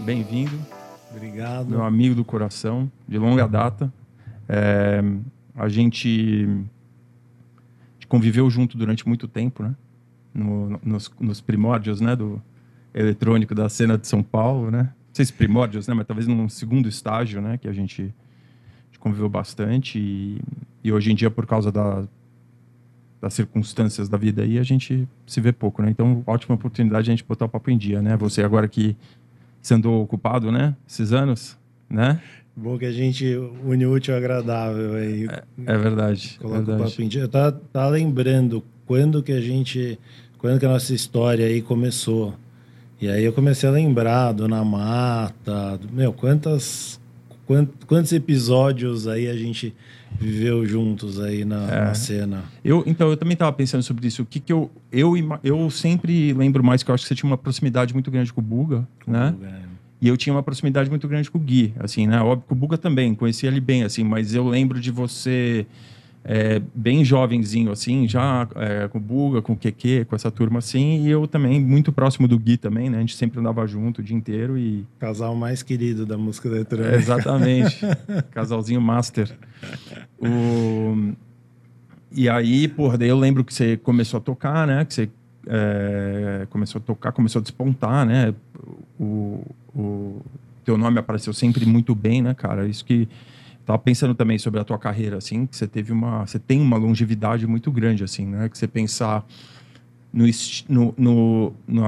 bem-vindo. Obrigado. Meu amigo do coração, de longa data. A gente conviveu junto durante muito tempo, né? Nos primórdios, né, do eletrônico da cena de São Paulo, né? Não sei se primórdios, né? Mas talvez num segundo estágio, né? Que a gente conviveu bastante e hoje em dia, por causa das circunstâncias da vida aí, a gente se vê pouco, né? Então, ótima oportunidade de a gente botar o papo em dia, né? Você agora que você andou ocupado, né? Esses anos, né? Bom que a gente une o útil ao agradável aí. É verdade. Coloca o papo em dia. Tá lembrando quando que a nossa história aí começou. E aí eu comecei a lembrar do Na Mata, meu, quantos episódios aí a gente viveu juntos aí na cena. Então, eu também estava pensando sobre isso. O que que eu sempre lembro mais, que eu acho que você tinha uma proximidade muito grande com o Buga, né? E eu tinha uma proximidade muito grande com o Gui, assim, né? Óbvio que o Buga também, conhecia ele bem, assim, mas eu lembro de você bem jovenzinho, assim, já com o Buga, com o Kekê, com essa turma, assim, e eu também muito próximo do Gui também, né? A gente sempre andava junto o dia inteiro e... Casal mais querido da música eletrônica. Exatamente. Casalzinho master. E aí, porra, daí eu lembro que você começou a tocar, né? Que você começou a tocar, começou a despontar, né? O teu nome apareceu sempre muito bem, né, cara? Isso que tava pensando também sobre a tua carreira, assim, que você tem uma longevidade muito grande, assim, né? Que você pensar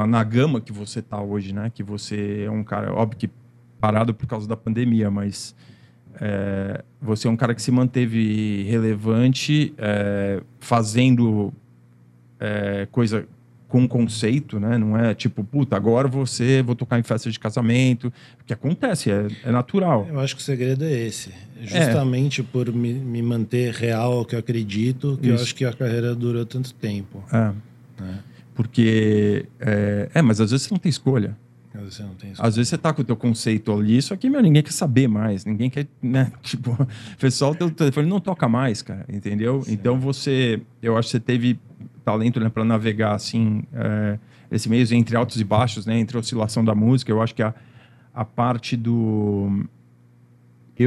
na gama que você tá hoje, né? Que você é um cara, óbvio que parado por causa da pandemia, mas você é um cara que se manteve relevante, fazendo coisa com conceito, né? Não é tipo, puta, agora vou tocar em festa de casamento. O que acontece, é natural. Eu acho que o segredo é esse. Justamente por me manter real ao que eu acredito, que isso. Eu acho que a carreira durou tanto tempo. Né? Porque... mas às vezes você não tem escolha. Às vezes você não tem escolha. Às vezes você tá com o teu conceito ali, só que, meu, ninguém quer saber mais. Ninguém quer, né? Tipo, o pessoal, o teu telefone não toca mais, cara. Entendeu? Sim. Então você... Eu acho que você teve... talento, né, para navegar assim esse meio entre altos e baixos, né, entre a oscilação da música. Eu acho que a parte do que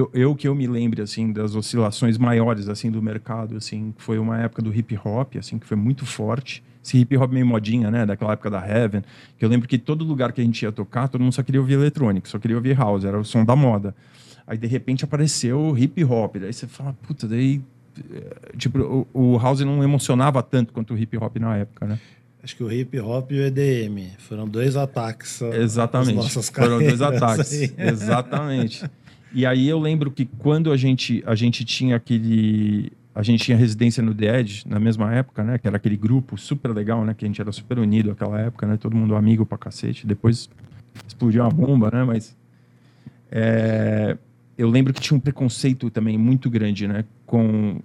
eu me lembro assim das oscilações maiores assim do mercado, assim, foi uma época do hip hop, assim, que foi muito forte. Esse hip hop meio modinha, né, daquela época da Heaven, que eu lembro que todo lugar que a gente ia tocar, todo mundo só queria ouvir eletrônico, só queria ouvir house, era o som da moda. Aí de repente apareceu o hip hop, daí você fala, puta, daí tipo, o house não emocionava tanto quanto o hip hop na época, né? Acho que o hip hop e o EDM foram dois ataques. Exatamente. Nossas foram dois ataques. Aí. Exatamente. E aí eu lembro que quando a gente tinha aquele... A gente tinha residência no The Edge, na mesma época, né? Que era aquele grupo super legal, né? Que a gente era super unido naquela época, né? Todo mundo amigo pra cacete. Depois explodiu uma bomba, né? Mas... eu lembro que tinha um preconceito também muito grande, né? Com,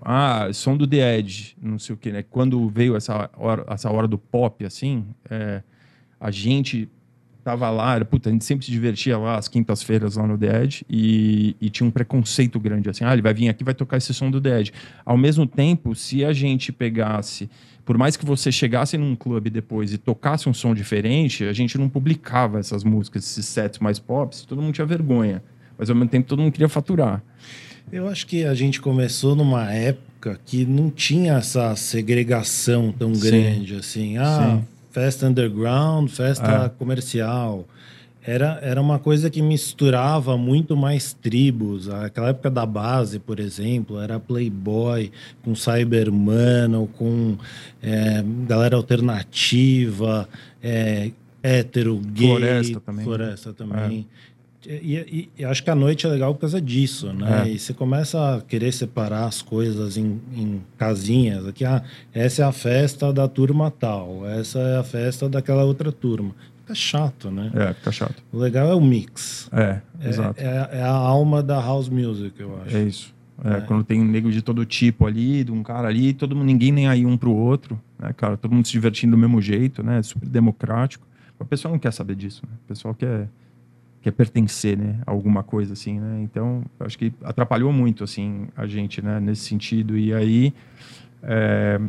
som do The Edge, não sei o quê, né? Quando veio essa hora do pop, assim, a gente tava lá, puta, a gente sempre se divertia lá, às quintas-feiras lá no The Edge, e tinha um preconceito grande, assim, ele vai vir aqui, vai tocar esse som do The Edge. Ao mesmo tempo, se a gente pegasse, por mais que você chegasse num clube depois e tocasse um som diferente, a gente não publicava essas músicas, esses sets mais pop, todo mundo tinha vergonha. Mas ao mesmo tempo todo mundo queria faturar. Eu acho que a gente começou numa época que não tinha essa segregação tão grande, assim. Sim. Festa underground, festa comercial. Era uma coisa que misturava muito mais tribos. Aquela época da base, por exemplo, era Playboy com Cybermano, com galera alternativa, hétero, gay. Floresta também. E acho que a noite é legal por causa disso, né? E você começa a querer separar as coisas em casinhas. Aqui, essa é a festa da turma tal, essa é a festa daquela outra turma. Fica chato, né? Fica chato. O legal é o mix. Exato. É a alma da house music, eu acho. É isso. Quando tem um nego de todo tipo ali, de um cara ali, todo mundo, ninguém nem aí um pro outro, né, cara? Todo mundo se divertindo do mesmo jeito, né? Super democrático. O pessoal não quer saber disso, né? O pessoal quer pertencer, né, a alguma coisa, assim, né? Então, acho que atrapalhou muito, assim, a gente, né, nesse sentido. E aí,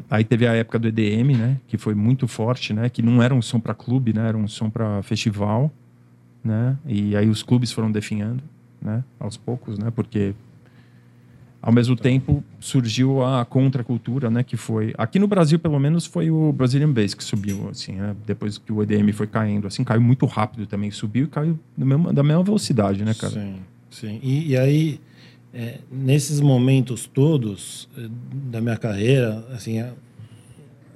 aí teve a época do EDM, né, que foi muito forte, né, que não era um som para clube, né, era um som para festival, né? E aí os clubes foram definhando, né? Aos poucos, né? Porque ao mesmo tempo surgiu a contracultura, né? Que foi aqui no Brasil, pelo menos, foi o Brazilian Bass que subiu, assim, né? Depois que o EDM foi caindo, assim, caiu muito rápido também, subiu e caiu da mesma velocidade, né, cara? Sim, sim. E aí nesses momentos todos da minha carreira, assim,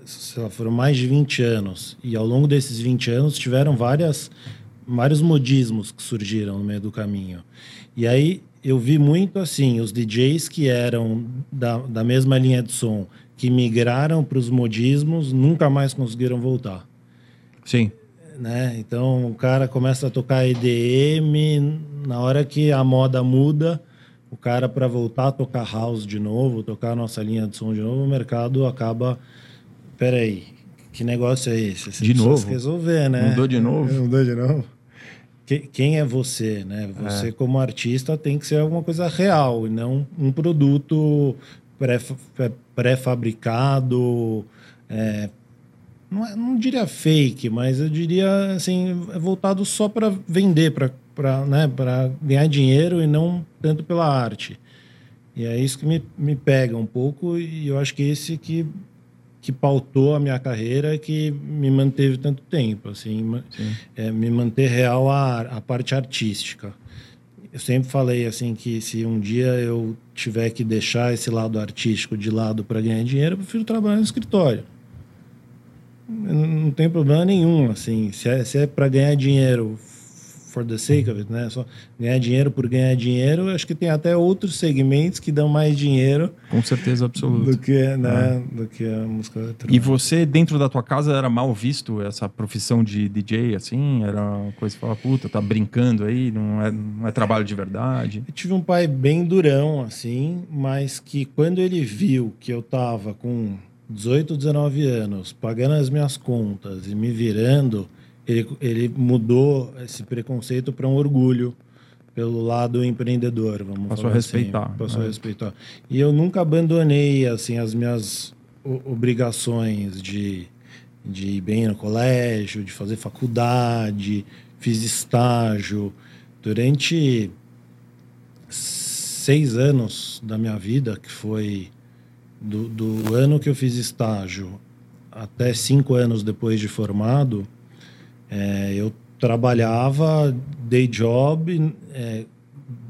sei lá, foram mais de 20 anos. E ao longo desses 20 anos tiveram vários modismos que surgiram no meio do caminho. E aí eu vi muito, assim, os DJs que eram da mesma linha de som, que migraram para os modismos, nunca mais conseguiram voltar. Sim. Né? Então o cara começa a tocar EDM, na hora que a moda muda, o cara, para voltar a tocar house de novo, tocar a nossa linha de som de novo, o mercado acaba... Peraí, que negócio é esse? Você de novo? Resolver, né? Mudou de novo? Mudou de novo. Quem é você, né? Você, como artista, tem que ser alguma coisa real, e não um produto pré-fabricado. Não diria fake, mas eu diria, assim, voltado só para vender, para ganhar dinheiro e não tanto pela arte. E é isso que me pega um pouco, e eu acho que esse que pautou a minha carreira, que me manteve tanto tempo, assim, me manter real a parte artística. Eu sempre falei, assim, que se um dia eu tiver que deixar esse lado artístico de lado para ganhar dinheiro, eu prefiro trabalhar no escritório. Não tem problema nenhum, assim, se é para ganhar dinheiro for the sake of it, né? Só ganhar dinheiro por ganhar dinheiro, acho que tem até outros segmentos que dão mais dinheiro. Com certeza absoluta. Do que, né? É. Do que a música eletrônica. E você, dentro da tua casa, era mal visto essa profissão de DJ, assim? Era uma coisa que fala, puta, tá brincando aí, não é trabalho de verdade? Eu tive um pai bem durão, assim, mas que quando ele viu que eu tava com 18, 19 anos, pagando as minhas contas e me virando, ele mudou esse preconceito para um orgulho pelo lado empreendedor, vamos falar assim. Passou a respeitar. E eu nunca abandonei, assim, as minhas obrigações de ir bem no colégio, de fazer faculdade, fiz estágio. Durante 6 anos da minha vida, que foi do ano que eu fiz estágio até 5 anos depois de formado, eu trabalhava day job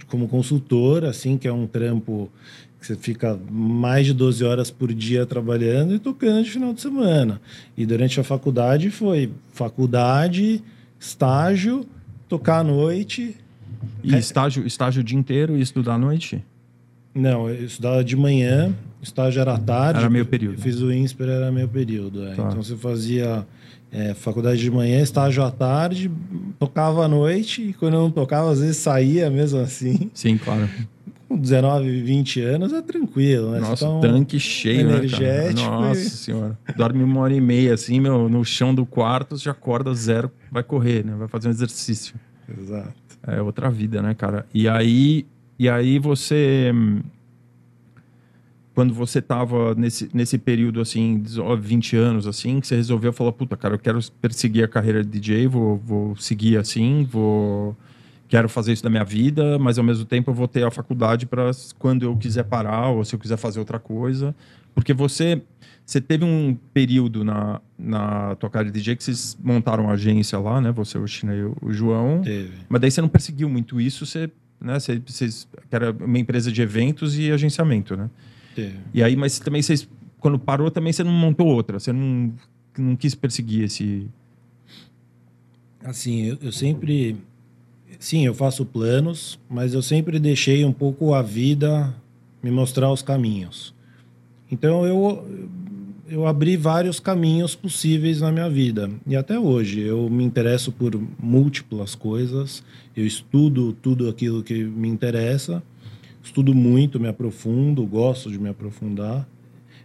como consultor, assim, que é um trampo que você fica mais de 12 horas por dia trabalhando e tocando de final de semana. E durante a faculdade foi faculdade, estágio, tocar à noite. E estágio o dia inteiro e estudar à noite? Não, eu estudava de manhã, estágio era à tarde. Era meio período. Eu fiz o INSPER, era meio período. Tá. Então você fazia... faculdade de manhã, estágio à tarde, tocava à noite, e quando eu não tocava, às vezes saía mesmo assim. Sim, claro. Com 19, 20 anos é tranquilo, né? Nossa, tá tanque cheio, energético, né, cara? Nossa senhora. Dorme 1 hora e meia, assim, meu, no chão do quarto, já acorda zero, vai correr, né? Vai fazer um exercício. Exato. É outra vida, né, cara? E aí você... Quando você tava nesse período, assim, 20 anos, assim, que você resolveu falar, puta, cara, eu quero perseguir a carreira de DJ, vou seguir assim, quero fazer isso da minha vida, mas ao mesmo tempo eu vou ter a faculdade para quando eu quiser parar ou se eu quiser fazer outra coisa. Porque você teve um período na tua carreira de DJ que vocês montaram uma agência lá, né? Você, o China e o João. Teve. Mas daí você não perseguiu muito isso, que era uma empresa de eventos e agenciamento, né? E aí, mas também vocês, quando parou, também você não montou outra, você não quis perseguir esse... Assim, eu sempre... Sim, eu faço planos, mas eu sempre deixei um pouco a vida me mostrar os caminhos. Então, eu abri vários caminhos possíveis na minha vida. E até hoje, eu me interesso por múltiplas coisas, eu estudo tudo aquilo que me interessa. Estudo muito, me aprofundo, gosto de me aprofundar.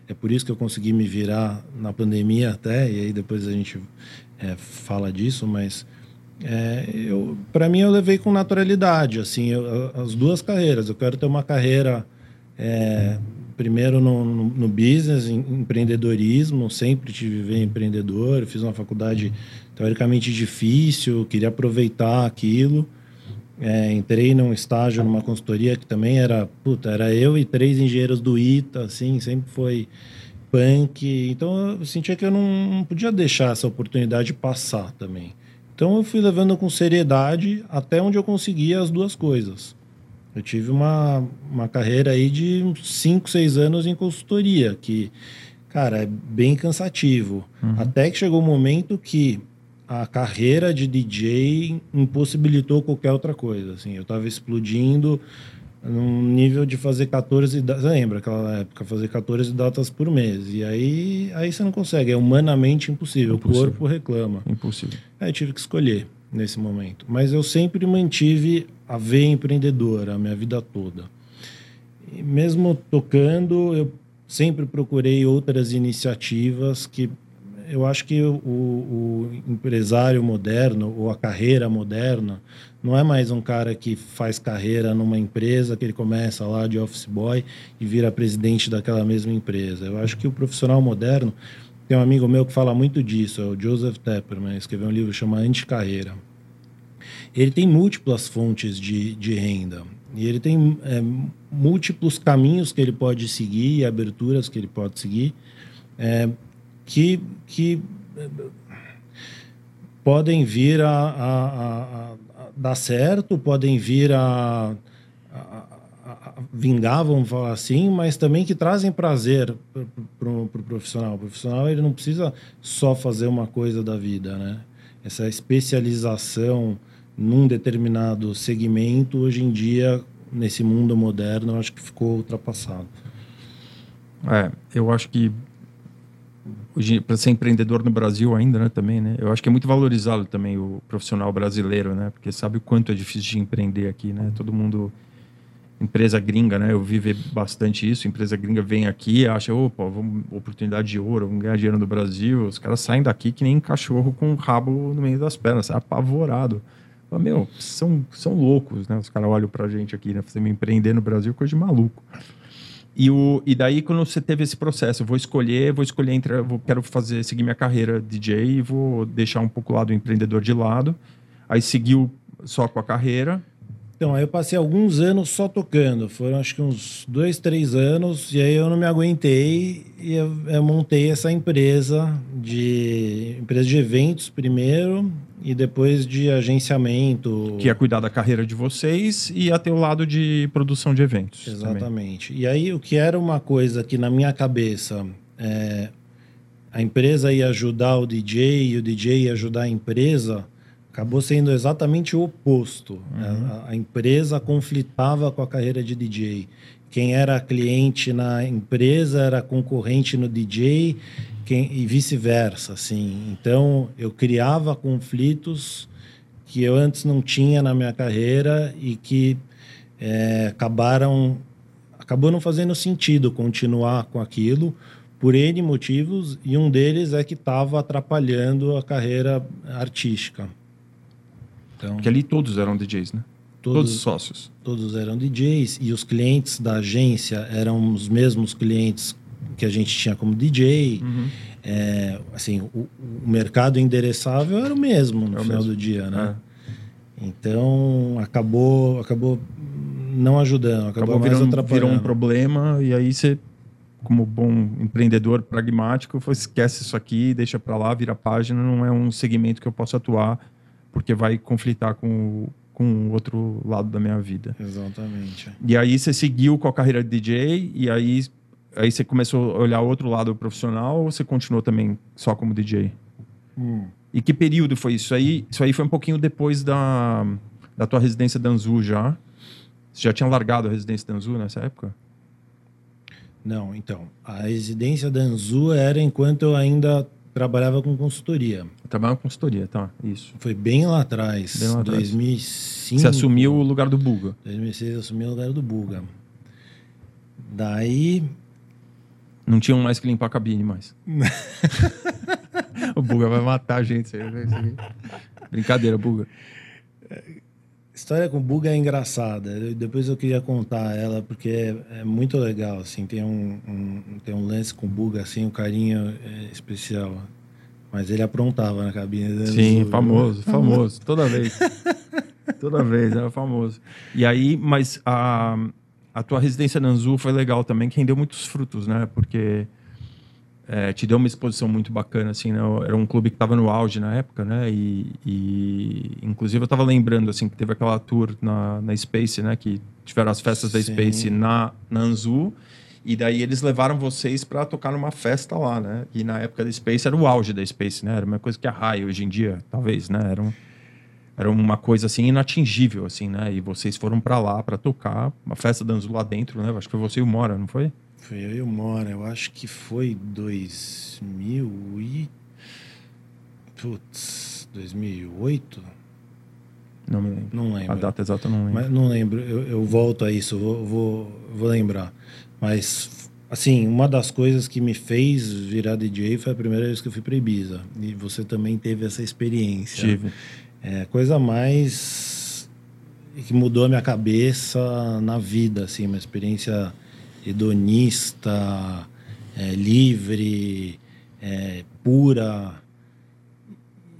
É por isso que eu consegui me virar na pandemia até, e aí depois a gente fala disso, mas para mim eu levei com naturalidade, assim, as duas carreiras. Eu quero ter uma carreira primeiro no business, em empreendedorismo, sempre tive viver empreendedor, fiz uma faculdade teoricamente difícil, queria aproveitar aquilo. Entrei num estágio numa consultoria que também era eu e 3 engenheiros do ITA, assim, sempre foi punk. Então eu sentia que eu não podia deixar essa oportunidade passar também. Então eu fui levando com seriedade até onde eu conseguia as duas coisas. Eu tive uma carreira aí de 5, 6 anos em consultoria, que, cara, é bem cansativo. Uhum. Até que chegou um momento que a carreira de DJ impossibilitou qualquer outra coisa, assim. Eu tava explodindo num nível de fazer 14 datas... Lembra aquela época? Fazer 14 datas por mês. E aí você não consegue. É humanamente impossível. O corpo reclama. Impossível. Aí eu tive que escolher nesse momento. Mas eu sempre mantive a veia empreendedora a minha vida toda. E mesmo tocando, eu sempre procurei outras iniciativas que... Eu acho que o empresário moderno, ou a carreira moderna, não é mais um cara que faz carreira numa empresa, que ele começa lá de office boy e vira presidente daquela mesma empresa. Eu acho que o profissional moderno, tem um amigo meu que fala muito disso, é o Joseph Tepperman, escreveu um livro chamado Anticarreira. Ele tem múltiplas fontes de renda, e ele tem múltiplos caminhos que ele pode seguir, e aberturas que ele pode seguir, que podem vir a dar certo, podem vir a vingar, vamos falar assim, mas também que trazem prazer pro profissional. O profissional, ele não precisa só fazer uma coisa da vida, né? Essa especialização num determinado segmento, hoje em dia, nesse mundo moderno, eu acho que ficou ultrapassado. Eu acho que para ser empreendedor no Brasil ainda, né, também, né? Eu acho que é muito valorizado também o profissional brasileiro, né? Porque sabe o quanto é difícil de empreender aqui, né? Todo mundo... Empresa gringa, né? Eu vivo bastante isso. Empresa gringa vem aqui e acha, opa, oportunidade de ouro, vamos ganhar dinheiro no Brasil. Os caras saem daqui que nem cachorro com o rabo no meio das pernas, apavorado. Mas, meu, são loucos, né? Os caras olham pra gente aqui, né? Você me empreender no Brasil, coisa de maluco. E daí, quando você teve esse processo, vou escolher entre... Quero seguir minha carreira DJ e vou deixar um pouco o lado empreendedor de lado. Aí seguiu só com a carreira. Então, aí eu passei alguns anos só tocando. Foram, acho que uns 2, 3 anos. E aí eu não me aguentei e eu montei essa empresa de eventos primeiro e depois de agenciamento. Que ia cuidar da carreira de vocês e ia ter o lado de produção de eventos. Exatamente. Também. E aí, o que era uma coisa que, na minha cabeça, a empresa ia ajudar o DJ e o DJ ia ajudar a empresa, acabou sendo exatamente o oposto. Uhum. A empresa conflitava com a carreira de DJ. Quem era cliente na empresa era concorrente no DJ e vice-versa, assim. Então, eu criava conflitos que eu antes não tinha na minha carreira e que acabou não fazendo sentido continuar com aquilo por N motivos, e um deles é que estava atrapalhando a carreira artística. Então, porque ali todos eram DJs, né? Todos sócios. Todos eram DJs e os clientes da agência eram os mesmos clientes que a gente tinha como DJ. Uhum. Assim, o mercado endereçável era o mesmo no final do dia, né? É. Então, acabou não ajudando, acabou mais atrapalhando. Virou um problema e aí você, como bom empreendedor pragmático, esquece isso aqui, deixa pra lá, vira a página, não é um segmento que eu posso atuar porque vai conflitar com o outro lado da minha vida. Exatamente. E aí você seguiu com a carreira de DJ e aí você começou a olhar o outro lado profissional ou você continuou também só como DJ? E que período foi isso? Isso aí foi um pouquinho depois da tua residência da Anzu já? Você já tinha largado a residência da Anzu nessa época? Não, então. A residência da Anzu era enquanto eu ainda... Trabalhava com consultoria. Trabalhava com consultoria, tá. Isso. Foi bem lá atrás. 2005. Você assumiu o lugar do Buga. 2006 eu assumi o lugar do Buga. Daí... Não tinham mais que limpar a cabine mais. O Buga vai matar a gente. Brincadeira, Buga. história com o Buga é engraçada. Depois eu queria contar ela, porque é muito legal, assim. Tem um lance com o Buga, assim, um carinho especial. Mas ele aprontava na cabine. Sim, famoso. Toda vez. Toda vez, era famoso. E aí, mas a tua residência na Anzu foi legal também, que rendeu muitos frutos, né? Porque te deu uma exposição muito bacana, assim, né? Era um clube que estava no auge na época, né? E inclusive, eu estava lembrando, assim, que teve aquela tour na Space, né? Que tiveram as festas da Space na Anzu. E daí eles levaram vocês para tocar numa festa lá, né? E na época da Space era o auge da Space, né? Era uma coisa que a Rai hoje em dia, talvez, né? Era uma coisa, assim, inatingível, assim, né? E vocês foram para lá para tocar uma festa da Anzu lá dentro, né? Acho que foi você e o Mora, não foi? Foi eu e o Mora. Eu acho que foi 2008? Não me lembro. Não lembro. A data exata eu não lembro. Mas não lembro. Eu volto a isso. Vou lembrar. Mas, assim, uma das coisas que me fez virar DJ foi a primeira vez que eu fui para Ibiza. E você também teve essa experiência. Tive. É, coisa mais que mudou a minha cabeça na vida, assim. Uma experiência hedonista, livre, pura.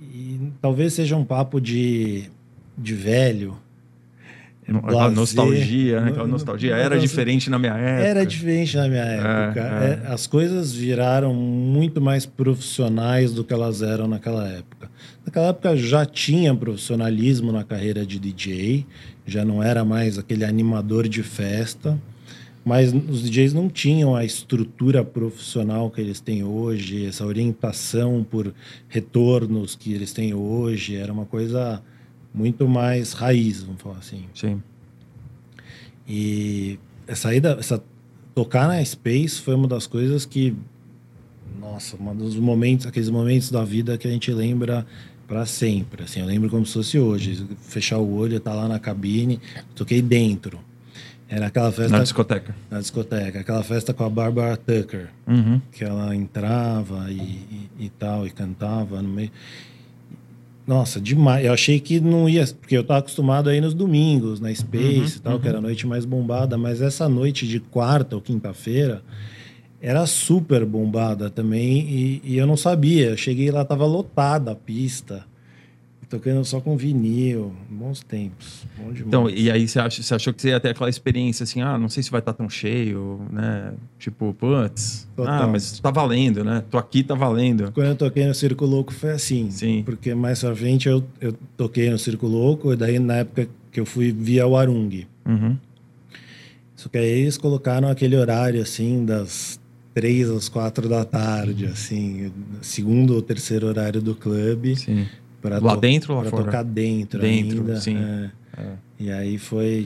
E talvez seja um papo de velho. Aquela nostalgia, né? Aquela nostalgia. Era diferente na minha época. Era diferente na minha época. As coisas viraram muito mais profissionais do que elas eram naquela época. Naquela época já tinha profissionalismo na carreira de DJ, já não era mais aquele animador de festa, mas os DJs não tinham a estrutura profissional que eles têm hoje, essa orientação por retornos que eles têm hoje. Era uma coisa muito mais raiz, vamos falar assim. Sim. E tocar na Space foi uma das coisas que, nossa, um dos momentos, aqueles momentos da vida que a gente lembra para sempre. Assim, eu lembro como se fosse hoje. Fechar o olho, tá lá na cabine, toquei dentro. Era aquela festa. Na discoteca. Na discoteca. Aquela festa com a Barbara Tucker, que ela entrava e tal, e cantava no meio. Nossa, demais. Eu achei que não ia... Porque eu estava acostumado aí nos domingos, na Space e tal, que era a noite mais bombada. Mas essa noite de quarta ou quinta-feira era super bombada também. E eu não sabia. Eu cheguei lá, estava lotada a pista. Tocando só com vinil. Bons tempos. Bom demais. Então, e aí você achou que você ia ter aquela experiência assim, não sei se vai estar tão cheio, né? Tipo, putz, mas tá valendo, né? Tô aqui, tá valendo. Quando eu toquei no Circo Louco foi assim. Sim. Porque mais pra frente eu toquei no Circo Louco, e daí na época que eu fui via Warung. Só que aí eles colocaram aquele horário assim, das 3 às 4 da tarde, assim, segundo ou terceiro horário do clube. Sim. Lá dentro ou lá fora? Pra tocar dentro ainda, sim. E aí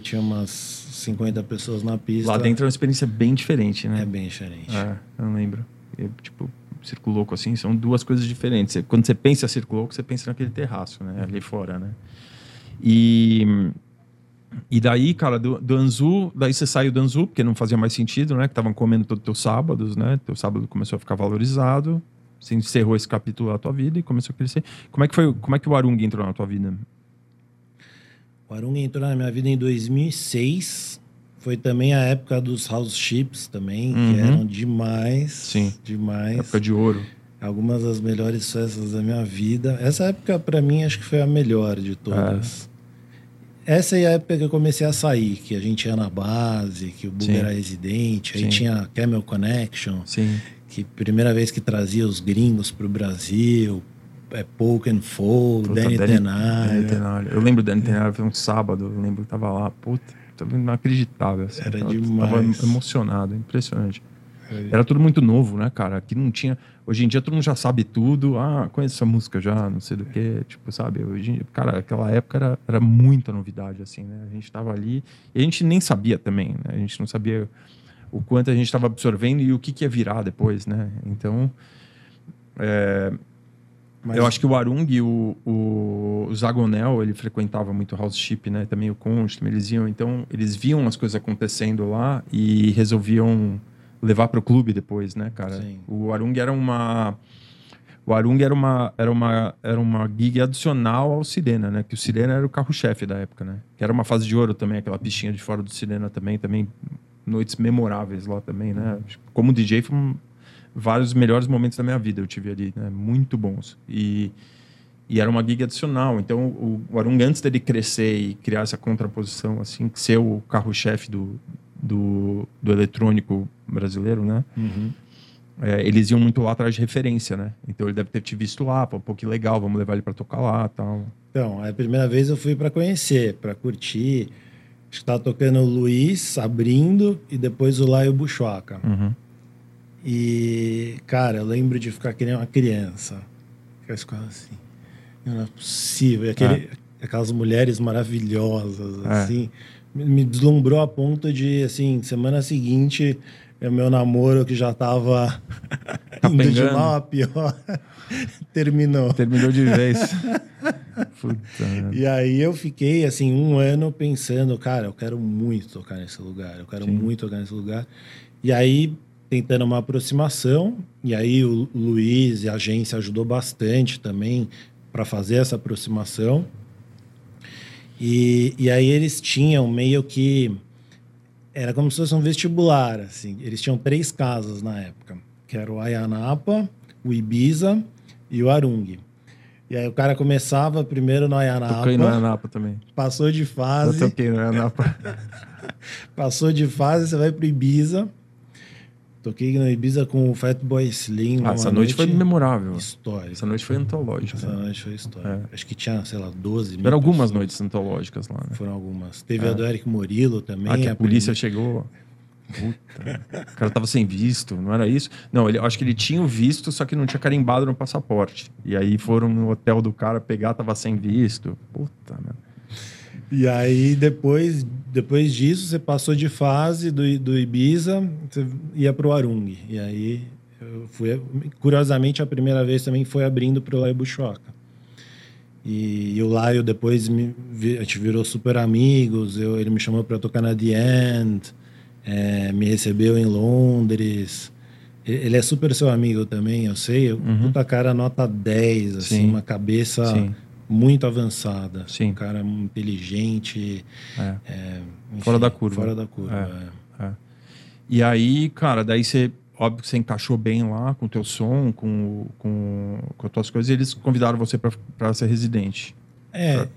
tinha umas 50 pessoas na pista. Lá dentro é uma experiência bem diferente, né? É bem diferente. Eu não lembro. Tipo, Circo Louco, assim, são duas coisas diferentes. Quando você pensa Circo Louco, você pensa naquele terraço, né? Ali fora, né? E daí, cara, do Anzu, daí você saiu do Anzu, porque não fazia mais sentido, né? Que estavam comendo todos os teus sábados, né? Teu sábado começou a ficar valorizado. Você encerrou esse capítulo da tua vida e começou a crescer. Como é que o Warung entrou na tua vida? O Warung entrou na minha vida em 2006. Foi também a época dos house chips também, que eram demais. Sim. Demais. Época de ouro. Algumas das melhores festas da minha vida. Essa época, pra mim, acho que foi a melhor de todas. Essa é a época que eu comecei a sair, que a gente ia na base, que o Buga era residente, aí tinha Camel Connection. Sim. Que primeira vez que trazia os gringos pro Brasil, Poke and Fold, Danny Tenard. Eu lembro do Danny Tenard, foi um sábado, eu lembro que tava lá, puta, inacreditável. Assim, era demais. Tava emocionado, impressionante. Era tudo muito novo, né, cara? Que não tinha... Hoje em dia todo mundo já sabe tudo, conheço essa música já, não sei do que, tipo, sabe? Hoje em dia, cara, aquela época era muita novidade, assim, né? A gente tava ali e a gente nem sabia também, né? A gente não sabia o quanto a gente estava absorvendo e o que ia virar depois, né? Então, eu acho que o Warung, o Zagonel, ele frequentava muito house chip, né? Também o Conde, também eles iam. Então, eles viam as coisas acontecendo lá e resolviam levar para o clube depois, né, cara? Sim. O Warung era uma... Warung era uma gig adicional ao Sirena, né? Que o Sirena era o carro-chefe da época, né? Que era uma fase de ouro também, aquela pistinha de fora do Sirena também noites memoráveis lá também, né? Como DJ, foram vários melhores momentos da minha vida eu tive ali, né? Muito bons. E era uma gig adicional. Então, o Warung, antes dele crescer e criar essa contraposição, assim, ser o carro-chefe do eletrônico brasileiro, né? Uhum. Eles iam muito lá atrás de referência, né? Então ele deve ter te visto lá, pô, que legal, vamos levar ele para tocar lá, tal. Então, a primeira vez eu fui para conhecer, para curtir. Acho que tava tocando o Luiz, abrindo, e depois o Laio Buchoca. Uhum. E, cara, eu lembro de ficar que nem uma criança. Aquelas coisas assim. Não é possível. Aquelas mulheres maravilhosas, assim. Me deslumbrou a ponto de, assim, semana seguinte... O meu namoro, que já tava indo de mal a pior, terminou. Terminou de vez. Puta, e aí eu fiquei, assim, um ano pensando, cara, eu quero muito tocar nesse lugar. Eu quero Sim. muito tocar nesse lugar. E aí, tentando uma aproximação. E aí o Luiz e a agência ajudou bastante também para fazer essa aproximação. E aí eles tinham meio que... Era como se fosse um vestibular, assim. Eles tinham 3 casas na época, que era o Ayanapa, o Ibiza e o Warung. E aí o cara começava primeiro no Ayanapa. Toquei no Ayanapa também. Passou de fase. Eu toquei no Ayanapa. Passou de fase, você vai pro Ibiza. Toquei no Ibiza com o Fatboy Slim. Ah, essa noite foi memorável. Histórica. Essa noite foi antológica. Essa noite foi histórica. É. Acho que tinha, sei lá, 12 mil. Eram algumas noites antológicas lá, né? Foram algumas. Teve a do Eric Murilo também. Ah, que a polícia chegou. Puta. O cara tava sem visto, não era isso? Não, acho que ele tinha o visto, só que não tinha carimbado no passaporte. E aí foram no hotel do cara pegar, tava sem visto. Puta, mano. E aí, depois disso, você passou de fase do Ibiza, você ia pro Warung. E aí, eu fui, curiosamente, a primeira vez também foi abrindo pro Laio Buchoca. E o Laio, depois, a gente virou super amigos. Ele me chamou para tocar na The End, me recebeu em Londres. Ele é super seu amigo também, eu sei. Uhum. Puta cara, nota 10, assim, Sim. uma cabeça... Sim. muito avançada. Sim. Um cara inteligente. Enfim, fora da curva. Fora da curva, é. E aí, cara, daí você... Óbvio que você encaixou bem lá com o teu som, com as tuas coisas. E eles convidaram você para ser residente.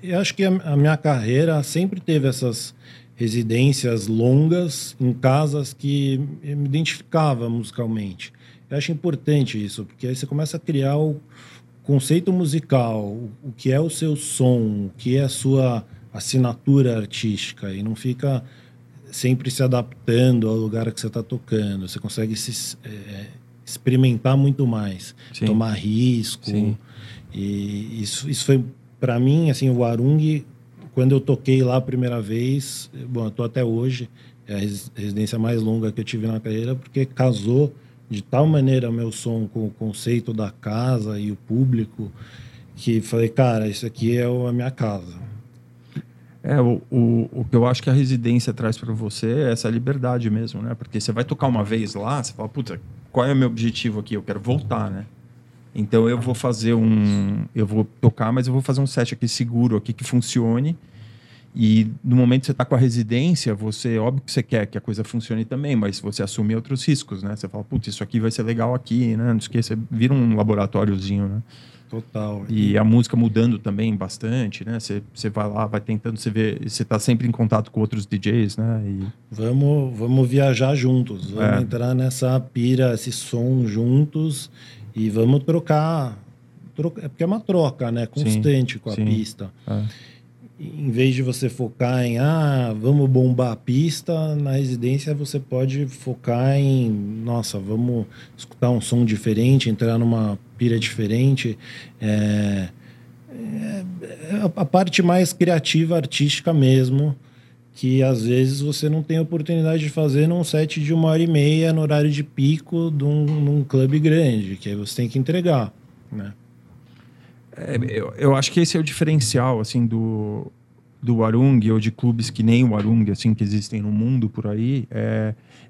Eu acho que a minha carreira sempre teve essas residências longas em casas que eu me identificava musicalmente. Eu acho importante isso, porque aí você começa a criar o conceito musical, o que é o seu som, o que é a sua assinatura artística, e não fica sempre se adaptando ao lugar que você está tocando. Você consegue se experimentar muito mais, Sim. tomar risco. Sim. E isso foi, para mim, assim, o Warung, quando eu toquei lá a primeira vez, bom, eu tô até hoje, é a residência mais longa que eu tive na carreira, porque casou de tal maneira o meu som com o conceito da casa e o público, que falei, cara, isso aqui é a minha casa. O que eu acho que a residência traz para você é essa liberdade mesmo, né? Porque você vai tocar uma vez lá, você fala, puta, qual é o meu objetivo aqui? Eu quero voltar, né? Então eu vou fazer eu vou tocar, mas eu vou fazer um set aqui seguro, aqui que funcione. E no momento que você está com a residência, você, óbvio que você quer que a coisa funcione também, mas você assume outros riscos, né? Você fala, putz, isso aqui vai ser legal aqui, né? Não esqueça, vira um laboratóriozinho, né? Total. E a música mudando também bastante, né? Você vai lá, vai tentando, você vê, você está sempre em contato com outros DJs, né? E... Vamos viajar juntos, vamos entrar nessa pira, esse som juntos e vamos trocar. É porque é uma troca, né? Constante sim, com a pista. É. Em vez de você focar em, vamos bombar a pista, na residência você pode focar em, nossa, vamos escutar um som diferente, entrar numa pira diferente. A parte mais criativa, artística mesmo, que às vezes você não tem a oportunidade de fazer num set de 1h30 no horário de pico de um clube grande, que aí você tem que entregar, né? Eu acho que esse é o diferencial, assim, do Warung ou de clubes que nem o Warung, assim, que existem no mundo por aí,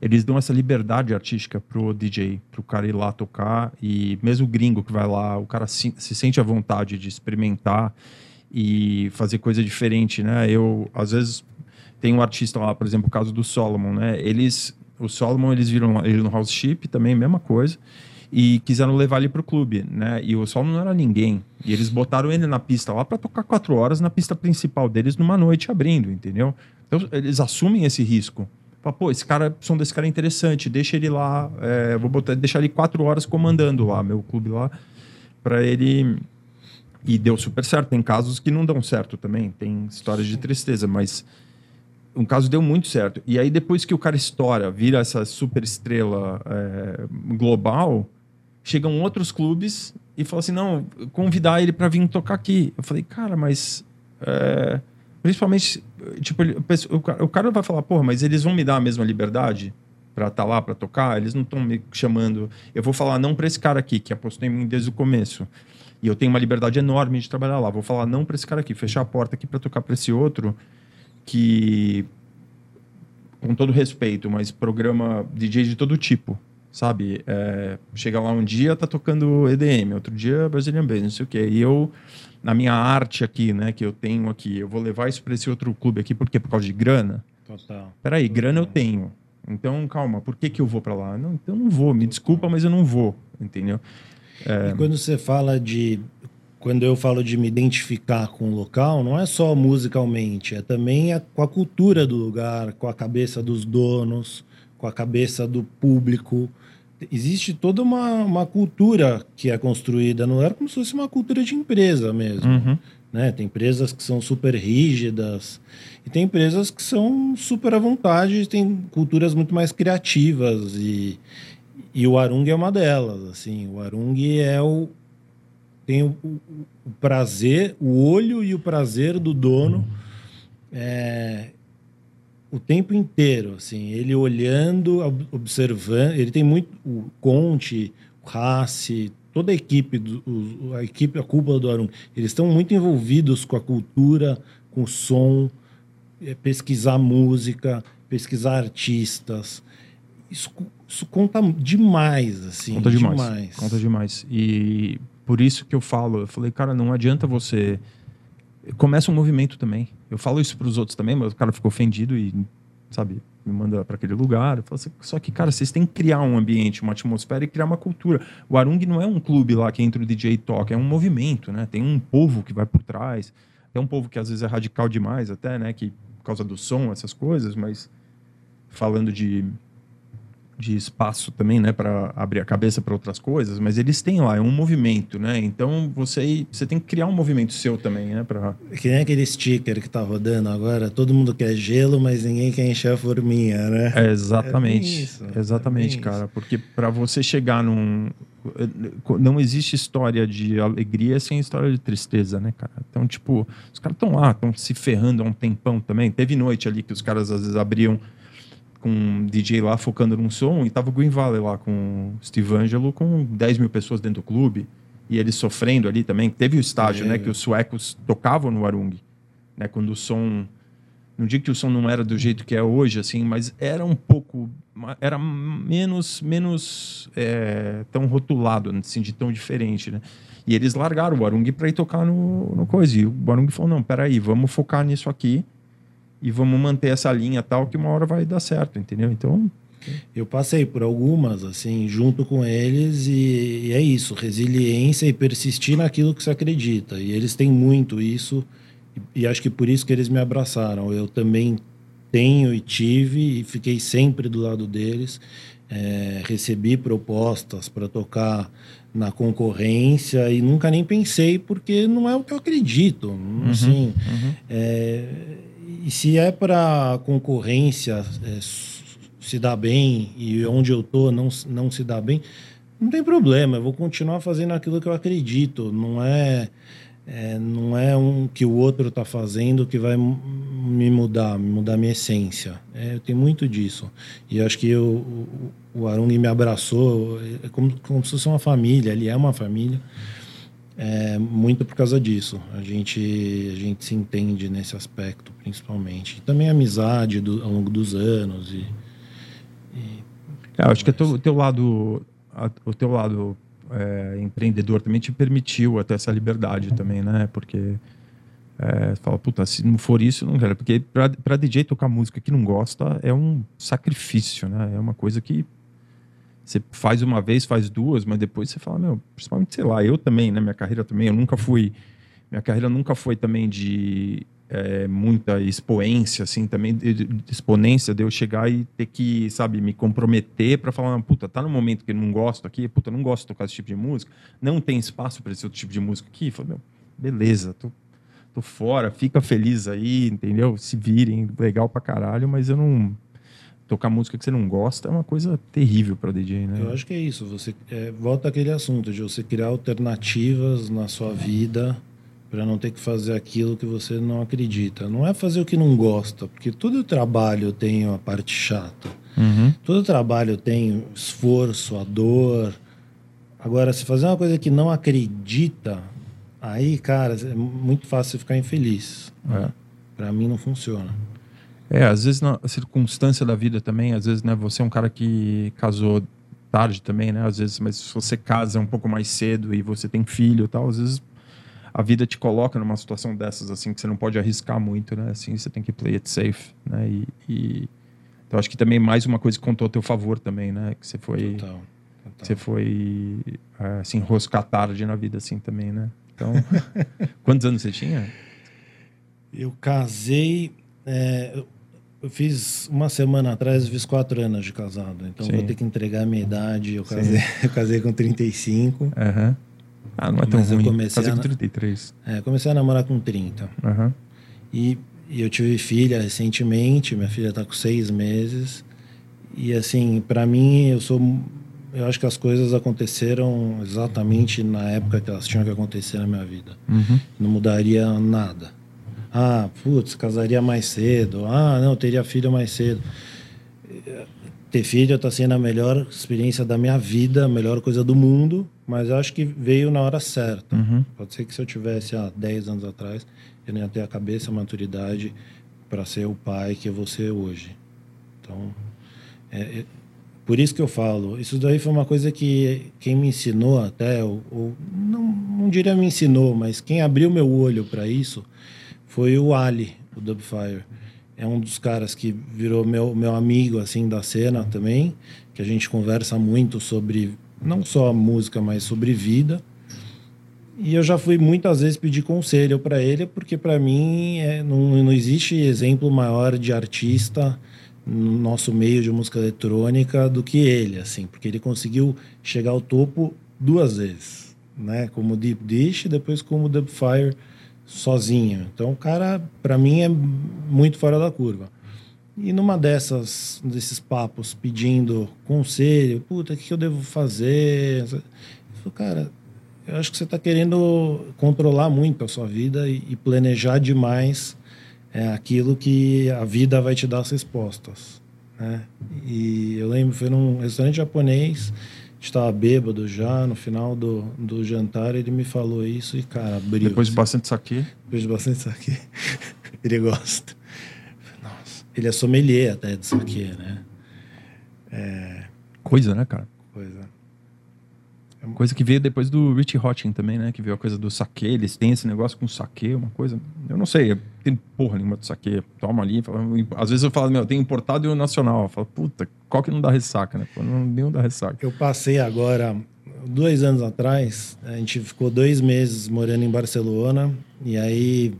eles dão essa liberdade artística pro DJ, pro cara ir lá tocar, e mesmo o gringo que vai lá, o cara se sente à vontade de experimentar e fazer coisa diferente, né? Eu, às vezes, tem um artista lá, por exemplo, o caso do Solomon, né? O Solomon, eles viram ele no House Ship também, mesma coisa, e quiseram levar ele pro clube, né? E o Solomon não era ninguém. E eles botaram ele na pista lá para tocar 4 horas na pista principal deles numa noite abrindo, entendeu? Então, eles assumem esse risco. Fala, pô, o som desse cara é interessante, deixa ele lá, deixar ele 4 horas comandando lá, meu clube lá, para ele... E deu super certo. Tem casos que não dão certo também, tem histórias de tristeza, mas... Um caso deu muito certo. E aí, depois que o cara estoura, vira essa super estrela global... Chegam outros clubes e falam assim, não, convidar ele para vir tocar aqui. Eu falei, cara, mas... principalmente, tipo, o cara vai falar, porra, mas eles vão me dar a mesma liberdade para estar lá, para tocar? Eles não estão me chamando... Eu vou falar não para esse cara aqui, que apostou em mim desde o começo. E eu tenho uma liberdade enorme de trabalhar lá. Vou falar não para esse cara aqui, fechar a porta aqui para tocar para esse outro que... Com todo respeito, mas programa DJ de todo tipo. Sabe, chega lá um dia, tá tocando EDM, outro dia Brazilian Bass, não sei o que, e eu, na minha arte aqui, né, que eu tenho aqui, eu vou levar isso pra esse outro clube aqui, por quê? Por causa de grana? Total. Peraí, total. Grana eu tenho, então calma, por que que eu vou pra lá? Não, então não vou, me desculpa, mas eu não vou, entendeu? E quando você fala de... Quando eu falo de me identificar com o local, não é só musicalmente, é também com a cultura do lugar, com a cabeça dos donos, com a cabeça do público. Existe toda uma cultura que é construída, não era como se fosse uma cultura de empresa mesmo. Uhum. Né? Tem empresas que são super rígidas e tem empresas que são super à vontade, tem culturas muito mais criativas e o Warung é uma delas. Assim. O Warung tem o prazer, o olho e o prazer do dono o tempo inteiro, assim, ele olhando, observando, ele tem muito, o Conte, o Rassi, toda a equipe, a cúpula do Warung, eles estão muito envolvidos com a cultura, com o som, pesquisar música, pesquisar artistas, isso conta demais, assim, conta demais, e por isso que eu falei, cara, não adianta você... Começa um movimento também. Eu falo isso para os outros também, mas o cara ficou ofendido e, sabe, me manda para aquele lugar. Eu falo assim, só que, cara, vocês têm que criar um ambiente, uma atmosfera e criar uma cultura. O Warung não é um clube lá que entra o DJ e toca, é um movimento, né? Tem um povo que vai por trás. Tem um povo que às vezes é radical demais até, né? Que, por causa do som, essas coisas, mas falando de espaço também, né, para abrir a cabeça para outras coisas, mas eles têm lá, é um movimento, né? Então você tem que criar um movimento seu também, né? Pra... Que nem aquele sticker que tá rodando agora, todo mundo quer gelo, mas ninguém quer encher a forminha, né? É, exatamente, exatamente, cara, porque para você chegar num... Não existe história de alegria sem história de tristeza, né, cara? Então, tipo, os caras estão lá, estão se ferrando há um tempão também. Teve noite ali que os caras às vezes abriam com um DJ lá focando num som e tava o Green Valley lá com o Steve Angelo com 10 mil pessoas dentro do clube e eles sofrendo ali também. Teve o estágio, né, que os suecos tocavam no Warung, né, quando o som... Não digo que o som não era do jeito que é hoje, assim, mas era um pouco... Era menos tão rotulado, assim, de tão diferente, né? E eles largaram o Warung para ir tocar no coisa. E o Warung falou, não, peraí, vamos focar nisso aqui e vamos manter essa linha tal, que uma hora vai dar certo, entendeu? Então... Eu passei por algumas, assim, junto com eles, e é isso, resiliência e persistir naquilo que se acredita. E eles têm muito isso, e acho que por isso que eles me abraçaram. Eu também tenho e tive, e fiquei sempre do lado deles. Recebi propostas para tocar na concorrência e nunca nem pensei, porque não é o que eu acredito. Assim, E se é para concorrência se dar bem e onde eu tô não se dá bem, não tem problema, eu vou continuar fazendo aquilo que eu acredito. Não é um que o outro tá fazendo que vai me mudar minha essência. Eu tenho muito disso. E acho que o Warung me abraçou, é como se fosse uma família, ele é uma família. muito por causa disso. A gente se entende nesse aspecto, principalmente. E também a amizade ao longo dos anos. Eu acho que o teu lado empreendedor também te permitiu até essa liberdade também, né? Porque... fala, puta, se não for isso, não quero. Porque pra DJ tocar música que não gosta é um sacrifício, né? É uma coisa que você faz uma vez, faz duas, mas depois você fala, meu, principalmente, sei lá, eu também, né? Minha carreira também, minha carreira nunca foi também de muita expoência, assim, também de exponência, de eu chegar e ter que, sabe, me comprometer pra falar, não, puta, tá no momento que eu não gosto aqui, puta, não gosto de tocar esse tipo de música, não tem espaço pra esse outro tipo de música aqui. Fala, meu, beleza, tô fora, fica feliz aí, entendeu? Se virem, legal pra caralho, mas eu não... Tocar música que você não gosta é uma coisa terrível pra DJ, né? Eu acho que é isso, você volta àquele assunto de você criar alternativas na sua vida pra não ter que fazer aquilo que você não acredita. Não é fazer o que não gosta, porque todo trabalho tem uma parte chata. Uhum. Todo trabalho tem esforço, a dor. Agora, se fazer uma coisa que não acredita... Aí, cara, é muito fácil você ficar infeliz. É. Pra mim não funciona. Às vezes na circunstância da vida também, às vezes, né, você é um cara que casou tarde também, né, às vezes, mas se você casa um pouco mais cedo e você tem filho e tal, às vezes a vida te coloca numa situação dessas, assim, que você não pode arriscar muito, né, assim, você tem que play it safe, né, então acho que também mais uma coisa que contou a teu favor também, né, que você foi... Total. Você foi, assim, enroscar tarde na vida, assim, também, né. Então, quantos anos você tinha? Eu casei... eu fiz uma semana atrás, eu fiz 4 anos de casado. Então, Sim. Vou ter que entregar a minha idade. Eu casei com 35. Uhum. Ah, não é tão ruim. Casei com 33. Comecei a namorar com 30. Uhum. E eu tive filha recentemente. Minha filha está com 6 meses. E, assim, para mim, eu acho que as coisas aconteceram exatamente na época que elas tinham que acontecer na minha vida. Uhum. Não mudaria nada. Ah, putz, casaria mais cedo. Ah, não, teria filho mais cedo. Ter filho está sendo a melhor experiência da minha vida, a melhor coisa do mundo, mas eu acho que veio na hora certa. Uhum. Pode ser que se eu tivesse 10 anos atrás, eu não ia ter a cabeça, a maturidade para ser o pai que eu vou ser hoje. Então, por isso que eu falo, isso daí foi uma coisa que quem me ensinou até, não diria me ensinou, mas quem abriu meu olho para isso foi o Ali, o Dubfire. É um dos caras que virou meu amigo, assim, da cena também, que a gente conversa muito sobre, não só música, mas sobre vida. E eu já fui muitas vezes pedir conselho para ele, porque para mim não existe exemplo maior de artista no nosso meio de música eletrônica do que ele, assim, porque ele conseguiu chegar ao topo 2 vezes, né, como Deep Dish e depois como Dubfire sozinho. Então o cara, para mim, é muito fora da curva. E numa desses papos pedindo conselho, puta, o que eu devo fazer? Eu falei, cara, eu acho que você tá querendo controlar muito a sua vida e planejar demais aquilo que a vida vai te dar as respostas, né? E eu lembro, foi num restaurante japonês, a gente estava bêbado já, no final do jantar ele me falou isso e, cara, abriu. Depois de bastante saquê? Depois de bastante saquê. Ele gosta. Nossa. Ele é sommelier até de saquê, né? Coisa, né, cara? Coisa. Coisa que veio depois do Rich Hotting também, né? Que veio a coisa do saquê. Eles têm esse negócio com saquê, uma coisa... Eu não sei, tem porra nenhuma de saquê. Toma ali. Fala... Às vezes eu falo, meu, tem importado e o nacional. Eu falo, puta, qual que não dá ressaca, né? Pô, nenhum dá ressaca. Eu passei agora, 2 anos atrás, a gente ficou 2 meses morando em Barcelona. E aí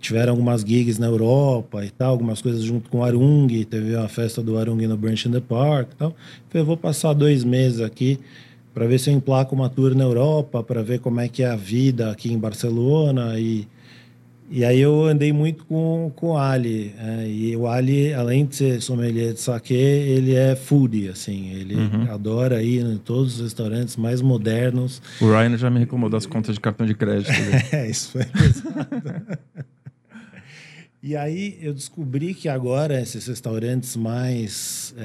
tiveram algumas gigs na Europa e tal, algumas coisas junto com o Warung. Teve a festa do Warung no Brunch in the Park e tal. Eu falei, eu vou passar 2 meses aqui para ver se eu emplaco uma tour na Europa, para ver como é que é a vida aqui em Barcelona. E aí eu andei muito com o Ali. E o Ali, além de ser sommelier de saquê, ele é foodie, assim. Ele adora ir em todos os restaurantes mais modernos. O Ryan já me recomendou as contas de cartão de crédito. Isso foi pesado. E aí eu descobri que agora esses restaurantes mais...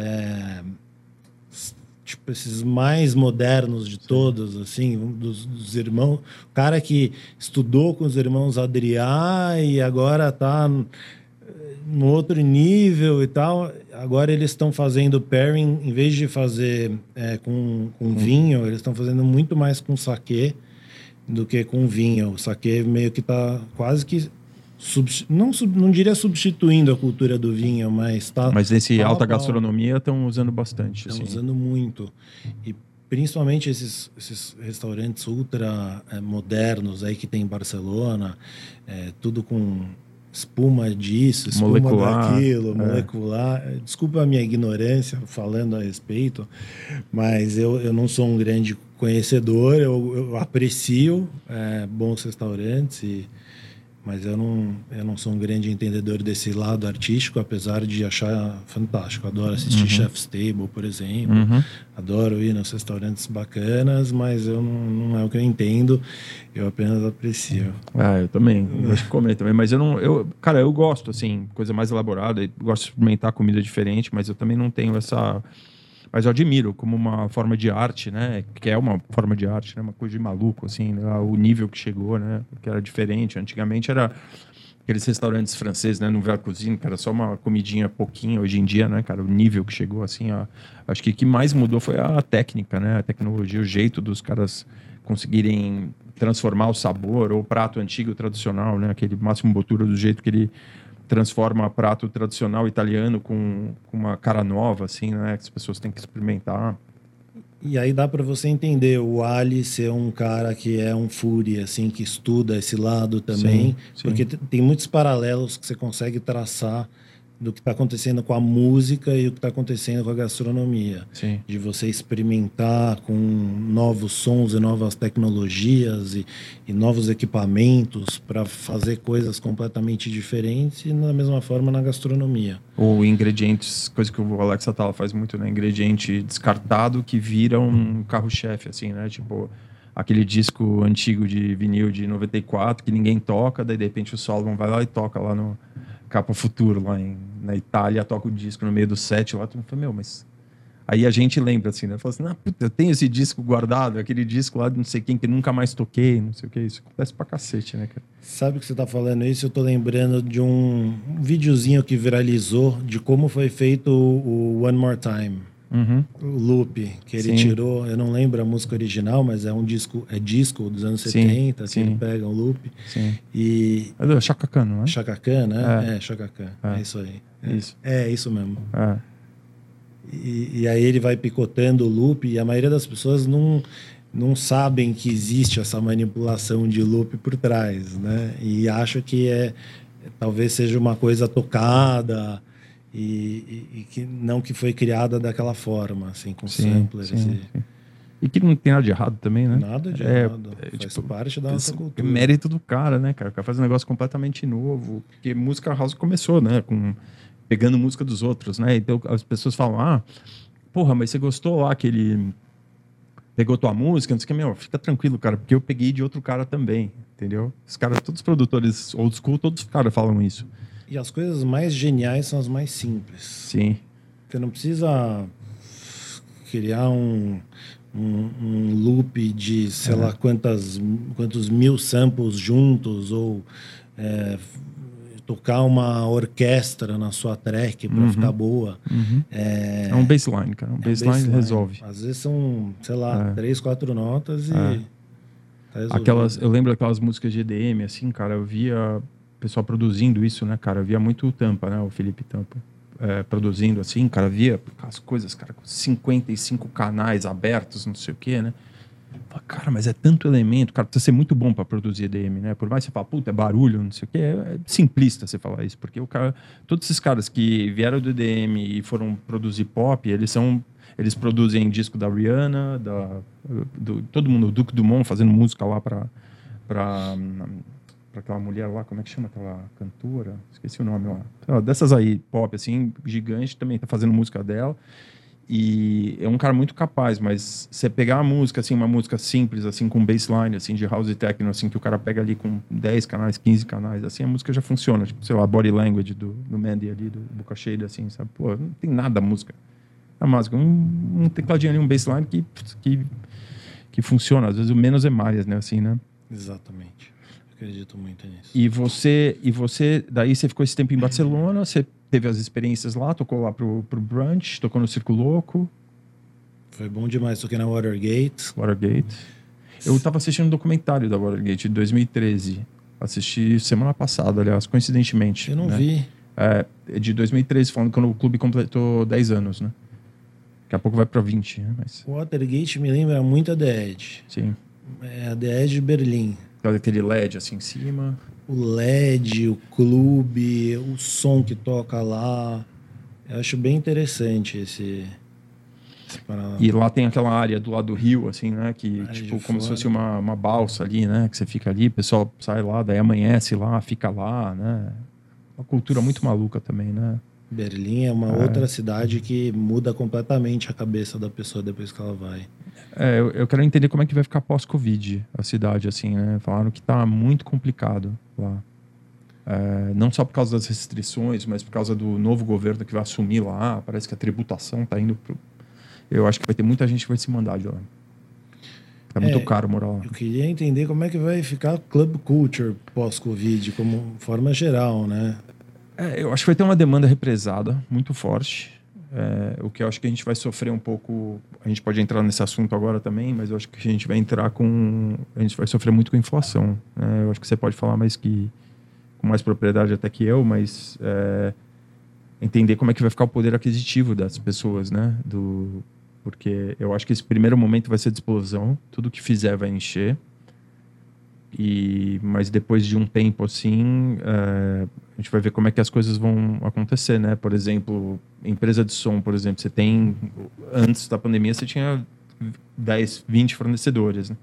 tipo, esses mais modernos de todos, assim, dos irmãos. O cara que estudou com os irmãos Adriá e agora tá no outro nível e tal. Agora eles estão fazendo pairing, em vez de fazer com vinho, eles estão fazendo muito mais com saquê do que com vinho. O saquê meio que tá quase que... Não diria substituindo a cultura do vinho, mas tá... Mas nesse alta gastronomia estão usando bastante. Estão usando muito. E principalmente esses restaurantes ultra modernos aí que tem em Barcelona, tudo com espuma disso, espuma daquilo, molecular. Desculpa a minha ignorância falando a respeito, mas eu não sou um grande conhecedor, eu aprecio bons restaurantes e... Mas eu não sou um grande entendedor desse lado artístico, apesar de achar fantástico. Adoro assistir Chef's Table, por exemplo. Adoro ir nos restaurantes bacanas, mas não é o que eu entendo. Eu apenas aprecio. Ah, eu também. Eu gosto de comer também. Mas eu não... Cara, eu gosto, assim, coisa mais elaborada. Eu gosto de experimentar comida diferente, mas eu também não tenho essa... Mas eu admiro como uma forma de arte, né? Que é uma forma de arte, né? Uma coisa de maluco, assim, né? O nível que chegou, né? Que era diferente. Antigamente era aqueles restaurantes franceses, né? No Nouvelle Cuisine, cara, só uma comidinha pouquinho. Hoje em dia, né, cara? O nível que chegou, assim, ó. Acho que o que mais mudou foi a técnica, né? A tecnologia, o jeito dos caras conseguirem transformar o sabor ou o prato antigo tradicional, né? Aquele Massimo Bottura do jeito que ele... transforma prato tradicional italiano com uma cara nova, assim, né? Que as pessoas têm que experimentar. E aí dá para você entender o Ali ser um cara que é um furi, assim, que estuda esse lado também. Sim. Porque tem muitos paralelos que você consegue traçar do que está acontecendo com a música e o que está acontecendo com a gastronomia. Sim. De você experimentar com novos sons e novas tecnologias e novos equipamentos para fazer coisas completamente diferentes e da mesma forma na gastronomia. Ou ingredientes, coisa que o Alex Atala faz muito, né? Ingrediente descartado que vira um carro-chefe, assim, né? Tipo... Aquele disco antigo de vinil de 94 que ninguém toca, daí de repente o Solomon vai lá e toca lá no Capa Futuro, lá na Itália, toca o disco no meio do set, lá tu fala, meu, mas... Aí a gente lembra assim, né? Fala assim, puta, eu tenho esse disco guardado, aquele disco lá de não sei quem que nunca mais toquei, não sei o que, isso acontece pra cacete, né, cara? Sabe que você tá falando isso, eu tô lembrando de um videozinho que viralizou de como foi feito o One More Time. O loop, que ele tirou, eu não lembro a música original, mas é um disco, é disco dos anos 70, que ele pega um loop. E... É do Chaka Khan, não é? Chaka Khan, né? É, Chaka Khan, é isso aí. É isso mesmo. É. E aí ele vai picotando o loop e a maioria das pessoas não sabem que existe essa manipulação de loop por trás, né? E acho que talvez seja uma coisa tocada... E que não que foi criada daquela forma, assim, com samplers. E que não tem nada de errado também, né? Nada de errado. Faz tipo, parte da nossa cultura. Mérito do cara, né, cara? O cara faz um negócio completamente novo. Porque música house começou, né? Pegando música dos outros, né? Então as pessoas falam, porra, mas você gostou lá que ele pegou tua música, não sei o que, meu, fica tranquilo, cara, porque eu peguei de outro cara também, entendeu? Os caras, todos os produtores old school, todos os caras falam isso. E as coisas mais geniais são as mais simples. Sim. Você não precisa criar um loop de sei lá quantos mil samples juntos ou tocar uma orquestra na sua track para ficar boa. É um bassline, cara. Um bassline resolve. Às vezes são, sei lá, 3, 4 notas e... Tá resolvido. Eu lembro daquelas músicas de EDM, assim, cara, eu via... pessoal produzindo isso, né, cara? Eu via muito o Tampa, né? O Felipe Tampa produzindo assim, cara. Via as coisas, cara, com 55 canais abertos, não sei o quê, né? Fala, cara, mas é tanto elemento, cara. Precisa ser muito bom pra produzir EDM, né? Por mais que você fala, puta, é barulho, não sei o quê. É simplista você falar isso, porque o cara... Todos esses caras que vieram do EDM e foram produzir pop, eles produzem disco da Rihanna, todo mundo, o Duke Dumont fazendo música lá pra aquela mulher lá, como é que chama aquela cantora? Esqueci o nome lá. Dessas aí, pop, assim, gigante, também tá fazendo música dela. E é um cara muito capaz, mas você pegar a música, assim, uma música simples, assim, com bassline, assim, de house techno, assim, que o cara pega ali com 10 canais, 15 canais, assim, a música já funciona. Tipo, sei lá, Body Language do Mandy ali, do Boca Cheia, assim, sabe? Pô, não tem nada a música. a música. Um tecladinho ali, um bassline que funciona. Às vezes o menos é mais, né? Assim, né? Exatamente. Eu acredito muito nisso. E você daí você ficou esse tempo em Barcelona, você teve as experiências lá, tocou lá pro Brunch, tocou no Circo Louco. Foi bom demais, toquei na Watergate. Eu tava assistindo um documentário da Watergate de 2013. Assisti semana passada, aliás, coincidentemente. Eu não vi. É de 2013, falando quando o clube completou 10 anos, né? Daqui a pouco vai pra 20, né? Mas... Watergate me lembra muito a The Edge. Sim. É a The Edge de Berlim. Aquele LED assim em cima. O LED, o clube, o som que toca lá. Eu acho bem interessante esse paralelo. E lá tem aquela área do lado do rio, assim, né? Que, tipo, como se fosse uma balsa ali, né? Que você fica ali, o pessoal sai lá, daí amanhece lá, fica lá, né? Uma cultura muito maluca também, né? Berlim é uma outra cidade que muda completamente a cabeça da pessoa depois que ela vai. Eu quero entender como é que vai ficar pós-Covid a cidade, assim, né? Falaram que tá muito complicado lá. Não só por causa das restrições, mas por causa do novo governo que vai assumir lá. Parece que a tributação tá indo pro... Eu acho que vai ter muita gente que vai se mandar de lá. Tá muito caro morar lá. Eu queria entender como é que vai ficar club culture pós-Covid, como forma geral, né? Eu acho que vai ter uma demanda represada muito forte. O que eu acho que a gente vai sofrer um pouco... A gente pode entrar nesse assunto agora também, mas eu acho que a gente vai entrar com... A gente vai sofrer muito com a inflação. Eu acho que você pode falar com mais propriedade até que eu, mas entender como é que vai ficar o poder aquisitivo das pessoas, né? Porque eu acho que esse primeiro momento vai ser de explosão. Tudo que fizer vai encher. Mas depois de um tempo assim, a gente vai ver como é que as coisas vão acontecer, né? Por exemplo, empresa de som, por exemplo, você tem... Antes da pandemia, você tinha 10, 20 fornecedores, né?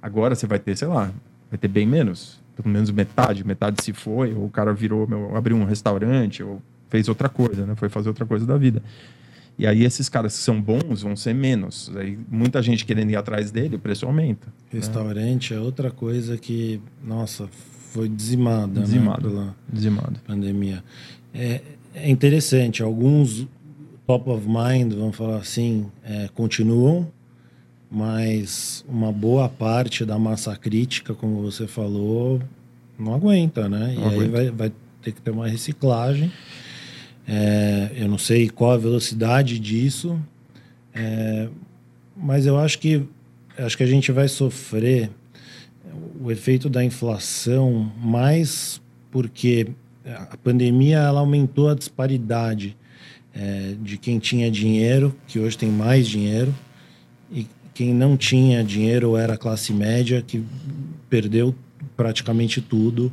Agora você vai ter, sei lá, vai ter bem menos. Pelo menos metade se foi, ou o cara abriu um restaurante, ou fez outra coisa, né? Foi fazer outra coisa da vida. E aí esses caras que são bons vão ser menos. Aí muita gente querendo ir atrás dele, o preço aumenta. Restaurante é outra coisa que, nossa, foi dizimada. Dizimado, né? Dizimado. Pandemia. É interessante, alguns top of mind, vamos falar assim, continuam, mas uma boa parte da massa crítica, como você falou, não aguenta, né? Não aguenta. Aí vai ter que ter uma reciclagem. Eu não sei qual a velocidade disso, mas eu acho que a gente vai sofrer o efeito da inflação mais porque a pandemia ela aumentou a disparidade de quem tinha dinheiro, que hoje tem mais dinheiro, e quem não tinha dinheiro ou era classe média, que perdeu praticamente tudo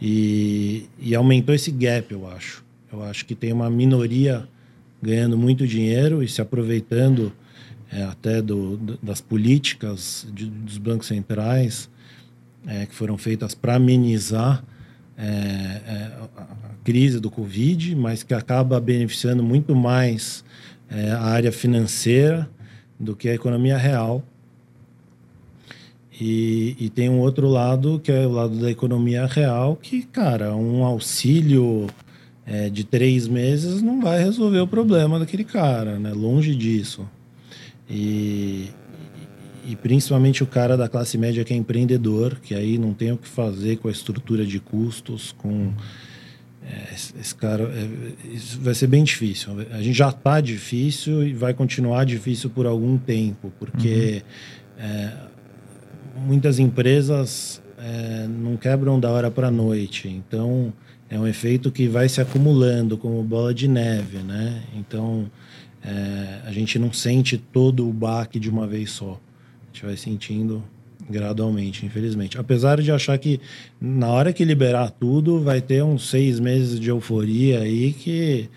e aumentou esse gap, eu acho. Eu acho que tem uma minoria ganhando muito dinheiro e se aproveitando até das políticas dos bancos centrais que foram feitas para amenizar a crise do Covid, mas que acaba beneficiando muito mais a área financeira do que a economia real. E tem um outro lado, que é o lado da economia real, que, cara, um auxílio... de 3 meses não vai resolver o problema daquele cara, né? Longe disso. E principalmente o cara da classe média que é empreendedor, que aí não tem o que fazer com a estrutura de custos, com... esse cara... isso vai ser bem difícil. A gente já está difícil e vai continuar difícil por algum tempo, porque muitas empresas não quebram da hora para a noite, então... É um efeito que vai se acumulando como bola de neve, né? Então, a gente não sente todo o baque de uma vez só. A gente vai sentindo gradualmente, infelizmente. Apesar de achar que na hora que liberar tudo, vai ter uns 6 meses de euforia aí que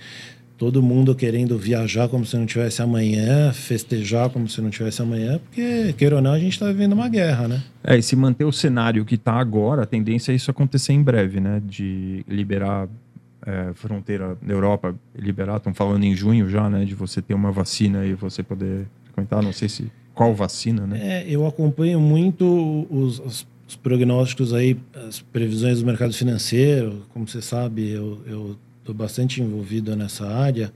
todo mundo querendo viajar como se não tivesse amanhã, festejar como se não tivesse amanhã, porque, queira ou não, a gente está vivendo uma guerra, né? E se manter o cenário que está agora, a tendência é isso acontecer em breve, né? De liberar fronteira da Europa, liberar, estão falando em junho já, né? De você ter uma vacina e você poder frequentar, não sei se qual vacina, né? Eu acompanho muito os prognósticos aí, as previsões do mercado financeiro, como você sabe, eu estou bastante envolvido nessa área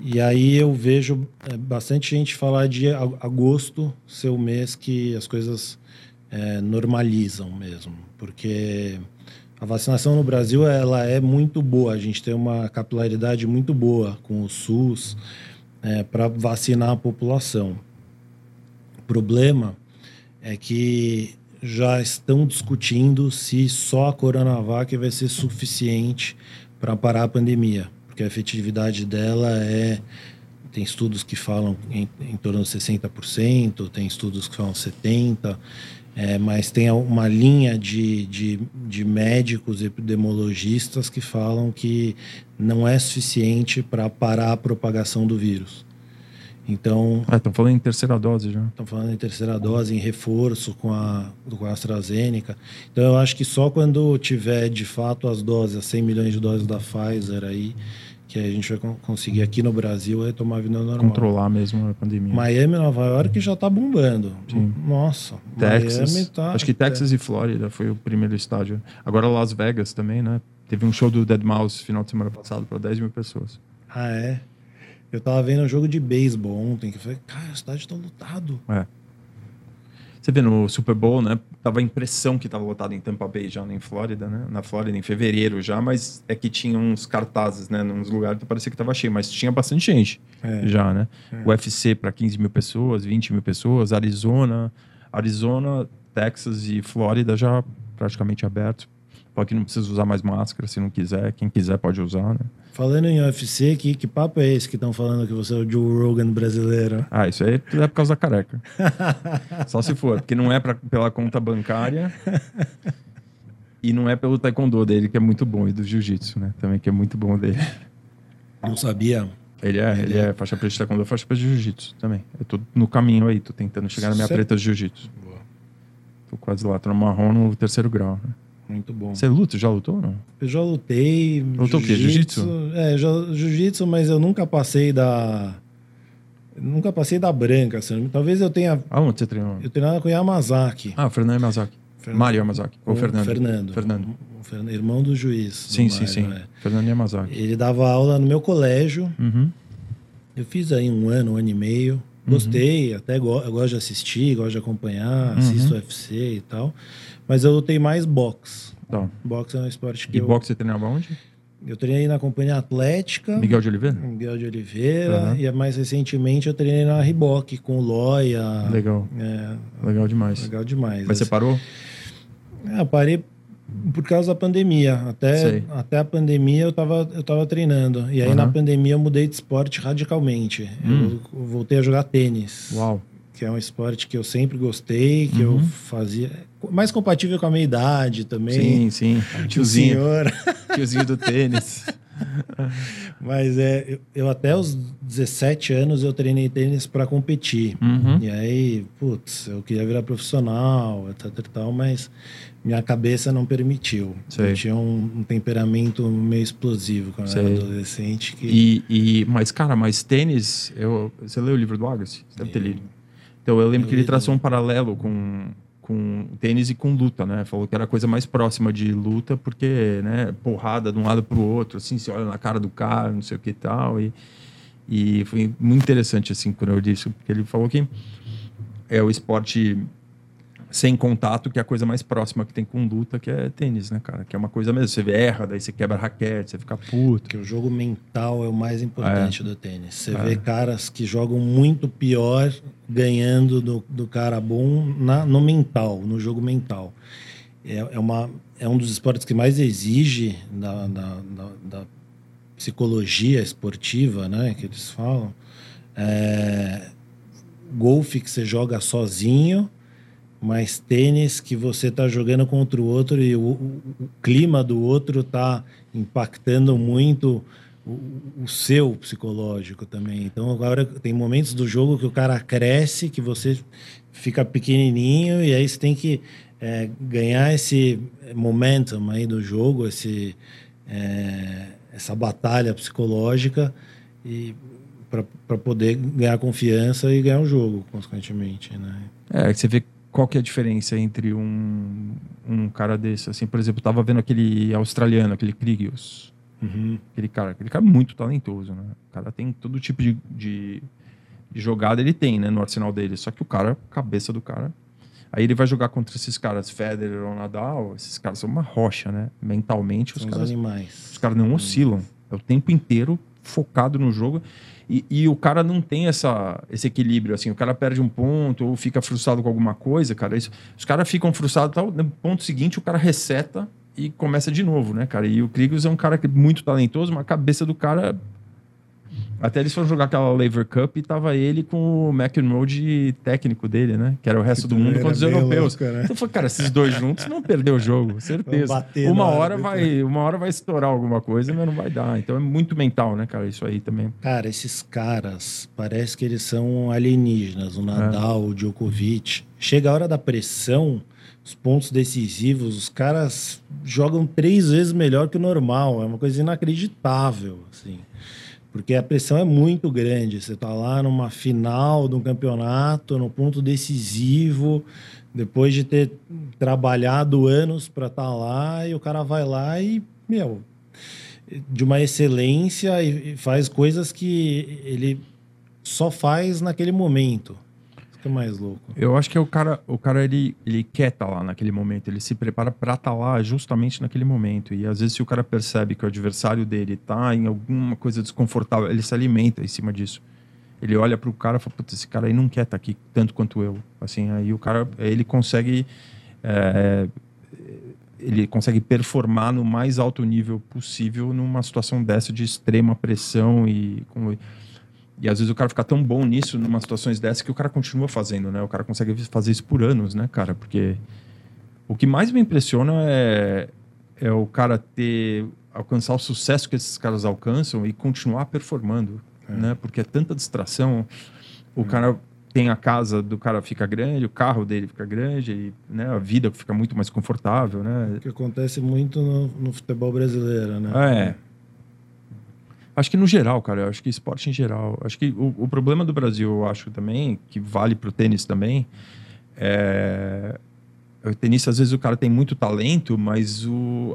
E aí eu vejo bastante gente falar de agosto ser o mês que as coisas normalizam mesmo, porque a vacinação no Brasil ela é muito boa, a gente tem uma capilaridade muito boa com o SUS para vacinar a população. O problema é que já estão discutindo se só a Coronavac vai ser suficiente para parar a pandemia, porque a efetividade dela tem estudos que falam em torno de 60%, tem estudos que falam 70%, mas tem uma linha de médicos e epidemiologistas que falam que não é suficiente para parar a propagação do vírus. Então... estão falando em terceira dose já. Estão falando em terceira dose, em reforço com a AstraZeneca. Então, eu acho que só quando tiver, de fato, as doses, as 100 milhões de doses da Pfizer aí, que a gente vai conseguir aqui no Brasil retomar a vida normal. Controlar mesmo a pandemia. Miami e Nova York já está bombando. Sim. Nossa, Texas. Miami tá... Acho que Texas e Flórida foi o primeiro estádio. Agora Las Vegas também, né? Teve um show do Deadmau5 final de semana passado para 10 mil pessoas. Ah, é? Eu tava vendo um jogo de beisebol ontem, que eu falei, cara, a cidade tá lotado. Você vê no Super Bowl, né? Tava a impressão que tava lotado em Tampa Bay já, em Flórida, né? Na Flórida, em fevereiro já, mas é que tinha uns cartazes, né? Nos lugares que parecia que tava cheio, mas tinha bastante gente já, né? É. UFC para 15 mil pessoas, 20 mil pessoas, Arizona, Texas e Flórida já praticamente aberto. Porque não precisa usar mais máscara se não quiser. Quem quiser pode usar, né? Falando em UFC, que papo é esse que estão falando que você é o Joe Rogan brasileiro? Ah, isso aí é por causa da careca. Só se for, porque não é pela conta bancária e não é pelo taekwondo dele, que é muito bom, e do jiu-jitsu, né? Também que é muito bom dele. Não sabia. Ele é faixa preta de taekwondo, faixa preta de jiu-jitsu também. Eu tô no caminho aí, tô tentando chegar na minha preta de jiu-jitsu. Boa. Tô quase lá, tô no marrom no terceiro grau, né? Muito bom. Você luta? Já lutou ou não? Eu já lutei. Lutou o quê? Jiu-jitsu? Jiu-jitsu, mas eu nunca passei da... branca, assim. Talvez eu tenha... Aonde você treinou? Eu treinava com o Yamazaki. Ah, o Fernando Yamazaki. Mário Yamazaki. Ou Fernando. O irmão do juiz. Sim, do Mário, sim. Né? Fernando Yamazaki. Ele dava aula no meu colégio. Uhum. Eu fiz aí um ano e meio. Gostei, até eu gosto de assistir, gosto de acompanhar, assisto UFC e tal. Mas eu lutei mais boxe. Então, boxe é um esporte que boxe você treinava onde? Eu treinei na Companhia Atlética. Miguel de Oliveira. Uhum. E mais recentemente eu treinei na Riboc, com o Loia. Legal. Legal demais. Mas você parou? Eu parei por causa da pandemia. Até a pandemia eu tava treinando. E aí na pandemia eu mudei de esporte radicalmente. Eu voltei a jogar tênis. Uau. Que é um esporte que eu sempre gostei, que eu fazia... Mais compatível com a minha idade também. Sim, sim. Tiozinho do tênis. Mas eu até os 17 anos eu treinei tênis para competir. E aí, eu queria virar profissional, tal, mas minha cabeça não permitiu. Sei. Eu tinha um temperamento meio explosivo quando eu era adolescente. Mas tênis... Você leu o livro do Agassi? Você deve ter lido. Então, eu lembro que ele traçou um paralelo com tênis e com luta, né? Falou que era a coisa mais próxima de luta, porque, né, porrada de um lado pro outro, assim, você olha na cara do cara, não sei o que e tal. E foi muito interessante, assim, quando eu li isso, porque ele falou que é o esporte sem contato, que é a coisa mais próxima que tem com luta, que é tênis, né, cara? Que é uma coisa mesmo, você erra, daí você quebra raquete, você fica puto. Porque o jogo mental é o mais importante do tênis. Você vê caras que jogam muito pior ganhando do cara bom no mental, no jogo mental. É um dos esportes que mais exige da psicologia esportiva, né, que eles falam. Golfe que você joga sozinho... Mas tênis que você tá jogando contra o outro e o clima do outro tá impactando muito o seu psicológico também. Então agora tem momentos do jogo que o cara cresce, que você fica pequenininho e aí você tem que ganhar esse momentum aí do jogo, essa batalha psicológica e... para poder ganhar confiança e ganhar o jogo, consequentemente, né? Você vê qual que é a diferença entre um cara desse, assim, por exemplo, eu tava vendo aquele australiano, aquele Kyrgios, Uhum. Aquele cara é muito talentoso, né? O cara tem todo tipo de jogada, ele tem, né? No arsenal dele. Só que o cara, cabeça do cara... Aí ele vai jogar contra esses caras, Federer ou Nadal. Esses caras são uma rocha, né? Mentalmente, são os caras... animais. Os caras não oscilam. É o tempo inteiro focado no jogo. E o cara não tem esse equilíbrio, assim. O cara perde um ponto ou fica frustrado com alguma coisa, cara. Os caras ficam frustrados e tal. No ponto seguinte, o cara reseta e começa de novo, né, cara? E o Krigos é um cara muito talentoso, mas a cabeça do cara... Até eles foram jogar aquela Lever Cup e tava ele com o McEnroe de técnico dele, né? Que era o resto do mundo contra os europeus. Louca, né? Então eu falei, cara, esses dois juntos não perder o jogo, certeza. Uma hora vai estourar alguma coisa, mas não vai dar. Então é muito mental, né, cara? Isso aí também. Cara, esses caras, parece que eles são alienígenas. O Nadal, o Djokovic. Chega a hora da pressão, os pontos decisivos, os caras jogam 3 vezes melhor que o normal. É uma coisa inacreditável, assim. Porque a pressão é muito grande. Você está lá numa final de um campeonato, no ponto decisivo, depois de ter trabalhado anos para estar lá, e o cara vai lá e, meu, de uma excelência, e faz coisas que ele só faz naquele momento. Isso que é mais louco. Eu acho que o cara ele quer estar lá naquele momento, ele se prepara para estar lá justamente naquele momento. E às vezes, se o cara percebe que o adversário dele está em alguma coisa desconfortável, ele se alimenta em cima disso. Ele olha para o cara e fala, putz, esse cara aí não quer estar aqui tanto quanto eu. Assim, aí o cara, ele consegue... ele consegue performar no mais alto nível possível numa situação dessa de extrema pressão e... E às vezes o cara fica tão bom nisso, numa situações dessas, que o cara continua fazendo, né? O cara consegue fazer isso por anos, né, cara? Porque o que mais me impressiona é o cara alcançar o sucesso que esses caras alcançam e continuar performando, né? Porque é tanta distração. O cara tem a casa do cara fica grande, o carro dele fica grande, e, né, a vida fica muito mais confortável, né? O que acontece muito no futebol brasileiro, né? É. Acho que no geral, cara, eu acho que esporte em geral. Acho que o problema do Brasil, eu acho também, que vale pro tênis também, o tenista, às vezes, o cara tem muito talento, mas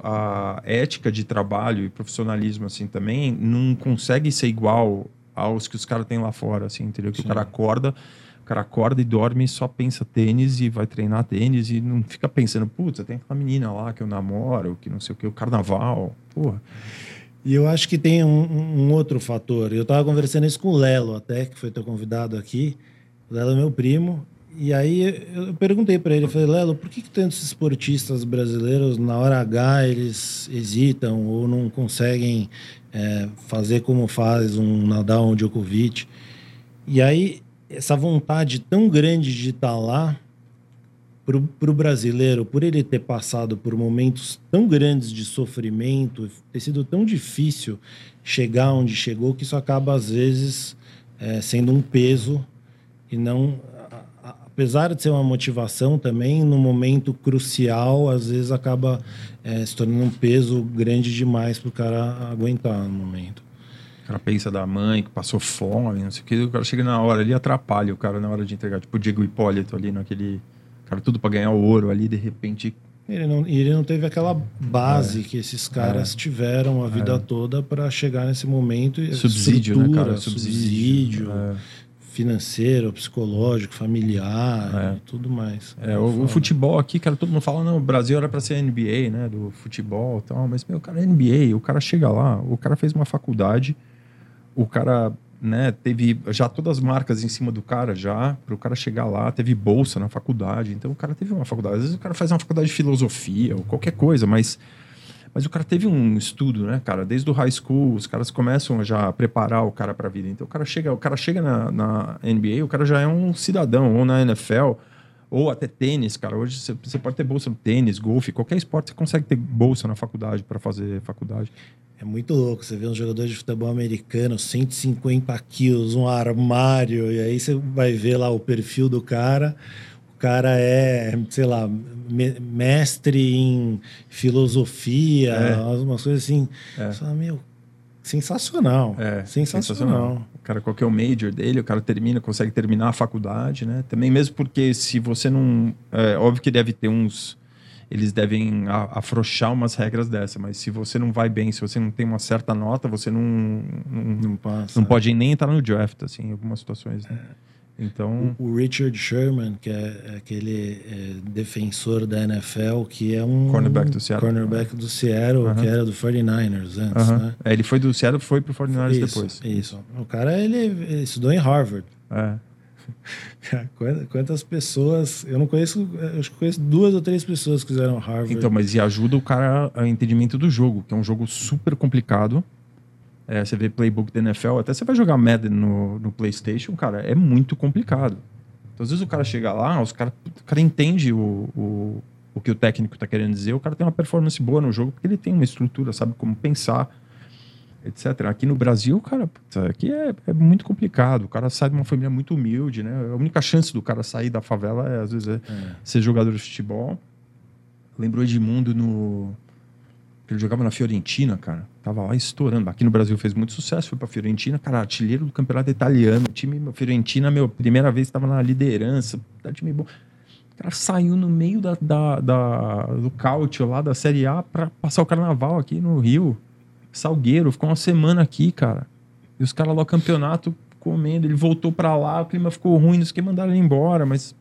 a ética de trabalho e profissionalismo, assim, também, não consegue ser igual aos que os caras têm lá fora, assim, entendeu? Que o cara acorda e dorme, só pensa tênis e vai treinar tênis e não fica pensando, putz, tem aquela menina lá que eu namoro, que não sei o que, o carnaval, porra. E eu acho que tem um outro fator. Eu estava conversando isso com o Lelo até, que foi teu convidado aqui. O Lelo é meu primo. E aí eu perguntei para ele, eu falei, Lelo, por que tantos esportistas brasileiros, na hora H, eles hesitam ou não conseguem fazer como faz um Nadal, um Djokovic? E aí, essa vontade tão grande de estar lá, para o brasileiro, por ele ter passado por momentos tão grandes de sofrimento, ter sido tão difícil chegar onde chegou, que isso acaba, às vezes, sendo um peso e não... Apesar de ser uma motivação também, no momento crucial, às vezes acaba se tornando um peso grande demais para o cara aguentar no momento. O cara pensa da mãe que passou fome, não sei o que, o cara chega na hora ali e atrapalha o cara na hora de entregar. Tipo o Diego Hipólito ali naquele... Cara, tudo para ganhar o ouro ali, de repente... Ele não teve aquela base que esses caras tiveram a vida toda para chegar nesse momento. Subsídio, né, cara? Subsídio financeiro, psicológico, familiar, tudo mais. O futebol aqui, cara, todo mundo fala, não, o Brasil era para ser NBA, né, do futebol e tal, mas, meu, o cara é NBA, o cara chega lá, o cara fez uma faculdade, o cara... Né, teve já todas as marcas em cima do cara já, para o cara chegar lá, teve bolsa na faculdade, então o cara teve uma faculdade, às vezes o cara faz uma faculdade de filosofia ou qualquer coisa, mas o cara teve um estudo, né, cara, desde o high school, os caras começam já a preparar o cara para a vida, então o cara chega na NBA, o cara já é um cidadão, ou na NFL, ou até tênis, cara, hoje você pode ter bolsa no tênis, golfe, qualquer esporte você consegue ter bolsa na faculdade para fazer faculdade. É muito louco, você vê um jogador de futebol americano, 150 quilos, um armário, e aí você vai ver lá o perfil do cara, o cara é, sei lá, mestre em filosofia, umas coisas assim, você fala, meu, sensacional, sensacional. O cara, qual que é o major dele, o cara consegue terminar a faculdade, né, também mesmo porque se você não, óbvio que deve ter uns eles devem afrouxar umas regras dessa. Mas se você não vai bem, se você não tem uma certa nota, você não pode nem entrar no draft, assim, em algumas situações, né? Então... O Richard Sherman, que é aquele defensor da NFL, que é um... Cornerback do Seattle, que era do 49ers antes, né? É, ele foi do Seattle, foi pro 49ers depois. Isso. O cara, ele estudou em Harvard. É. Quantas pessoas... Eu não conheço... Acho que conheço 2 ou 3 pessoas que fizeram Harvard. Então, mas e ajuda o cara ao entendimento do jogo, que é um jogo super complicado. É, você vê playbook da NFL, até você vai jogar Madden no PlayStation, cara, é muito complicado. Então, às vezes o cara chega lá, o cara entende o que o técnico tá querendo dizer, o cara tem uma performance boa no jogo, porque ele tem uma estrutura, sabe como pensar, etc. Aqui no Brasil, cara, aqui é muito complicado. O cara sai de uma família muito humilde, né? A única chance do cara sair da favela é, às vezes, ser jogador de futebol. Lembrou Edmundo no... Ele jogava na Fiorentina, cara. Tava lá estourando. Aqui no Brasil fez muito sucesso, foi pra Fiorentina, cara, artilheiro do campeonato italiano. O time Fiorentina, primeira vez tava na liderança. Tá time bom. O cara saiu no meio do cautio lá da Série A pra passar o carnaval aqui no Rio. Salgueiro, ficou uma semana aqui, cara. E os caras lá no campeonato comendo. Ele voltou pra lá, o clima ficou ruim, não sei o que, mandaram ele embora. Mas,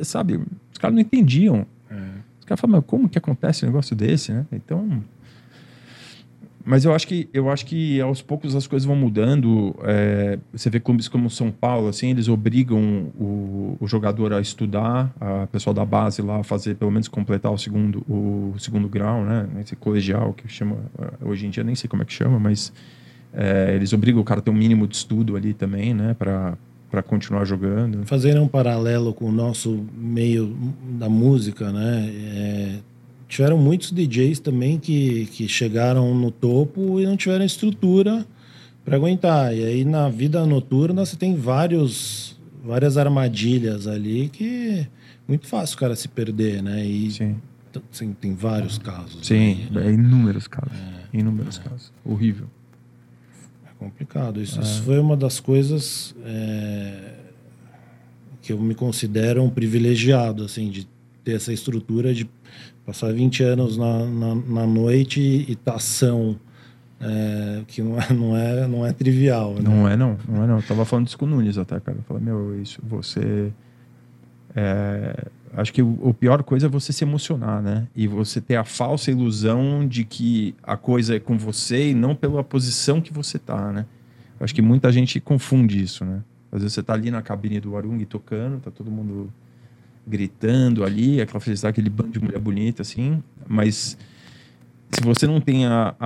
sabe, os caras não entendiam. É. Os caras falavam, mas como que acontece um negócio desse, né? Então... Mas eu acho que aos poucos as coisas vão mudando. É, você vê clubes como São Paulo, assim, eles obrigam o jogador a estudar, a pessoal da base lá a fazer, pelo menos completar o segundo grau, né? Esse colegial que chama, hoje em dia nem sei como é que chama, mas eles obrigam o cara a ter um mínimo de estudo ali também, né? Para continuar jogando. Fazer um paralelo com o nosso meio da música, né? Tiveram muitos DJs também que chegaram no topo e não tiveram estrutura para aguentar. E aí, na vida noturna, você tem várias armadilhas ali que é muito fácil o cara se perder, né? E sim. Assim, tem vários casos. Sim, né? Inúmeros casos. Inúmeros casos. Horrível. É complicado. Isso foi uma das coisas que eu me considero um privilegiado, assim, de ter essa estrutura de passar 20 anos na noite e tação, que não é trivial, né? Não é não. Eu tava falando isso com o Nunes até, cara. Eu falei, meu, isso, você... acho que a pior coisa é você se emocionar, né? E você ter a falsa ilusão de que a coisa é com você e não pela posição que você tá, né? Eu acho que muita gente confunde isso, né? Às vezes você tá ali na cabine do Warung tocando, tá todo mundo... gritando ali, aquela felicidade, aquele bando de mulher bonita, assim, mas se você não tem a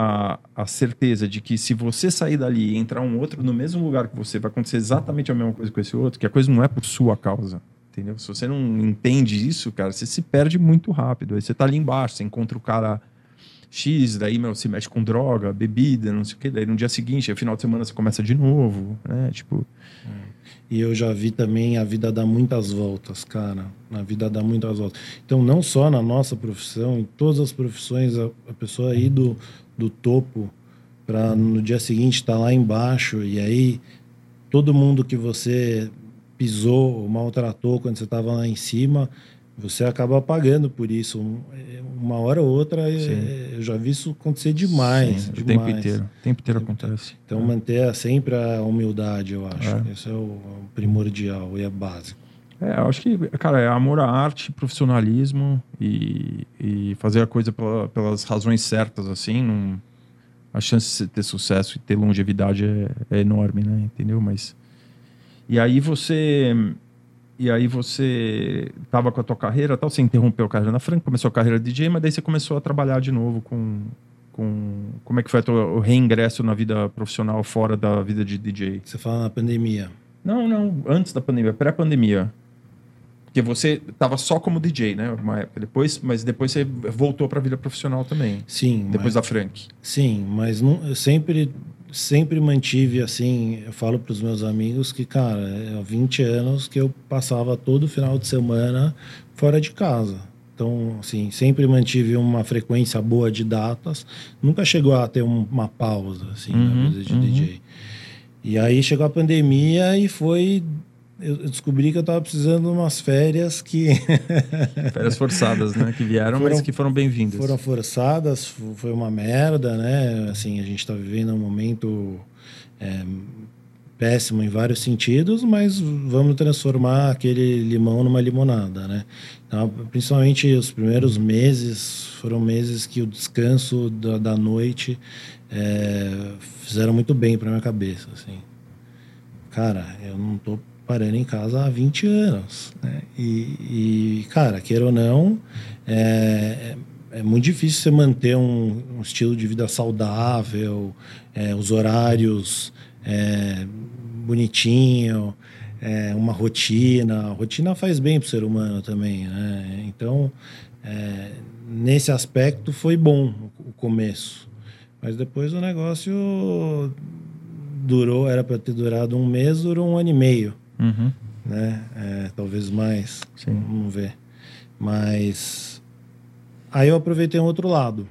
certeza de que se você sair dali e entrar um outro no mesmo lugar que você, vai acontecer exatamente a mesma coisa com esse outro, que a coisa não é por sua causa, entendeu? Se você não entende isso, cara, você se perde muito rápido. Aí você tá ali embaixo, você encontra o cara X, daí, meu, se mexe com droga, bebida, não sei o que, daí no dia seguinte, no final de semana você começa de novo, né? Tipo... E eu já vi também a vida dar muitas voltas, cara. A vida dá muitas voltas. Então, não só na nossa profissão, em todas as profissões, a pessoa ir do topo para no dia seguinte estar lá embaixo. E aí, todo mundo que você pisou, maltratou quando você estava lá em cima, você acaba pagando por isso. Uma hora ou outra, eu já vi isso acontecer demais. Sim, demais. O tempo inteiro acontece. Então, manter sempre a humildade, eu acho. Isso é o primordial e é básico. Eu acho que, cara, é amor à arte, profissionalismo e fazer a coisa pelas razões certas, assim. A chance de ter sucesso e ter longevidade é enorme, né? Entendeu? Mas... E aí você tava com a tua carreira, tal, você interrompeu a carreira na Franca, começou a carreira de DJ, mas daí você começou a trabalhar de novo com como é que foi o reingresso na vida profissional fora da vida de DJ? Você fala na pandemia. Não, antes da pandemia, pré-pandemia. Porque você tava só como DJ, né? Uma época depois, mas depois você voltou para a vida profissional também. Sim. Depois da Franca. Sim, mas não, eu sempre mantive, assim, eu falo para os meus amigos que, cara, há 20 anos que eu passava todo final de semana fora de casa. Então, assim, sempre mantive uma frequência boa de datas. Nunca chegou a ter uma pausa, assim, na vida de DJ. E aí chegou a pandemia e foi eu descobri que eu estava precisando de umas férias que... Férias forçadas, né? Que vieram, mas que foram bem-vindas. Foram forçadas, foi uma merda, né? Assim, a gente está vivendo um momento péssimo em vários sentidos, mas vamos transformar aquele limão numa limonada, né? Então, principalmente os primeiros meses, foram meses que o descanso da noite fizeram muito bem para minha cabeça, assim. Cara, eu não tô parando em casa há 20 anos, né? E cara, queira ou não, é muito difícil você manter um estilo de vida saudável, os horários bonitinho, uma rotina. A rotina faz bem para o ser humano também, né? Então, nesse aspecto foi bom o começo. Mas depois o negócio durou, era para ter durado um mês, durou um ano e meio. Uhum. Né? Talvez mais, sim. Vamos ver. Mas aí eu aproveitei um outro lado.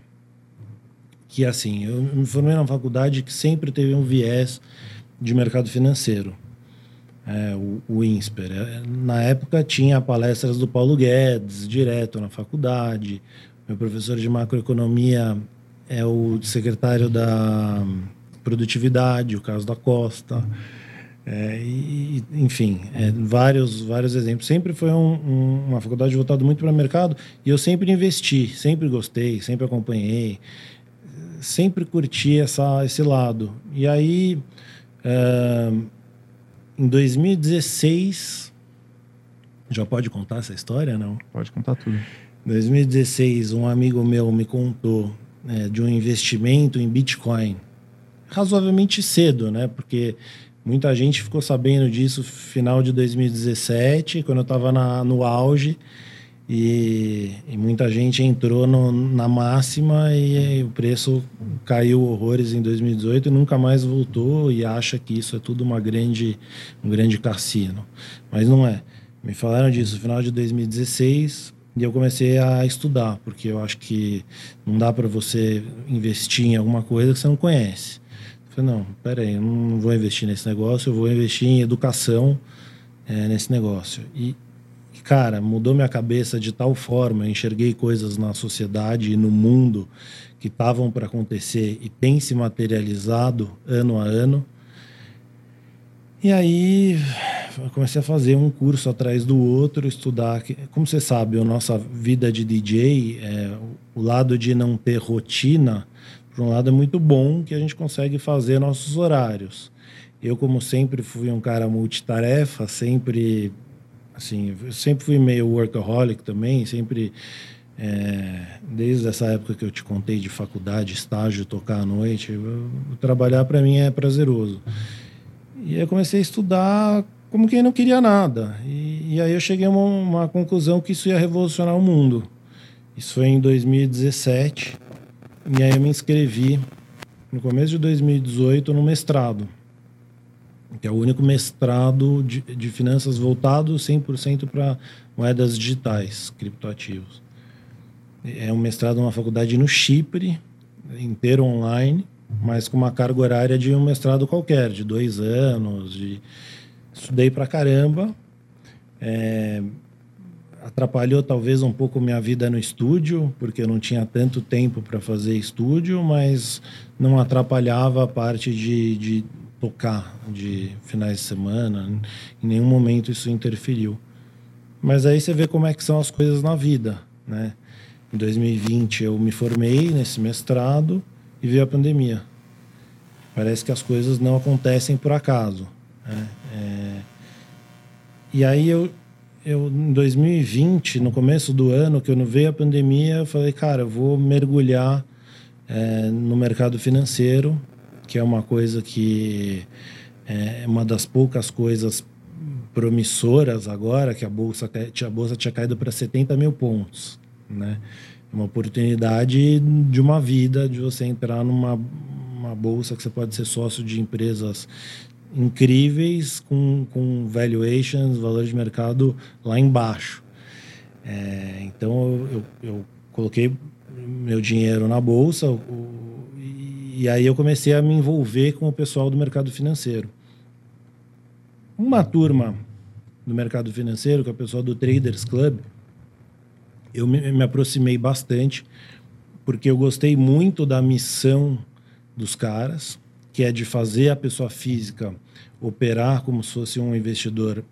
Que assim, eu me formei na faculdade que sempre teve um viés de mercado financeiro, o INSPER. Na época tinha palestras do Paulo Guedes direto na faculdade. Meu professor de macroeconomia é o secretário da produtividade, o Carlos da Costa. Enfim, vários exemplos. Sempre foi uma faculdade voltada muito para o mercado e eu sempre investi, sempre gostei, sempre acompanhei. Sempre curti esse lado. E aí, em 2016... Já pode contar essa história, não? Pode contar tudo. Em 2016, um amigo meu me contou de um investimento em Bitcoin. Razoavelmente cedo, né? Porque muita gente ficou sabendo disso no final de 2017, quando eu estava no auge. E muita gente entrou na máxima e o preço caiu horrores em 2018 e nunca mais voltou e acha que isso é tudo um grande cassino. Mas não é. Me falaram disso no final de 2016 e eu comecei a estudar, porque eu acho que não dá para você investir em alguma coisa que você não conhece. Eu falei, não, peraí, eu não vou investir nesse negócio, eu vou investir em educação nesse negócio. Cara, mudou minha cabeça de tal forma, eu enxerguei coisas na sociedade e no mundo que estavam para acontecer e têm se materializado ano a ano. E aí eu comecei a fazer um curso atrás do outro, estudar. Como você sabe, a nossa vida de DJ, o lado de não ter rotina, por um lado é muito bom que a gente consegue fazer nossos horários. Eu, como sempre, fui um cara multitarefa, sempre... Assim, eu sempre fui meio workaholic também, sempre, desde essa época que eu te contei de faculdade, estágio, tocar à noite, trabalhar para mim é prazeroso. E aí eu comecei a estudar como quem não queria nada. E aí eu cheguei a uma conclusão que isso ia revolucionar o mundo. Isso foi em 2017, e aí eu me inscrevi no começo de 2018 no mestrado, que é o único mestrado de finanças voltado 100% para moedas digitais, criptoativos. É um mestrado numa faculdade no Chipre, inteiro online, mas com uma carga horária de um mestrado qualquer, de 2 anos. Estudei pra caramba. Atrapalhou talvez um pouco minha vida no estúdio, porque eu não tinha tanto tempo para fazer estúdio, mas não atrapalhava a parte de tocar de finais de semana, em nenhum momento isso interferiu. Mas aí você vê como é que são as coisas na vida, né? Em 2020 eu me formei nesse mestrado e veio a pandemia. Parece que as coisas não acontecem por acaso, né? E aí eu, em 2020, no começo do ano, que eu não veio a pandemia, eu falei, cara, eu vou mergulhar no mercado financeiro, que é uma coisa que é uma das poucas coisas promissoras agora, que a bolsa tinha caído para 70.000 pontos, né? Uma oportunidade de uma vida, de você entrar numa bolsa que você pode ser sócio de empresas incríveis, com valuations, valor de mercado lá embaixo. Então eu coloquei meu dinheiro na bolsa, e aí eu comecei a me envolver com o pessoal do mercado financeiro. Uma turma do mercado financeiro, com o pessoal do Traders Club, eu me aproximei bastante, porque eu gostei muito da missão dos caras, que é de fazer a pessoa física operar como se fosse um investidor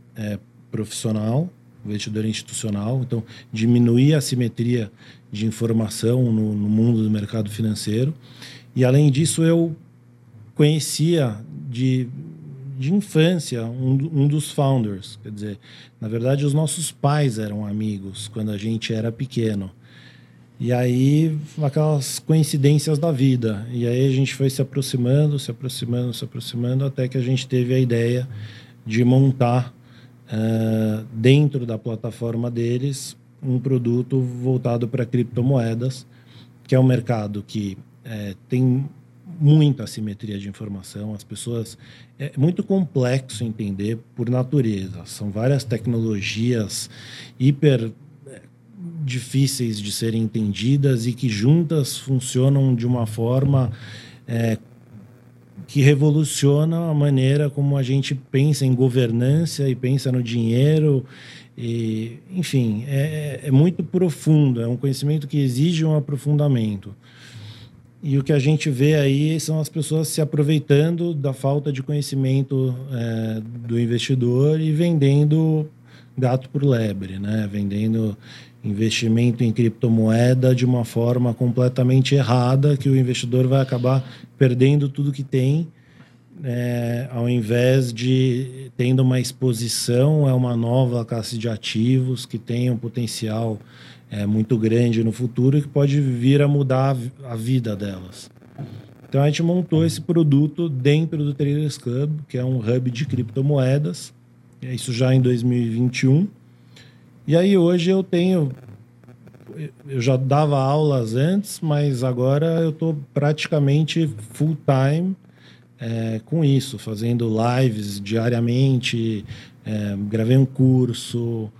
profissional, investidor institucional, então diminuir a assimetria de informação no mundo do mercado financeiro. E, além disso, eu conhecia de infância um dos founders. Quer dizer, na verdade, os nossos pais eram amigos quando a gente era pequeno. E aí, aquelas coincidências da vida. E aí a gente foi se aproximando, até que a gente teve a ideia de montar dentro da plataforma deles um produto voltado para criptomoedas, que é um mercado que tem muita assimetria de informação. As pessoas... É muito complexo entender por natureza. São várias tecnologias hiper difíceis de serem entendidas e que juntas funcionam de uma forma que revoluciona a maneira como a gente pensa em governança e pensa no dinheiro. E, enfim, é muito profundo. É um conhecimento que exige um aprofundamento. E o que a gente vê aí são as pessoas se aproveitando da falta de conhecimento do investidor e vendendo gato por lebre, né? Vendendo investimento em criptomoeda de uma forma completamente errada, que o investidor vai acabar perdendo tudo que tem, ao invés de tendo uma exposição a uma nova classe de ativos que tem um potencial muito grande no futuro e que pode vir a mudar a vida delas. Então, a gente montou esse produto dentro do Traders Club, que é um hub de criptomoedas, isso já em 2021. E aí, hoje, eu já dava aulas antes, mas agora eu estou praticamente full-time com isso, fazendo lives diariamente, gravei um curso...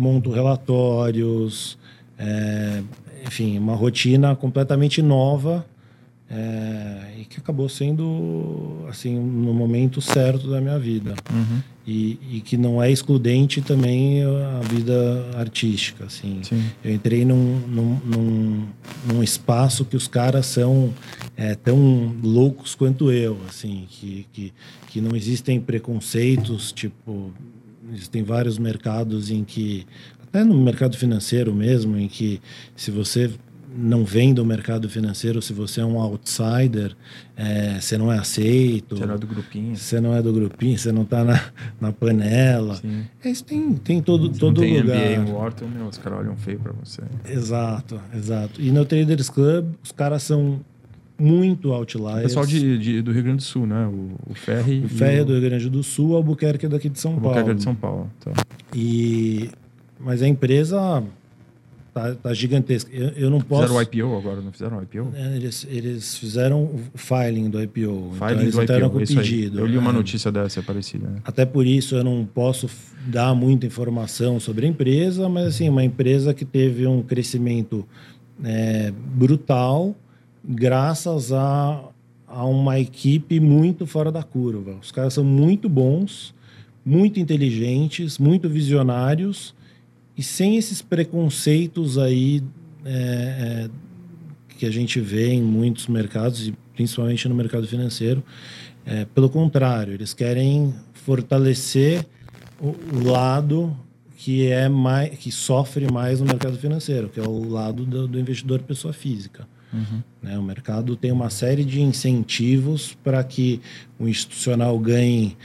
monto relatórios, enfim, uma rotina completamente nova e que acabou sendo, assim, no momento certo da minha vida. Uhum. E que não é excludente também a vida artística, assim. Sim. Eu entrei num espaço que os caras são tão loucos quanto eu, assim, que não existem preconceitos, tipo... Existem vários mercados em que, até no mercado financeiro mesmo, em que se você não vem do mercado financeiro, se você é um outsider, você não é aceito. Você não é do grupinho. Você não é do grupinho, você não está na panela. Isso tem todo lugar. Tem MBA, Wharton, os caras olham feio para você. Exato, exato. E no Traders Club, os caras são... muito outliers. O pessoal do Rio Grande do Sul, né? O Ferri. O Ferri é do Rio Grande do Sul, Albuquerque é daqui de São Paulo. Albuquerque é de São Paulo, tá. Mas a empresa tá gigantesca. Eu não posso... Fizeram o IPO agora, não fizeram o IPO? Eles fizeram o filing do IPO. Filing do IPO, com isso pedido, aí. Eu li uma notícia dessa, parecida. Né? Até por isso eu não posso dar muita informação sobre a empresa, mas assim, uma empresa que teve um crescimento brutal, graças a uma equipe muito fora da curva. Os caras são muito bons, muito inteligentes, muito visionários e sem esses preconceitos aí que a gente vê em muitos mercados, e principalmente no mercado financeiro. Pelo contrário, eles querem fortalecer o lado que sofre mais no mercado financeiro, que é o lado do investidor pessoa física. Uhum. Né? O mercado tem uma série de incentivos para que o institucional ganhe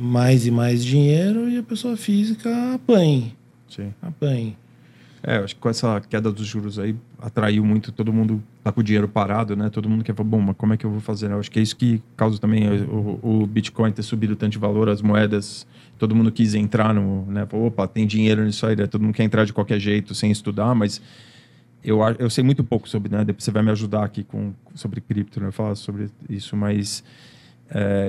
mais e mais dinheiro e a pessoa física apanhe. Sim. Apanhe. Eu acho que com essa queda dos juros aí atraiu muito, todo mundo tá com o dinheiro parado, né? Todo mundo quer falar, bom, mas como é que eu vou fazer? Eu acho que é isso que causa também o Bitcoin ter subido tanto de valor, as moedas, todo mundo quis entrar no, né? Opa, tem dinheiro nisso aí, todo mundo quer entrar de qualquer jeito, sem estudar, mas... Eu sei muito pouco sobre, né? Depois você vai me ajudar aqui sobre cripto, né? Eu falo sobre isso, mas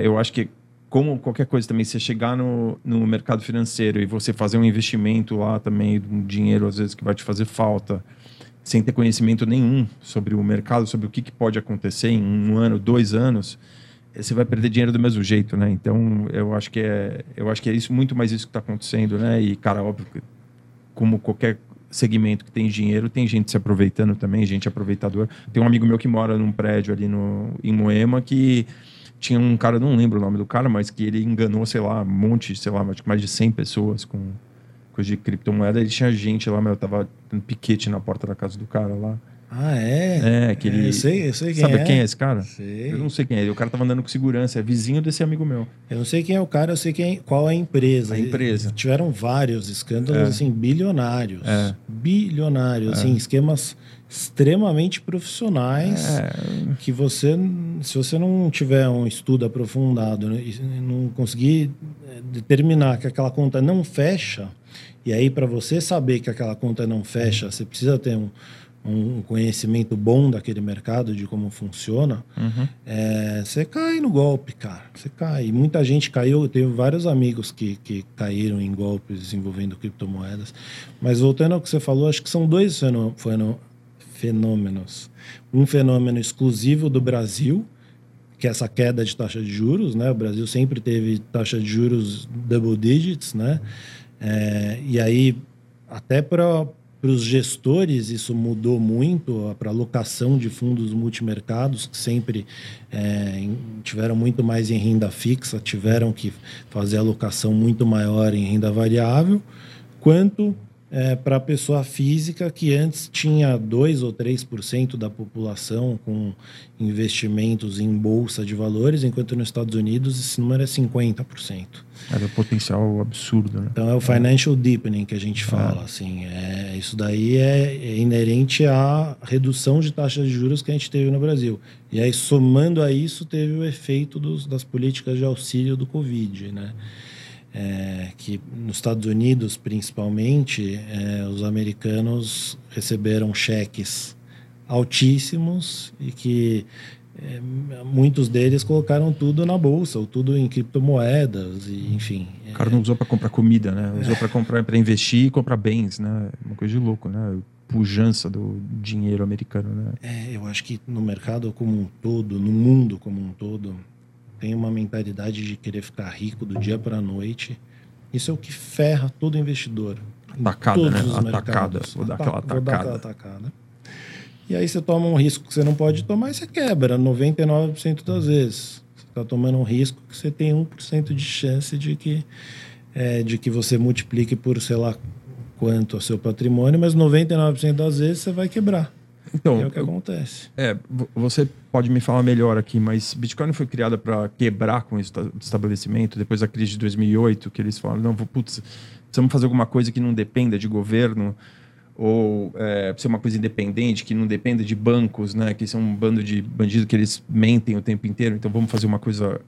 eu acho que, como qualquer coisa também, você chegar no mercado financeiro e você fazer um investimento lá também, um dinheiro às vezes que vai te fazer falta, sem ter conhecimento nenhum sobre o mercado, sobre o que pode acontecer em um ano, 2 anos, você vai perder dinheiro do mesmo jeito, né? Então, eu acho que é isso, muito mais isso que está acontecendo, né? E, cara, óbvio que, como qualquer segmento que tem dinheiro, tem gente se aproveitando também, gente aproveitadora. Tem um amigo meu que mora num prédio ali em Moema, que tinha um cara, não lembro o nome do cara, mas que ele enganou, sei lá, um monte, sei lá, mais de 100 pessoas com coisa de criptomoeda. Ele tinha gente lá, mas eu tava dando piquete na porta da casa do cara lá. Ah, é? É, que ele... Eu sei quem é. Sabe quem é esse cara? Sei. Eu não sei quem é. O cara tava andando com segurança, é vizinho desse amigo meu. Eu não sei quem é o cara, eu sei qual é a empresa. A empresa. Tiveram vários escândalos, assim, bilionários. É. Bilionários, assim, esquemas extremamente profissionais que você... Se você não tiver um estudo aprofundado, né, e não conseguir determinar que aquela conta não fecha, e aí para você saber que aquela conta não fecha, você precisa ter um conhecimento bom daquele mercado, de como funciona, você cai no golpe, cara. Você cai. Muita gente caiu. Eu tenho vários amigos que caíram em golpes envolvendo criptomoedas. Mas voltando ao que você falou, acho que são dois fenômenos. Um fenômeno exclusivo do Brasil, que é essa queda de taxa de juros, né? O Brasil sempre teve taxa de juros double digits, né? E aí, até para os gestores, isso mudou muito, para a alocação de fundos multimercados, que sempre tiveram muito mais em renda fixa, tiveram que fazer alocação muito maior em renda variável, quanto para a pessoa física, que antes tinha 2 ou 3% da população com investimentos em bolsa de valores, enquanto nos Estados Unidos esse número é 50%. Era um potencial absurdo, né? Então é o financial deepening que a gente fala, assim, isso daí é inerente à redução de taxas de juros que a gente teve no Brasil. E aí, somando a isso, teve o efeito das políticas de auxílio do Covid, né? Que nos Estados Unidos, principalmente, os americanos receberam cheques altíssimos e que muitos deles colocaram tudo na bolsa, ou tudo em criptomoedas, e, enfim. O cara não usou para comprar comida, né? Usou para comprar, para investir e comprar bens, né? Uma coisa de louco, né? Pujança do dinheiro americano, né? Eu acho que no mercado como um todo, no mundo como um todo, tem uma mentalidade de querer ficar rico do dia para a noite. Isso é o que ferra todo investidor. Atacada, né? Atacada. E aí você toma um risco que você não pode tomar e você quebra 99% das vezes. Você está tomando um risco que você tem 1% de chance de que você multiplique por, sei lá, quanto ao seu patrimônio, mas 99% das vezes você vai quebrar. Então, é o que acontece. Você pode me falar melhor aqui, mas Bitcoin foi criada para quebrar com o estabelecimento, depois da crise de 2008, que eles falaram, não, precisamos fazer alguma coisa que não dependa de governo, ou ser uma coisa independente, que não dependa de bancos, né, que são um bando de bandidos que eles mentem o tempo inteiro, então vamos fazer uma coisa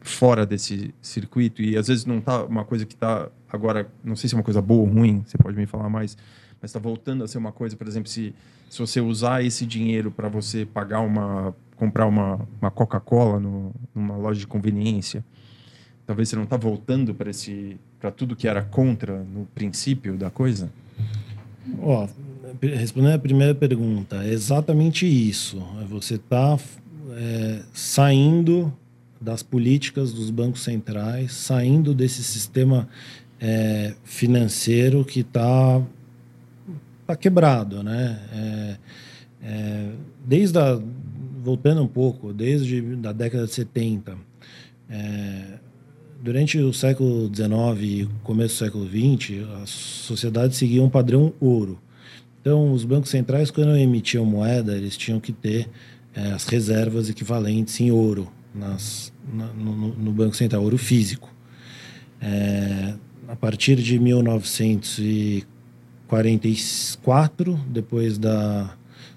fora desse circuito, e às vezes não tá uma coisa que tá agora, não sei se é uma coisa boa ou ruim, você pode me falar mais, mas está voltando a ser uma coisa, por exemplo, se você usar esse dinheiro para você pagar comprar uma Coca-Cola numa loja de conveniência, talvez você não está voltando para tudo que era contra no princípio da coisa? Respondendo a primeira pergunta, é exatamente isso. Você está saindo das políticas dos bancos centrais, saindo desse sistema financeiro que está quebrado, né? Voltando um pouco, desde a década de 70, durante o século XIX e começo do século XX, a sociedade seguia um padrão ouro. Então, os bancos centrais, quando emitiam moeda, eles tinham que ter as reservas equivalentes em ouro no Banco Central, ouro físico. A partir de 1944, depois do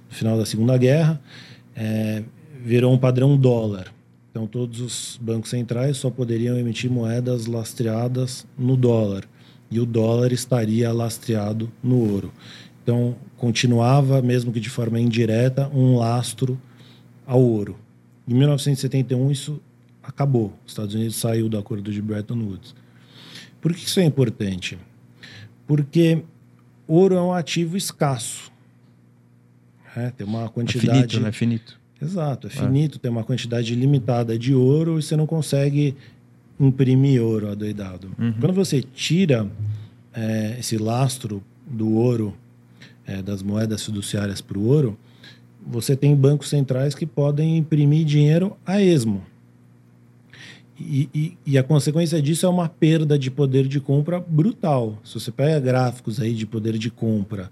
final da Segunda Guerra, virou um padrão dólar. Então, todos os bancos centrais só poderiam emitir moedas lastreadas no dólar. E o dólar estaria lastreado no ouro. Então, continuava, mesmo que de forma indireta, um lastro ao ouro. Em 1971, isso acabou. Os Estados Unidos saiu do acordo de Bretton Woods. Por que isso é importante? Porque ouro é um ativo escasso. Tem uma quantidade... É finito, né? Finito. Exato, é finito, tem uma quantidade limitada de ouro e você não consegue imprimir ouro adoidado. Uhum. Quando você tira esse lastro do ouro, das moedas fiduciárias para o ouro, você tem bancos centrais que podem imprimir dinheiro a esmo. E a consequência disso é uma perda de poder de compra brutal. Se você pega gráficos aí de poder de compra,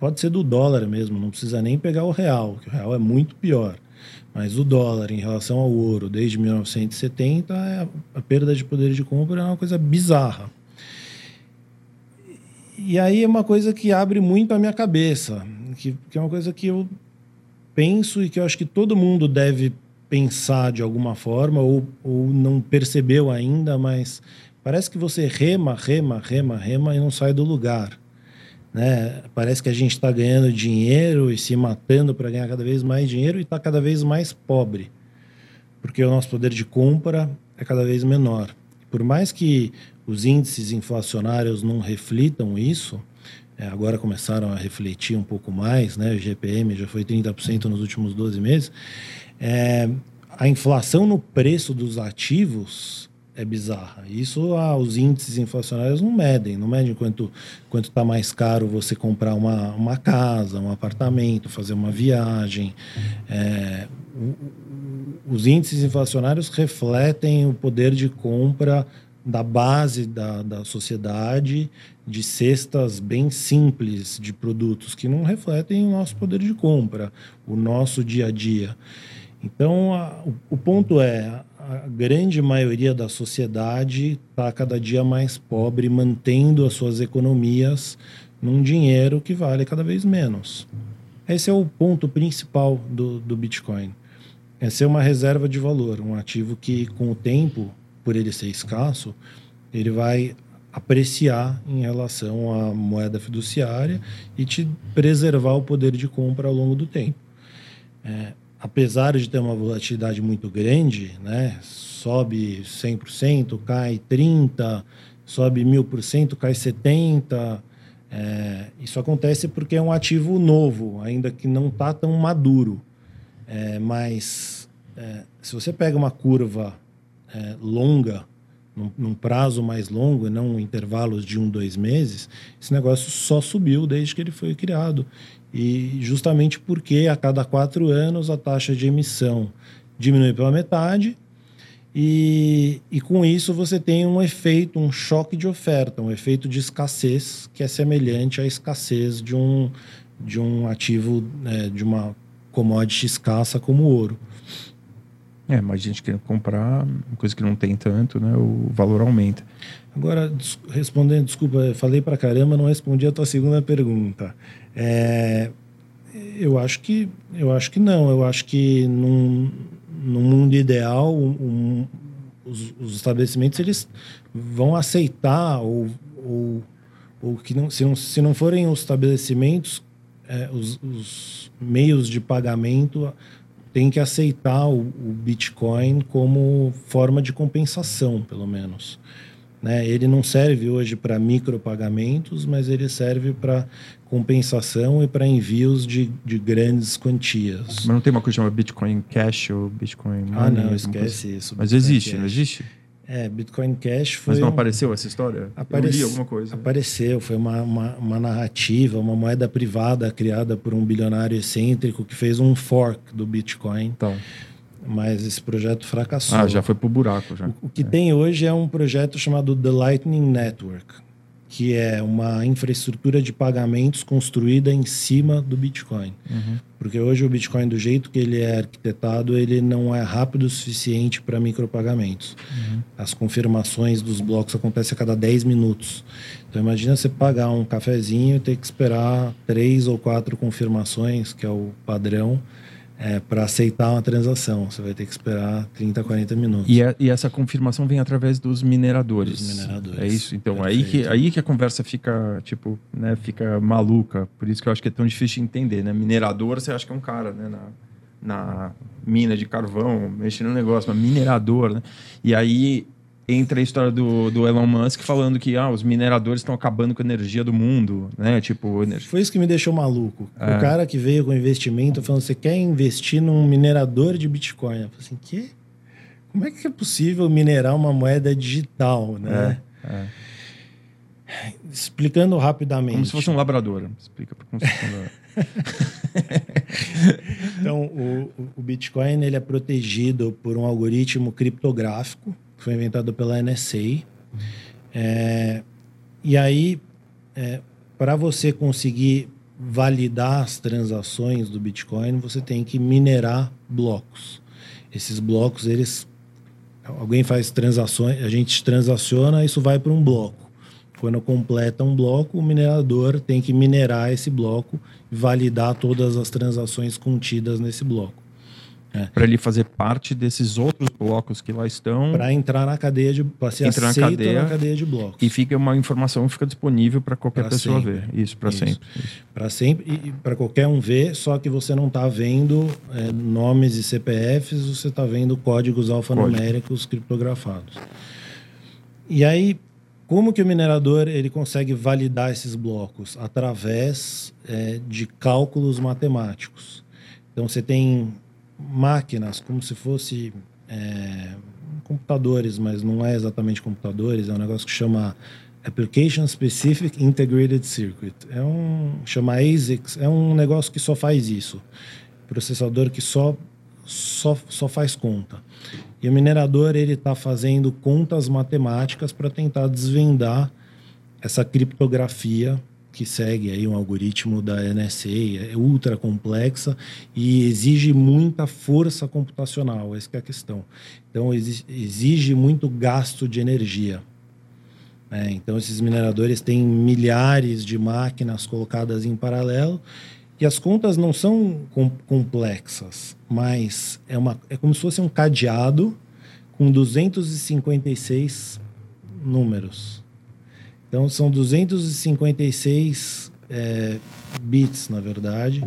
pode ser do dólar mesmo, não precisa nem pegar o real, que o real é muito pior. Mas o dólar em relação ao ouro desde 1970, a perda de poder de compra é uma coisa bizarra. E aí é uma coisa que abre muito a minha cabeça, que é uma coisa que eu penso e que eu acho que todo mundo deve pensar de alguma forma, ou não percebeu ainda, mas parece que você rema e não sai do lugar, né? Parece que a gente está ganhando dinheiro e se matando para ganhar cada vez mais dinheiro e está cada vez mais pobre, porque o nosso poder de compra é cada vez menor. Por mais que os índices inflacionários não reflitam isso, agora começaram a refletir um pouco mais, né? O GPM já foi 30% nos últimos 12 meses, a inflação no preço dos ativos é bizarra. Isso os índices inflacionários não medem quanto está mais caro você comprar uma casa, um apartamento, fazer uma viagem. Os índices inflacionários refletem o poder de compra da base da sociedade, de cestas bem simples de produtos que não refletem o nosso poder de compra, o nosso dia a dia. Então, o ponto é, a grande maioria da sociedade está cada dia mais pobre, mantendo as suas economias num dinheiro que vale cada vez menos. Esse é o ponto principal do Bitcoin. É ser uma reserva de valor, um ativo que, com o tempo, por ele ser escasso, ele vai apreciar em relação à moeda fiduciária e te preservar o poder de compra ao longo do tempo. Apesar de ter uma volatilidade muito grande, né, sobe 100%, cai 30%, sobe 1000%, cai 70%. Isso acontece porque é um ativo novo, ainda que não está tão maduro. Mas se você pega uma curva longa, num prazo mais longo, e não em intervalos de 1-2 meses, esse negócio só subiu desde que ele foi criado. E justamente porque a cada 4 anos a taxa de emissão diminui pela metade e com isso você tem um efeito, um choque de oferta, um efeito de escassez que é semelhante à escassez de um ativo, de uma commodity escassa como o ouro. Mas gente querendo comprar uma coisa que não tem tanto, né? O valor aumenta. Agora, respondendo, desculpa, falei pra caramba, não respondi a tua segunda pergunta. Eu acho que não. Eu acho que num mundo ideal, os estabelecimentos eles vão aceitar ou que não, se não forem os estabelecimentos, os meios de pagamento tem que aceitar o Bitcoin como forma de compensação, pelo menos. Né? Ele não serve hoje para micropagamentos, mas ele serve para compensação e para envios de grandes quantias. Mas não tem uma coisa chamada Bitcoin Cash ou Bitcoin Money? Ah, não, esquece isso. Mas existe, Cash. Não existe? Bitcoin Cash foi... Mas não apareceu essa história? Eu li alguma coisa. Apareceu, foi uma narrativa, uma moeda privada criada por um bilionário excêntrico que fez um fork do Bitcoin. Então. Mas esse projeto fracassou. Já foi pro buraco. Já. O que tem hoje é um projeto chamado The Lightning Network, que é uma infraestrutura de pagamentos construída em cima do Bitcoin. Uhum. Porque hoje o Bitcoin, do jeito que ele é arquitetado, ele não é rápido o suficiente para micropagamentos. Uhum. As confirmações dos blocos acontecem a cada 10 minutos. Então, imagina você pagar um cafezinho e ter que esperar 3 ou 4 confirmações, que é o padrão, para aceitar uma transação. Você vai ter que esperar 30, 40 minutos. E essa confirmação vem através dos mineradores. É isso. Então, aí que a conversa fica, tipo, né, fica maluca. Por isso que eu acho que é tão difícil de entender, né? Minerador, você acha que é um cara, né, na mina de carvão, mexendo no negócio, mas minerador, né? E aí entra a história do Elon Musk falando que os mineradores estão acabando com a energia do mundo, né? Tipo, foi isso que me deixou maluco. É. O cara que veio com investimento falando: você quer investir num minerador de Bitcoin? Eu falei assim, quê? Como é que é possível minerar uma moeda digital, né? É. Explicando rapidamente. Como se fosse um labrador. Explica como se fosse um labrador. Então, o Bitcoin ele é protegido por um algoritmo criptográfico que foi inventado pela NSA. E aí, para você conseguir validar as transações do Bitcoin, você tem que minerar blocos. Esses blocos, alguém faz transações, a gente transaciona, isso vai para um bloco. Quando completa um bloco, o minerador tem que minerar esse bloco e validar todas as transações contidas nesse bloco. É. Para ele fazer parte desses outros blocos que lá estão... Para entrar na cadeia de... Para ser aceito na cadeia de blocos. E fica uma informação fica disponível para qualquer pessoa ver. Isso, para sempre. Para sempre e para qualquer um ver, só que você não está vendo nomes e CPFs, você está vendo códigos alfanuméricos criptografados. E aí... Como que o minerador ele consegue validar esses blocos? Através de cálculos matemáticos. Então, você tem máquinas como se fosse computadores, mas não é exatamente computadores. É um negócio que chama Application Specific Integrated Circuit. Chama ASICS. É um negócio que só faz isso. Processador que só faz conta. E o minerador ele está fazendo contas matemáticas para tentar desvendar essa criptografia que segue aí um algoritmo da NSA, é ultra complexa e exige muita força computacional, essa que é a questão. Então exige muito gasto de energia. Então esses mineradores têm milhares de máquinas colocadas em paralelo. E as contas não são complexas, mas é como se fosse um cadeado com 256 números. Então, são 256 bits, na verdade,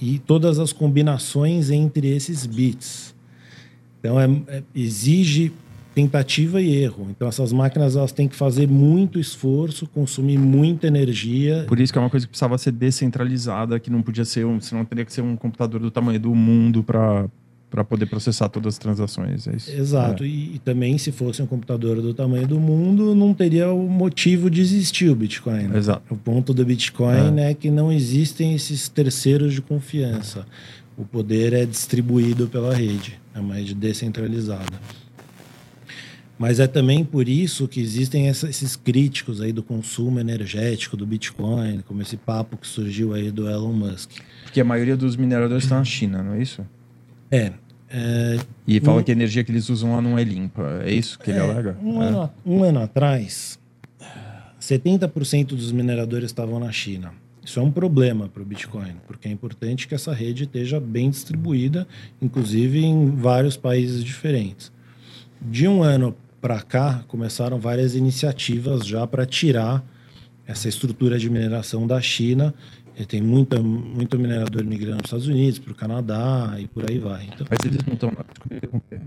e todas as combinações entre esses bits. Então, exige tentativa e erro. Então, essas máquinas elas têm que fazer muito esforço, consumir muita energia. Por isso que é uma coisa que precisava ser descentralizada, que não podia ser senão teria que ser um computador do tamanho do mundo para poder processar todas as transações. É isso. Exato. E também, se fosse um computador do tamanho do mundo, não teria o motivo de existir o Bitcoin. Né? Exato. O ponto do Bitcoin é que não existem esses terceiros de confiança. O poder é distribuído pela rede. É uma rede descentralizada. Mas é também por isso que existem esses críticos aí do consumo energético do Bitcoin, como esse papo que surgiu aí do Elon Musk. Porque a maioria dos mineradores está na China, não é isso? E fala que a energia que eles usam lá não é limpa. É isso que ele alega? Um ano atrás, 70% dos mineradores estavam na China. Isso é um problema para o Bitcoin, porque é importante que essa rede esteja bem distribuída, inclusive em vários países diferentes. De um ano para cá, começaram várias iniciativas já para tirar essa estrutura de mineração da China. E tem muito minerador migrando para os Estados Unidos, para o Canadá e por aí vai. Então, mas eles não estão na China.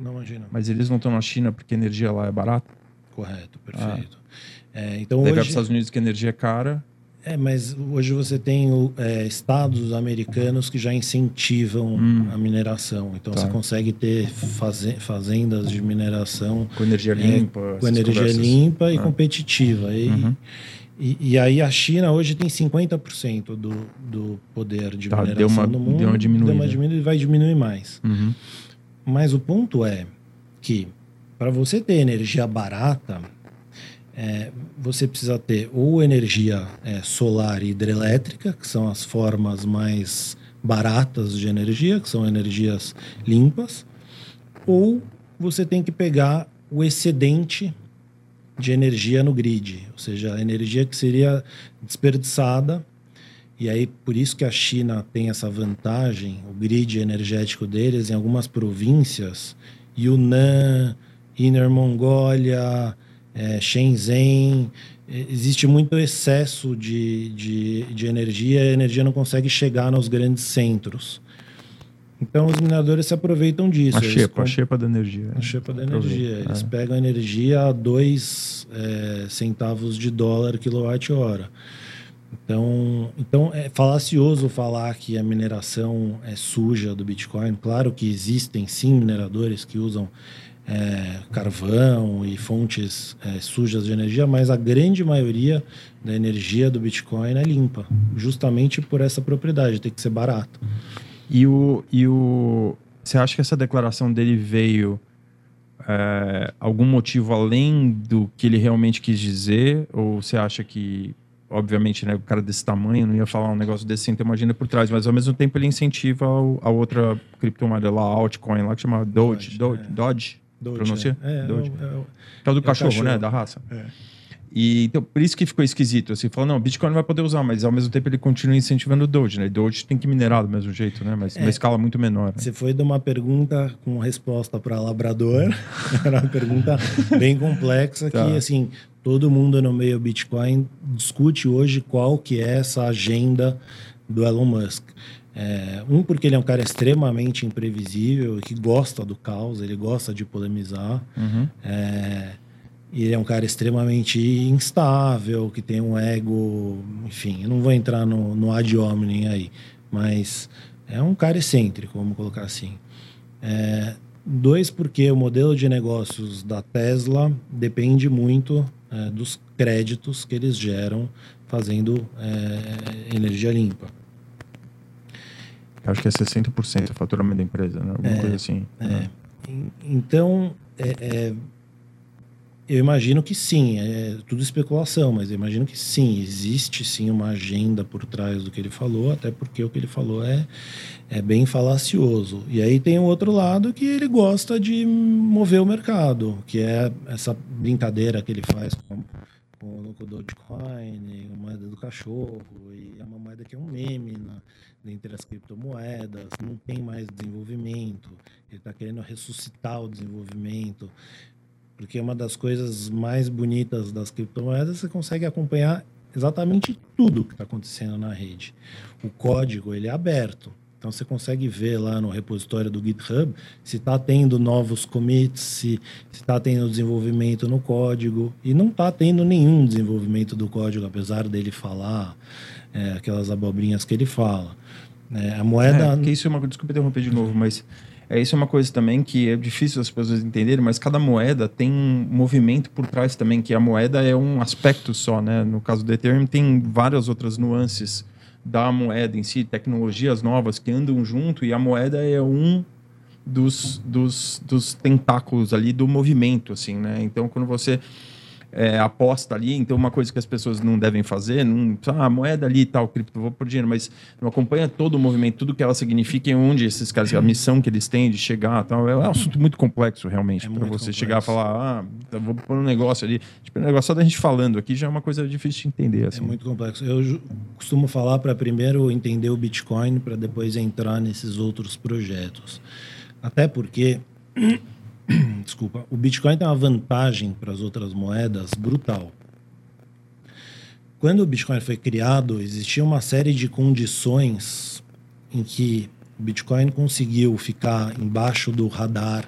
Não, imagina. Mas eles não estão na China porque a energia lá é barata? Correto, perfeito. Então hoje... para os Estados Unidos que a energia é cara. Mas hoje você tem estados americanos que já incentivam a mineração. Então você consegue ter fazendas de mineração... Com energia limpa. Com energia limpa e competitiva. E aí a China hoje tem 50% do poder de mineração no mundo. Deu uma diminuída. E vai diminuir mais. Mas o ponto é que para você ter energia barata... você precisa ter ou energia solar e hidrelétrica, que são as formas mais baratas de energia, que são energias limpas, ou você tem que pegar o excedente de energia no grid, ou seja, a energia que seria desperdiçada. E aí, por isso que a China tem essa vantagem, o grid energético deles, em algumas províncias, Yunnan, Inner Mongólia... Shenzhen, existe muito excesso de energia, a energia não consegue chegar nos grandes centros. Então os mineradores se aproveitam disso. A xepa da energia. A xepa da energia. Eles pegam a energia a 2 centavos de dólar quilowatt-hora. Então é falacioso falar que a mineração é suja do Bitcoin. Claro que existem sim mineradores que usam carvão e fontes sujas de energia, mas a grande maioria da energia do Bitcoin é limpa, justamente por essa propriedade, tem que ser barato. Você acha que essa declaração dele veio algum motivo além do que ele realmente quis dizer? Ou você acha que, obviamente, né, o cara desse tamanho não ia falar um negócio desse sem ter uma agenda por trás, mas ao mesmo tempo ele incentiva a outra criptomoeda lá, a altcoin lá, que chama Doge, pronuncia? Doge. É do cachorro, né? Da raça. É. E então, por isso que ficou esquisito, assim, falando, não, Bitcoin não vai poder usar, mas ao mesmo tempo ele continua incentivando o Doge, né? Doge tem que minerar do mesmo jeito, né? Mas uma escala muito menor. Né? Você foi de uma pergunta com resposta para labrador, era uma pergunta bem complexa, tá. Que, assim, todo mundo no meio Bitcoin discute hoje qual que é essa agenda do Elon Musk. Porque ele é um cara extremamente imprevisível, que gosta do caos, ele gosta de polemizar, ele é um cara extremamente instável, que tem um ego... Enfim, eu não vou entrar no ad hominem aí. Mas é um cara excêntrico, vamos colocar assim. 2, porque o modelo de negócios da Tesla depende muito dos créditos que eles geram fazendo energia limpa. Acho que é 60% do faturamento da empresa, né? Alguma coisa assim. Né? Então... Eu imagino que sim, é tudo especulação, mas eu imagino que sim, existe sim uma agenda por trás do que ele falou, até porque o que ele falou é bem falacioso. E aí tem o outro lado que ele gosta de mover o mercado, que é essa brincadeira que ele faz com o Dogecoin, a moeda do cachorro, e é uma moeda que é um meme dentre as criptomoedas, não tem mais desenvolvimento, ele está querendo ressuscitar o desenvolvimento. Porque uma das coisas mais bonitas das criptomoedas, você consegue acompanhar exatamente tudo que está acontecendo na rede. O código, ele é aberto. Então, você consegue ver lá no repositório do GitHub se está tendo novos commits, se está tendo desenvolvimento no código. E não está tendo nenhum desenvolvimento do código, apesar dele falar aquelas abobrinhas que ele fala. A moeda... Desculpa interromper de novo, mas... Isso é uma coisa também que é difícil as pessoas entenderem, mas cada moeda tem um movimento por trás também, que a moeda é um aspecto só, né? No caso do Ethereum, tem várias outras nuances da moeda em si, tecnologias novas que andam junto, e a moeda é um dos tentáculos ali do movimento, assim, né? Então, quando você... aposta ali, então uma coisa que as pessoas não devem fazer, a moeda ali e tal, cripto, vou por dinheiro, mas não acompanha todo o movimento, tudo que ela significa e onde esses caras, a missão que eles têm de chegar, tal, é um assunto muito complexo realmente, para você chegar a falar, vou pôr um negócio ali, tipo, um negócio só da gente falando aqui já é uma coisa difícil de entender. Assim. É muito complexo, eu costumo falar para primeiro entender o Bitcoin, para depois entrar nesses outros projetos, até porque... Desculpa, o Bitcoin tem uma vantagem para as outras moedas brutal. Quando o Bitcoin foi criado, existia uma série de condições em que o Bitcoin conseguiu ficar embaixo do radar,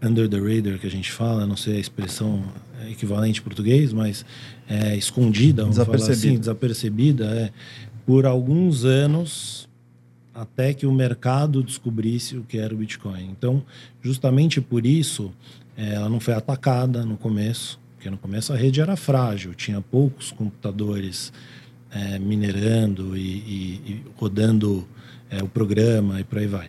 under the radar, que a gente fala, não sei a expressão equivalente em português, mas escondida, vamos falar assim, desapercebida, por alguns anos... até que o mercado descobrisse o que era o Bitcoin. Então, justamente por isso, ela não foi atacada no começo, porque no começo a rede era frágil, tinha poucos computadores minerando e rodando o programa e por aí vai.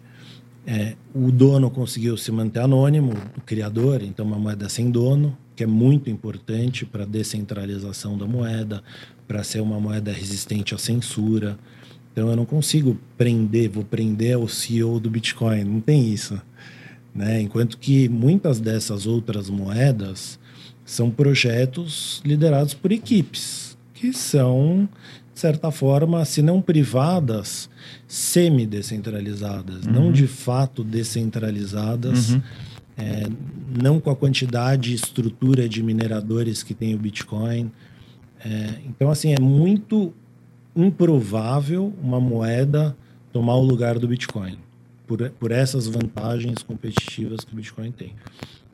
O dono conseguiu se manter anônimo, o criador, então uma moeda sem dono, que é muito importante para a descentralização da moeda, para ser uma moeda resistente à censura. Então, eu não consigo vou prender o CEO do Bitcoin, não tem isso. Né? Enquanto que muitas dessas outras moedas são projetos liderados por equipes, que são, de certa forma, se não privadas, semi-descentralizadas, não de fato descentralizadas, não com a quantidade e estrutura de mineradores que tem o Bitcoin. Então, assim, é muito... improvável uma moeda tomar o lugar do Bitcoin. por essas vantagens competitivas que o Bitcoin tem.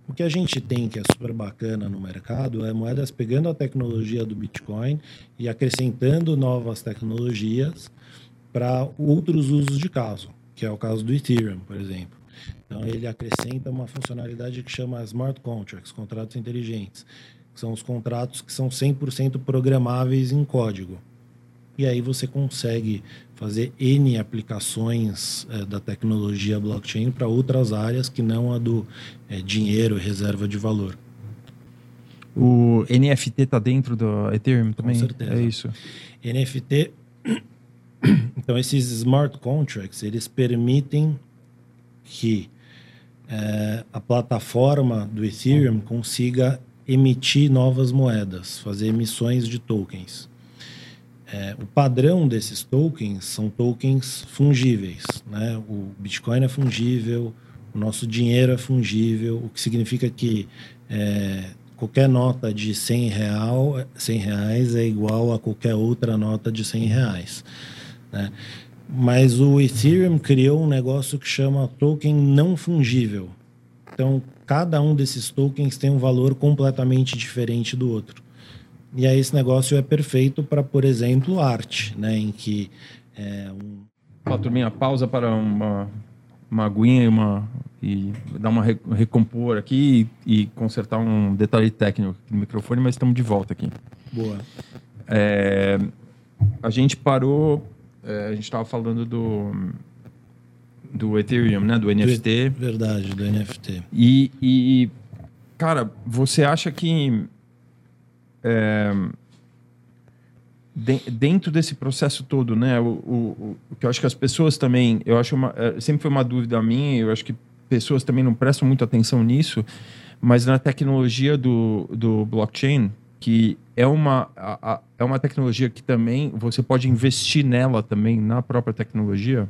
O que a gente tem, que é super bacana no mercado, é moedas pegando a tecnologia do Bitcoin e acrescentando novas tecnologias para outros usos de caso, que é o caso do Ethereum, por exemplo. Então, ele acrescenta uma funcionalidade que chama Smart Contracts, contratos inteligentes, que são os contratos que são 100% programáveis em código. E aí você consegue fazer N aplicações da tecnologia blockchain para outras áreas que não a do dinheiro e reserva de valor. O NFT está dentro do Ethereum também? Com certeza. É isso. NFT... Então, esses smart contracts, eles permitem que a plataforma do Ethereum consiga emitir novas moedas, fazer emissões de tokens. O padrão desses tokens são tokens fungíveis, né? O Bitcoin é fungível, o nosso dinheiro é fungível, o que significa que qualquer nota de R$100 é igual a qualquer outra nota de R$100, né? Mas o Ethereum criou um negócio que chama token não fungível. Então, cada um desses tokens tem um valor completamente diferente do outro. E aí esse negócio é perfeito para, por exemplo, arte, né? Em que... Ó, turminha, pausa para uma aguinha e dar uma recompor aqui e consertar um detalhe técnico no microfone, mas estamos de volta aqui. Boa. A gente parou... a gente estava falando do Ethereum, né? Do NFT. Verdade, do NFT. E cara, você acha que... dentro desse processo todo, né, o que eu acho que as pessoas também, eu acho sempre foi uma dúvida minha, eu acho que pessoas também não prestam muita atenção nisso, mas na tecnologia do blockchain, que é uma tecnologia que também você pode investir nela também, na própria tecnologia,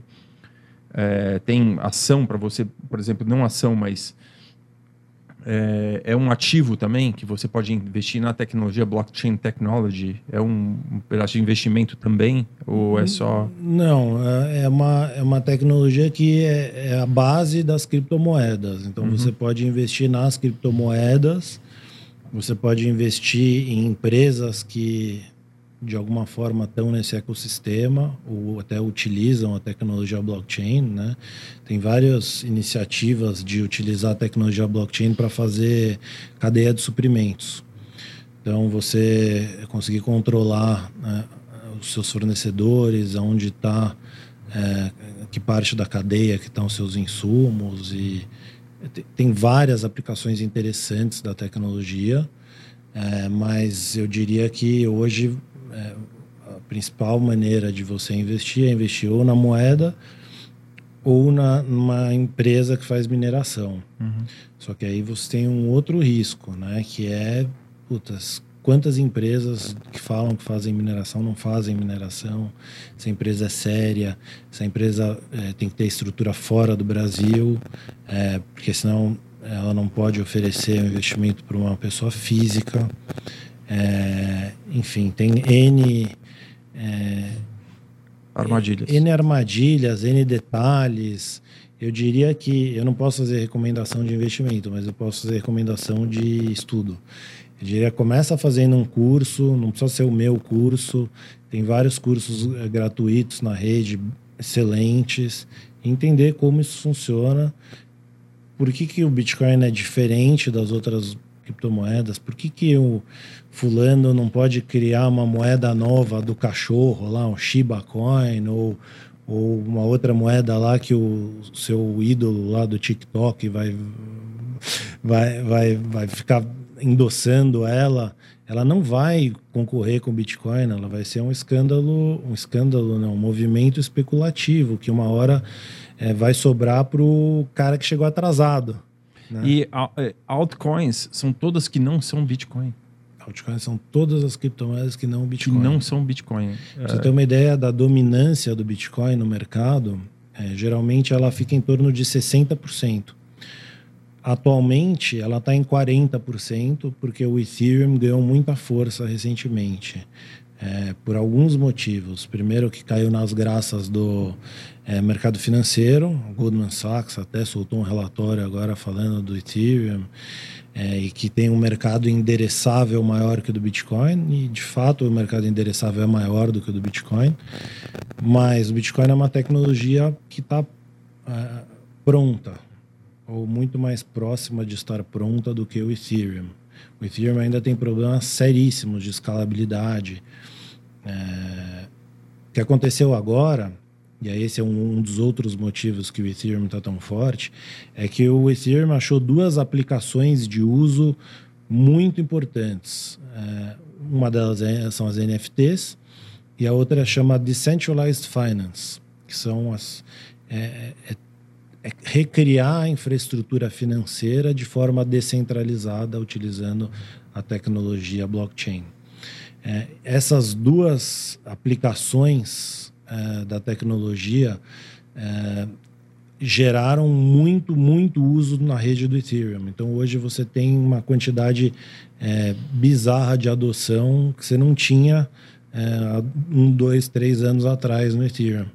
tem ação para você, por exemplo, não ação, mas é um ativo também que você pode investir na tecnologia blockchain technology? É um pedaço de investimento também? Ou é só... Não, é uma tecnologia que é a base das criptomoedas. Então, você pode investir nas criptomoedas, você pode investir em empresas que, de alguma forma, estão nesse ecossistema ou até utilizam a tecnologia blockchain, né? Tem várias iniciativas de utilizar a tecnologia blockchain para fazer cadeia de suprimentos. Então, você conseguir controlar, né, os seus fornecedores, aonde está, que parte da cadeia que estão os seus insumos. E tem várias aplicações interessantes da tecnologia, mas eu diria que hoje... a principal maneira de você investir é investir ou na moeda ou numa empresa que faz mineração. Só que aí você tem um outro risco, né? Que é, quantas empresas que falam que fazem mineração não fazem mineração? Se a empresa é séria, se a empresa tem que ter estrutura fora do Brasil, porque senão ela não pode oferecer um investimento para uma pessoa física. Enfim, tem N armadilhas, N detalhes. Eu diria que eu não posso fazer recomendação de investimento, mas eu posso fazer recomendação de estudo. Eu diria, começa fazendo um curso, não precisa ser o meu curso, tem vários cursos gratuitos na rede, excelentes, entender como isso funciona, por que o Bitcoin é diferente das outras criptomoedas, por que o fulano não pode criar uma moeda nova do cachorro lá, um Shiba Coin, ou uma outra moeda lá que o seu ídolo lá do TikTok vai ficar endossando ela não vai concorrer com o Bitcoin, ela vai ser um movimento especulativo, que uma hora vai sobrar para o cara que chegou atrasado. Né? E altcoins são todas que não são Bitcoin. Altcoins são todas as criptomoedas que não Bitcoin. Que não são Bitcoin. Pra você ter uma ideia da dominância do Bitcoin no mercado, geralmente ela fica em torno de 60%. Atualmente ela está em 40%, porque o Ethereum ganhou muita força recentemente. por alguns motivos. Primeiro que caiu nas graças do mercado financeiro. O Goldman Sachs até soltou um relatório agora falando do Ethereum, e que tem um mercado endereçável maior que o do Bitcoin, e de fato o mercado endereçável é maior do que o do Bitcoin, mas o Bitcoin é uma tecnologia que está pronta, ou muito mais próxima de estar pronta do que o Ethereum. O Ethereum ainda tem problemas seríssimos de escalabilidade. O que aconteceu agora, e aí esse é um dos outros motivos que o Ethereum está tão forte, é que o Ethereum achou duas aplicações de uso muito importantes. Uma delas são as NFTs e a outra chama Decentralized Finance, que são as... recriar a infraestrutura financeira de forma descentralizada, utilizando a tecnologia blockchain. Essas duas aplicações da tecnologia geraram muito uso na rede do Ethereum. Então, hoje você tem uma quantidade bizarra de adoção que você não tinha 1, 2, 3 anos atrás no Ethereum.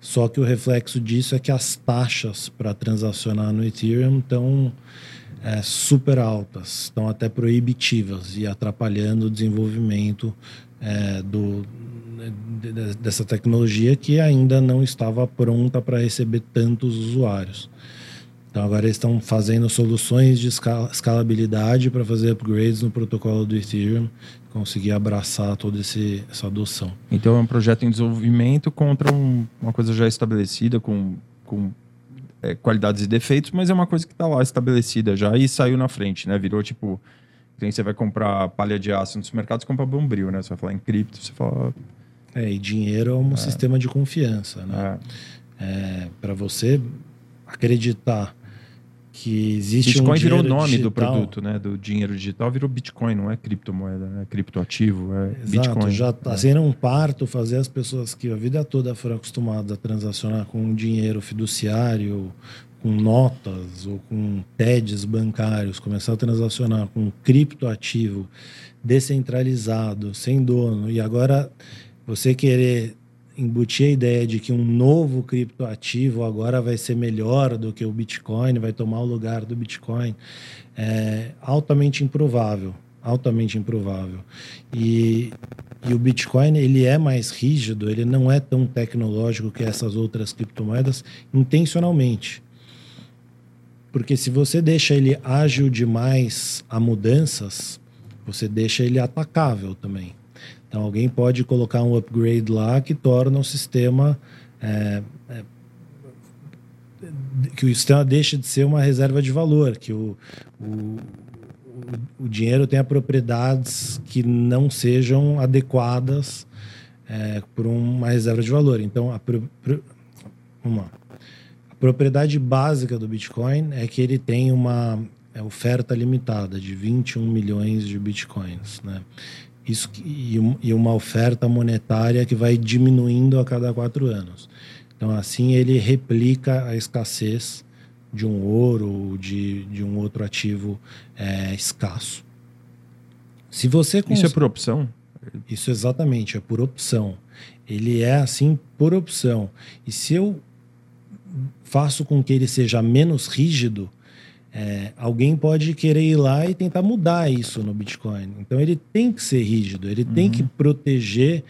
Só que o reflexo disso é que as taxas para transacionar no Ethereum estão super altas, estão até proibitivas e atrapalhando o desenvolvimento dessa tecnologia, que ainda não estava pronta para receber tantos usuários. Então agora eles estão fazendo soluções de escalabilidade para fazer upgrades no protocolo do Ethereum, conseguir abraçar toda essa adoção. Então é um projeto em desenvolvimento contra uma coisa já estabelecida, com qualidades e defeitos, mas é uma coisa que está lá estabelecida já e saiu na frente, né? Virou tipo, que você vai comprar palha de aço no supermercado, você compra bombril, né? Você vai falar em cripto, você fala... e dinheiro é um sistema de confiança, né? Para você acreditar que existe Bitcoin, virou o nome digital do produto, né? Do dinheiro digital virou Bitcoin, não é criptomoeda, é criptoativo, é Exato, Bitcoin. Já tá sendo um parto fazer as pessoas que a vida toda foram acostumadas a transacionar com dinheiro fiduciário, com notas ou com TEDs bancários, começar a transacionar com criptoativo descentralizado, sem dono. E agora você querer embutir a ideia de que um novo criptoativo agora vai ser melhor do que o Bitcoin, vai tomar o lugar do Bitcoin, é altamente improvável, E o Bitcoin, ele é mais rígido, ele não é tão tecnológico que essas outras criptomoedas intencionalmente. Porque se você deixa ele ágil demais a mudanças, você deixa ele atacável também. Então, alguém pode colocar um upgrade lá que torna o sistema... que o sistema deixa de ser uma reserva de valor, que o dinheiro tenha propriedades que não sejam adequadas por uma reserva de valor. Então, a propriedade básica do Bitcoin é que ele tem uma oferta limitada de 21 milhões de Bitcoins, né? Isso, e uma oferta monetária que vai diminuindo a cada 4 anos. Então, assim, ele replica a escassez de um ouro ou de um outro ativo escasso. Se você Isso é por opção? Isso, exatamente, é por opção. Ele é, assim, por opção. E se eu faço com que ele seja menos rígido, alguém pode querer ir lá e tentar mudar isso no Bitcoin. Então, ele tem que ser rígido, ele tem que proteger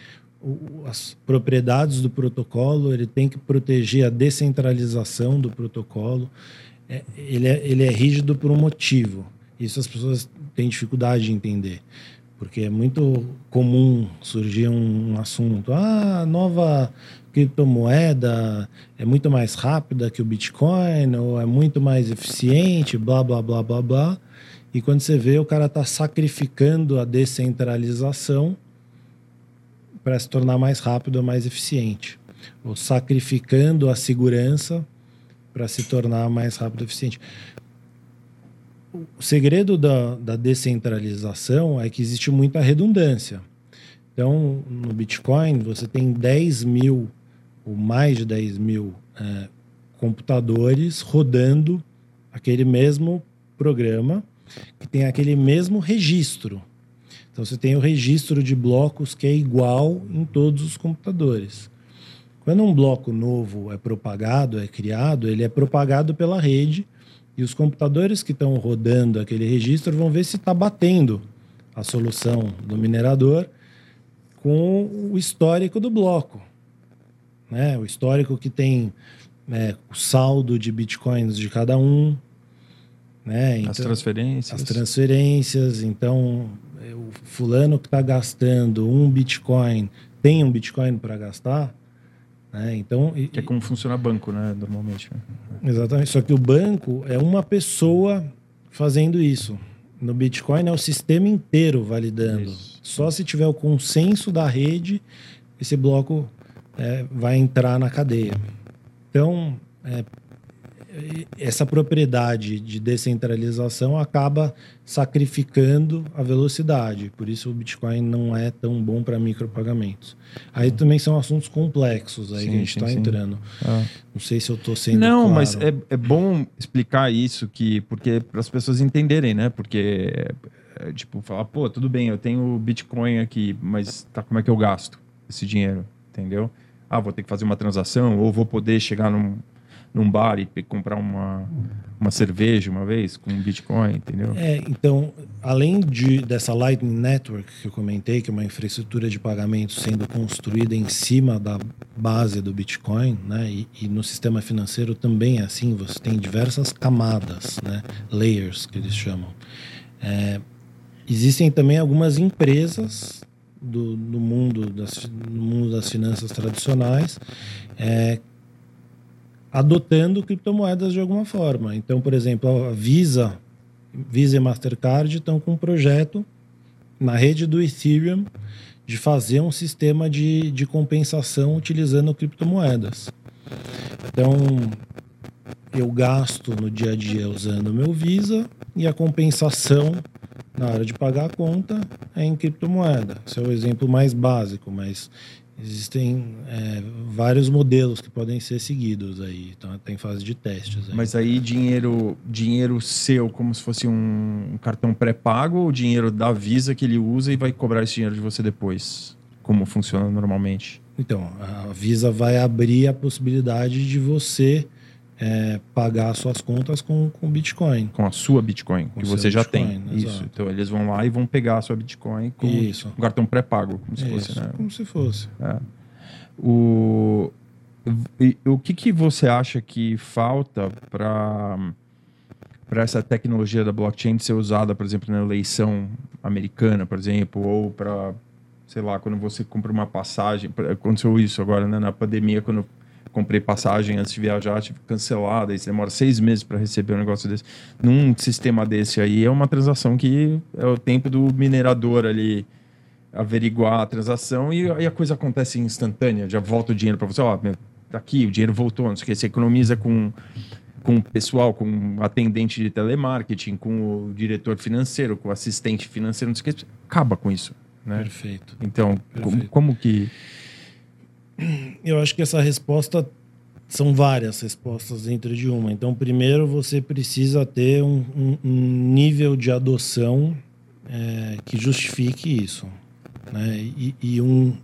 as propriedades do protocolo, ele tem que proteger a descentralização do protocolo. Ele é rígido por um motivo. Isso as pessoas têm dificuldade de entender, porque é muito comum surgir um assunto. A nova criptomoeda é muito mais rápida que o Bitcoin, ou é muito mais eficiente, blá, blá, blá, blá, blá. E quando você vê, o cara está sacrificando a descentralização para se tornar mais rápido, mais eficiente. Ou sacrificando a segurança para se tornar mais rápido e eficiente. O segredo da descentralização é que existe muita redundância. Então, no Bitcoin, você tem 10 mil ou mais de 10 mil computadores rodando aquele mesmo programa, que tem aquele mesmo registro. Então, você tem o registro de blocos que é igual em todos os computadores. Quando um bloco novo é propagado, é criado, ele é propagado pela rede e os computadores que estão rodando aquele registro vão ver se está batendo a solução do minerador com o histórico do bloco. Né? O histórico que tem o saldo de bitcoins de cada um. Né? Então, as transferências. As transferências. Então, o fulano que está gastando um bitcoin, tem um bitcoin para gastar. Né? Então, que é como funciona banco, né? Normalmente. Exatamente. Só que o banco é uma pessoa fazendo isso. No Bitcoin é o sistema inteiro validando. Isso. Só se tiver o consenso da rede, esse bloco vai entrar na cadeia. Então, essa propriedade de descentralização acaba sacrificando a velocidade. Por isso o Bitcoin não é tão bom para micropagamentos. Aí também são assuntos complexos aí que a gente está entrando. Ah. Não sei se eu estou sendo claro. Não, mas é bom explicar isso, porque para as pessoas entenderem, né? Porque, falar, pô, tudo bem, eu tenho Bitcoin aqui, mas como é que eu gasto esse dinheiro? Entendeu? Ah, vou ter que fazer uma transação ou vou poder chegar num bar e comprar uma cerveja uma vez com Bitcoin, entendeu? Então, além dessa Lightning Network que eu comentei, que é uma infraestrutura de pagamento sendo construída em cima da base do Bitcoin, né? E no sistema financeiro também é assim, você tem diversas camadas, né? Layers, que eles chamam. Existem também algumas empresas do mundo das finanças tradicionais adotando criptomoedas de alguma forma. Então, por exemplo, a Visa e Mastercard estão com um projeto na rede do Ethereum de fazer um sistema de compensação utilizando criptomoedas. Então, eu gasto no dia a dia usando o meu Visa e a compensação na hora de pagar a conta é em criptomoeda. Esse é o exemplo mais básico, mas existem vários modelos que podem ser seguidos aí. Então, tem fase de testes. Aí. Mas aí dinheiro seu, como se fosse um cartão pré-pago, ou dinheiro da Visa que ele usa e vai cobrar esse dinheiro de você depois? Como funciona normalmente? Então, a Visa vai abrir a possibilidade de você pagar suas contas com Bitcoin. Com a sua Bitcoin, que você já tem. Isso. Então, eles vão lá e vão pegar a sua Bitcoin com um cartão pré-pago, como se fosse, né? Como se fosse. O que você acha que falta para essa tecnologia da blockchain ser usada, por exemplo, na eleição americana, por exemplo, ou para, sei lá, quando você compra uma passagem? Aconteceu isso agora, né? Na pandemia, quando comprei passagem antes de viajar, tive cancelada, e você demora 6 meses para receber um negócio desse. Num sistema desse aí, é uma transação que é o tempo do minerador ali averiguar a transação e a coisa acontece instantânea, já volta o dinheiro para você, ó, tá aqui, o dinheiro voltou, não sei o que, você economiza com o pessoal, com o atendente de telemarketing, com o diretor financeiro, com o assistente financeiro, não sei o que, acaba com isso, né? Perfeito. Então, perfeito. Como que... Eu acho que essa resposta são várias respostas dentro de uma. Então, primeiro, você precisa ter um nível de adoção que justifique isso, né? E um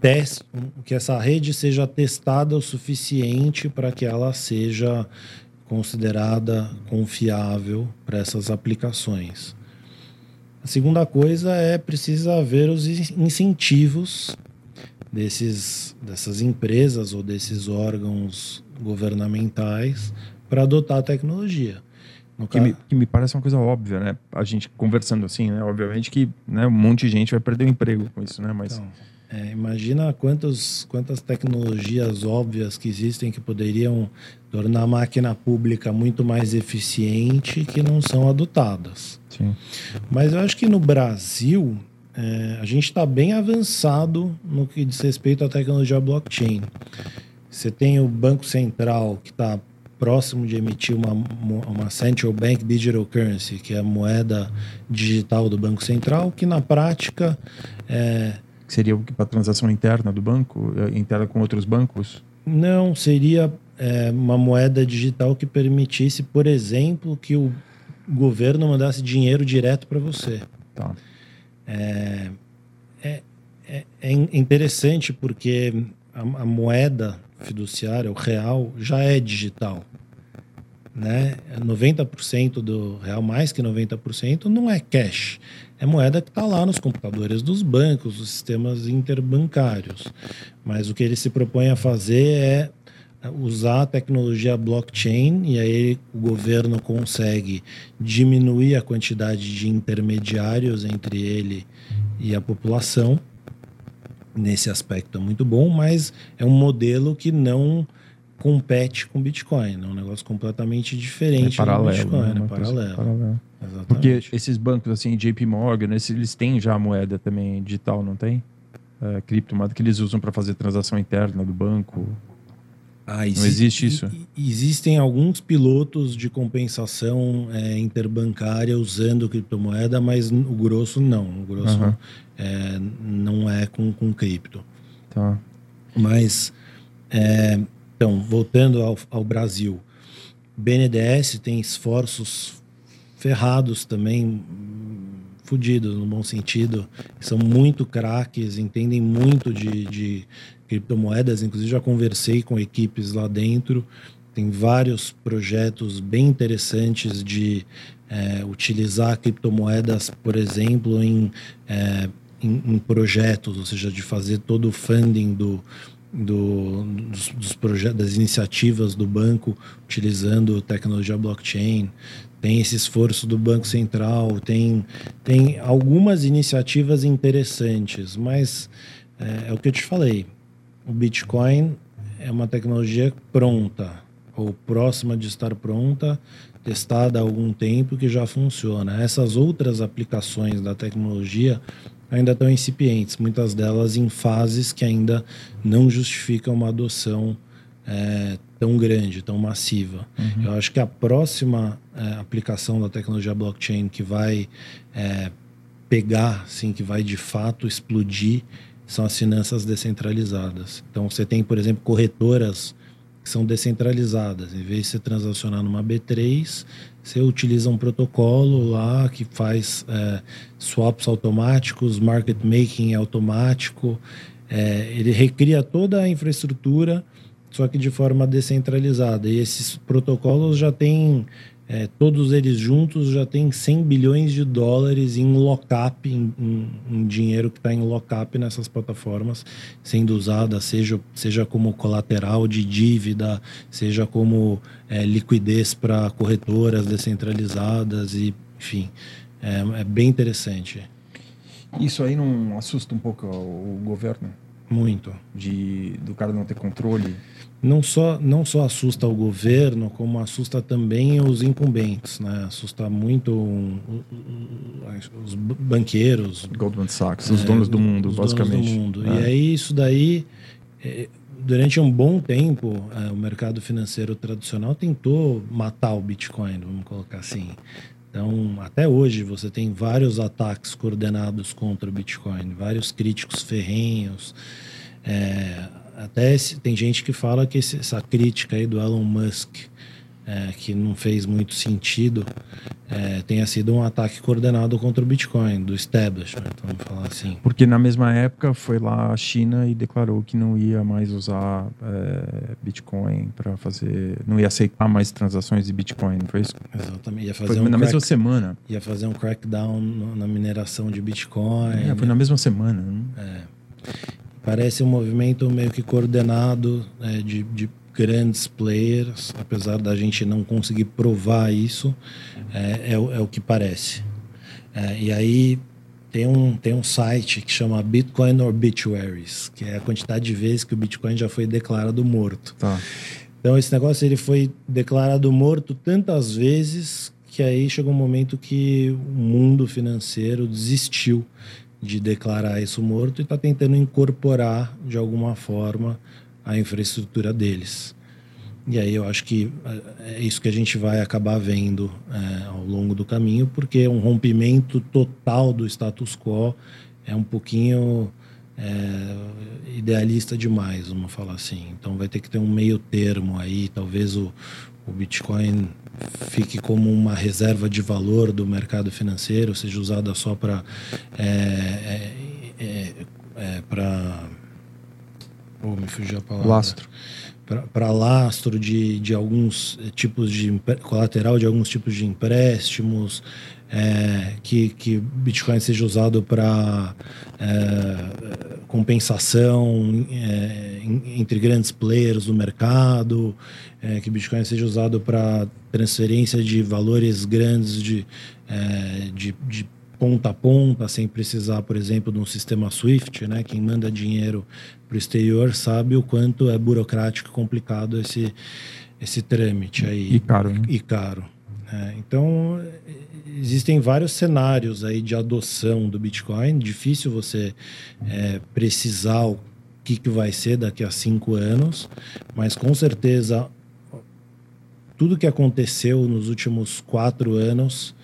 teste, que essa rede seja testada o suficiente para que ela seja considerada confiável para essas aplicações. A segunda coisa precisa haver os incentivos dessas empresas ou desses órgãos governamentais para adotar a tecnologia. Que me parece uma coisa óbvia, né? A gente conversando assim, né? Obviamente que, né, um monte de gente vai perder o emprego com isso, né? Mas... Então, imagina quantas tecnologias óbvias que existem que poderiam tornar a máquina pública muito mais eficiente que não são adotadas. Sim. Mas eu acho que no Brasil... a gente está bem avançado no que diz respeito à tecnologia blockchain. Você tem o Banco Central, que está próximo de emitir uma Central Bank Digital Currency, que é a moeda digital do Banco Central, que na prática... Seria para transação interna do banco? Interna com outros bancos? Não, seria uma moeda digital que permitisse, por exemplo, que o governo mandasse dinheiro direto para você. Tá. É interessante porque a moeda fiduciária, o real, já é digital. Né? 90% do real, mais que 90%, não é cash. É moeda que está lá nos computadores dos bancos, dos sistemas interbancários. Mas o que ele se propõe a fazer é usar a tecnologia blockchain, e aí o governo consegue diminuir a quantidade de intermediários entre ele e a população. Nesse aspecto é muito bom, mas é um modelo que não compete com Bitcoin, é um negócio completamente diferente. É paralelo, do Bitcoin, né? É paralelo. Exatamente. Porque esses bancos assim, JP Morgan, eles têm já a moeda também digital, não tem? É, criptomoeda que eles usam para fazer transação interna do banco. Ah, não existe isso? Existem alguns pilotos de compensação interbancária usando criptomoeda, mas o grosso não. O grosso não é com cripto. Tá. Mas, então, voltando ao Brasil, BNDES tem esforços ferrados também, fudidos no bom sentido, são muito craques, entendem muito de criptomoedas, inclusive já conversei com equipes lá dentro, tem vários projetos bem interessantes de utilizar criptomoedas, por exemplo, em projetos, ou seja, de fazer todo o funding dos projetos, das iniciativas do banco utilizando tecnologia blockchain. Tem esse esforço do Banco Central, tem algumas iniciativas interessantes, mas é o que eu te falei. O Bitcoin é uma tecnologia pronta, ou próxima de estar pronta, testada há algum tempo, que já funciona. Essas outras aplicações da tecnologia ainda estão incipientes, muitas delas em fases que ainda não justificam uma adoção tão grande, tão massiva. Uhum. Eu acho que a próxima aplicação da tecnologia blockchain que vai pegar, assim, que vai de fato explodir, são as finanças descentralizadas. Então, você tem, por exemplo, corretoras que são descentralizadas. Em vez de você transacionar numa B3, você utiliza um protocolo lá que faz swaps automáticos, market making automático. Ele recria toda a infraestrutura, só que de forma descentralizada. E esses protocolos já têm, todos eles juntos, já têm 100 bilhões de dólares em lock-up, em dinheiro que está em lock-up nessas plataformas, sendo usada, seja como colateral de dívida, seja como liquidez para corretoras descentralizadas, e, enfim, é bem interessante. Isso aí não assusta um pouco o governo? Muito. Do cara não ter controle? Não só assusta o governo, como assusta também os incumbentes, né? Assusta muito os banqueiros. Goldman Sachs, os donos do mundo, basicamente. Donos do mundo. E aí isso daí, durante um bom tempo, o mercado financeiro tradicional tentou matar o Bitcoin, vamos colocar assim. Então, até hoje, você tem vários ataques coordenados contra o Bitcoin, vários críticos ferrenhos. Tem gente que fala que essa crítica aí do Elon Musk, que não fez muito sentido, tenha sido um ataque coordenado contra o Bitcoin, do establishment, vamos falar assim. Porque na mesma época foi lá a China e declarou que não ia mais usar Bitcoin para fazer... Não ia aceitar mais transações de Bitcoin, não foi isso? Exatamente. Mesma semana. Ia fazer um crackdown na mineração de Bitcoin. Foi na mesma semana. Né? Parece um movimento meio que coordenado de grandes players, apesar da gente não conseguir provar isso, o que parece. E aí tem um site que chama Bitcoin Obituaries, que é a quantidade de vezes que o Bitcoin já foi declarado morto. Tá. Então esse negócio, ele foi declarado morto tantas vezes que aí chegou um momento que o mundo financeiro desistiu de declarar isso morto e está tentando incorporar de alguma forma a infraestrutura deles. E aí eu acho que é isso que a gente vai acabar vendo ao longo do caminho, porque um rompimento total do status quo é um pouquinho idealista demais, vamos falar assim. Então vai ter que ter um meio termo aí, talvez o o Bitcoin fique como uma reserva de valor do mercado financeiro, seja usada só para me fugiu a palavra. Lastro. Para lastro de alguns tipos de colateral, de alguns tipos de empréstimos, que Bitcoin seja usado para compensação entre grandes players do mercado, que Bitcoin seja usado para transferência de valores grandes de ponta a ponta, sem precisar, por exemplo, de um sistema SWIFT, né? Quem manda dinheiro para o exterior sabe o quanto é burocrático e complicado esse trâmite aí. E caro, né? E caro. Então, existem vários cenários aí de adoção do Bitcoin. Difícil você precisar o que vai ser daqui a 5 anos, mas com certeza tudo que aconteceu nos últimos 4 anos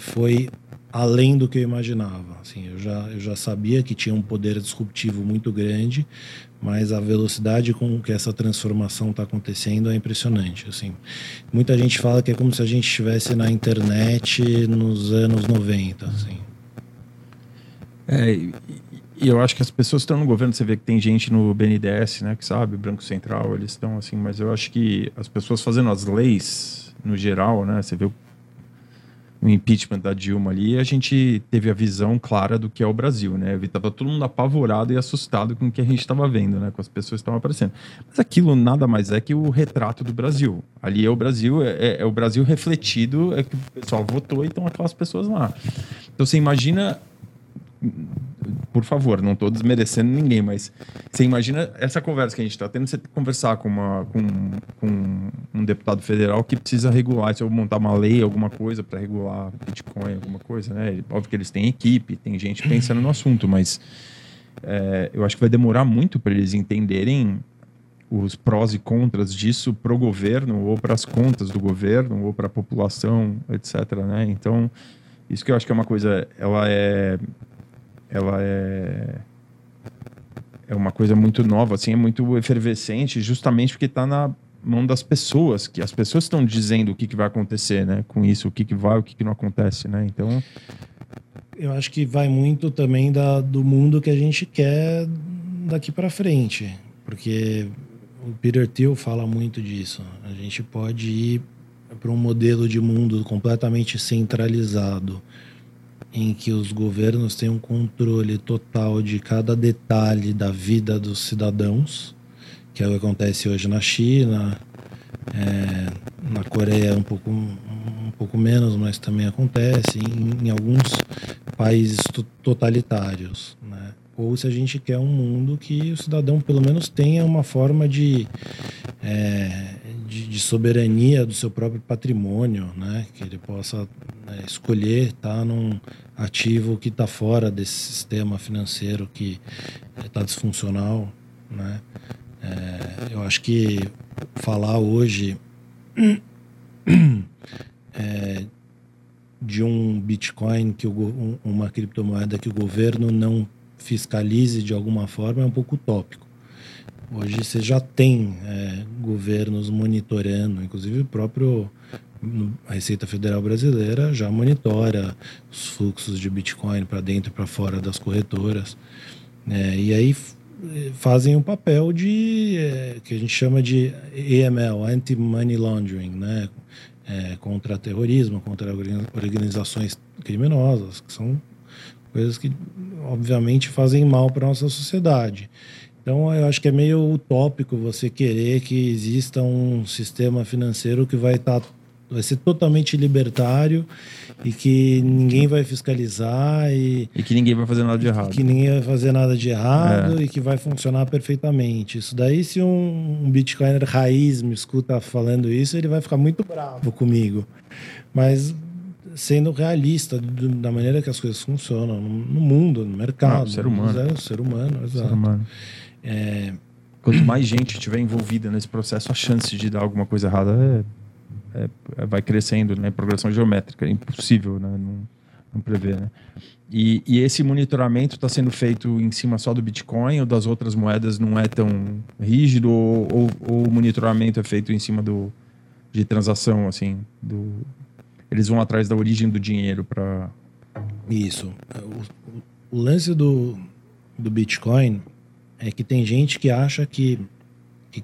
foi além do que eu imaginava. Assim, eu já sabia que tinha um poder disruptivo muito grande, mas a velocidade com que essa transformação está acontecendo é impressionante. Assim, muita gente fala que é como se a gente estivesse na internet nos anos 90. Assim. E eu acho que as pessoas que estão no governo, você vê que tem gente no BNDES, né, que sabe, Banco Central, eles estão assim, mas eu acho que as pessoas fazendo as leis, no geral, né, você vê o impeachment da Dilma ali, a gente teve a visão clara do que é o Brasil, né? Tava todo mundo apavorado e assustado com o que a gente estava vendo, né? Com as pessoas que estavam aparecendo. Mas aquilo nada mais é que o retrato do Brasil. Ali é o Brasil, é o Brasil refletido, é que o pessoal votou e estão aquelas pessoas lá. Então você imagina... Por favor, não estou desmerecendo ninguém, mas você imagina essa conversa que a gente está tendo, você conversar com um deputado federal que precisa regular, se eu montar uma lei, alguma coisa para regular Bitcoin, alguma coisa, né? Óbvio que eles têm equipe, tem gente pensando no assunto, mas eu acho que vai demorar muito para eles entenderem os prós e contras disso pro governo, ou para as contas do governo, ou para a população, etc., né? Então, isso que eu acho que é uma coisa, ela é uma coisa muito nova, assim, é muito efervescente, justamente porque está na mão das pessoas, que as pessoas estão dizendo o que vai acontecer, né, com isso, o que vai, o que não acontece, né? Então, eu acho que vai muito também do mundo que a gente quer daqui para frente, porque o Peter Thiel fala muito disso. A gente pode ir para um modelo de mundo completamente centralizado, em que os governos têm um controle total de cada detalhe da vida dos cidadãos, que é o que acontece hoje na China, na Coreia um pouco menos, mas também acontece em alguns países totalitários, né? Ou se a gente quer um mundo que o cidadão pelo menos tenha uma forma de soberania do seu próprio patrimônio, né? Que ele possa escolher estar num ativo que está fora desse sistema financeiro que está disfuncional, né? Eu acho que falar hoje de um Bitcoin, uma criptomoeda que o governo não fiscalize de alguma forma é um pouco utópico. Hoje você já tem governos monitorando, inclusive o próprio a Receita Federal Brasileira já monitora os fluxos de Bitcoin para dentro e para fora das corretoras, e aí fazem um papel que a gente chama de AML, Anti-Money Laundering, né? Contra terrorismo, contra organizações criminosas, que são coisas que obviamente fazem mal para a nossa sociedade. Então eu acho que é meio utópico você querer que exista um sistema financeiro que vai ser totalmente libertário e que ninguém vai fiscalizar e que ninguém vai fazer nada de errado. Que ninguém vai fazer nada de errado e que vai funcionar perfeitamente. Isso daí, se um Bitcoiner raiz me escuta falando isso, ele vai ficar muito bravo comigo. Mas sendo realista da maneira que as coisas funcionam no mundo, no mercado, ser humano. Ser humano. Quanto mais gente estiver envolvida nesse processo, a chance de dar alguma coisa errada vai crescendo, né? Progressão geométrica, é impossível, né? Não prever, né? E esse monitoramento está sendo feito em cima só do Bitcoin ou das outras moedas, não é tão rígido, ou o monitoramento é feito em cima de transação, assim, do... Eles vão atrás da origem do dinheiro para... Isso. O lance do Bitcoin é que tem gente que acha que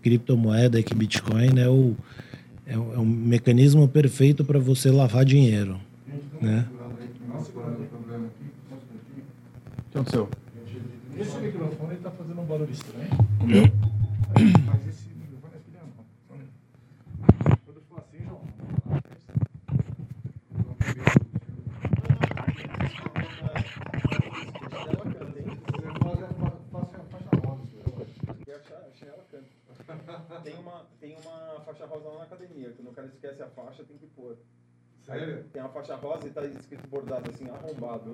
criptomoeda, que Bitcoin é um mecanismo perfeito para você lavar dinheiro. Gente, né? O que aconteceu? Esse microfone está fazendo um barulho estranho. Mas esse microfone é filhão. Quando eu for assim, Tem uma faixa rosa lá na academia, que o cara esquece a faixa, tem que pôr. Sério? Tem uma faixa rosa e tá escrito bordado assim, arrombado.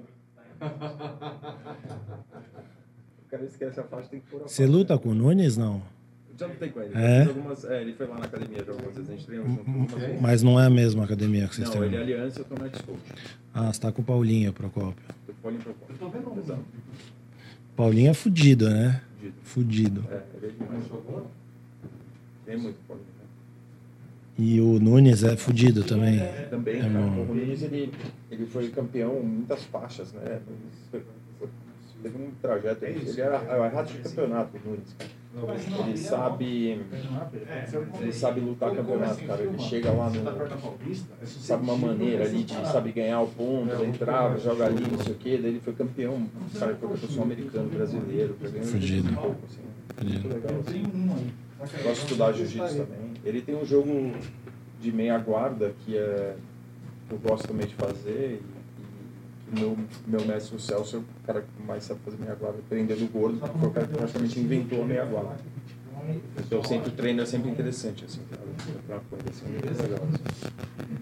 O cara esquece a faixa, tem que pôr a faixa. Você luta com o Nunes, não? Já lutei com ele. É? Ele foi lá na academia de algumas vezes, a gente treinou junto. Mas não é a mesma academia que vocês têm? Não, ele é Aliança e eu tô no X-Coach. Ah, você tá com o Paulinho Procópio. O Paulinho Procópio. Eu tô vendo um exame. Paulinho é fudido, né? Fudido. É demais. Tem muito Paulinho, né? E o Nunes é fudido também. É, também, cara. O Nunes, ele foi campeão em muitas faixas, né? Teve um trajeto. Ele era rato de campeonato, o Nunes, cara. Ele sabe lutar campeonato, cara. Ele chega lá no... Sabe uma maneira ali de, sabe, ganhar o ponto, entrava, joga ali, não sei o quê. Daí ele foi campeão, sabe, professor americano, brasileiro. Fudido. Muito legal, assim. Gosto de estudar jiu-jitsu também. Ele tem um jogo de meia guarda que eu gosto também de fazer. E meu mestre, o Celso, é o cara que mais sabe fazer meia guarda, prendendo o gordo, porque foi o cara que praticamente inventou a meia guarda. Então sempre o treino é sempre interessante, assim, pra coisa, assim, é muito legal, assim.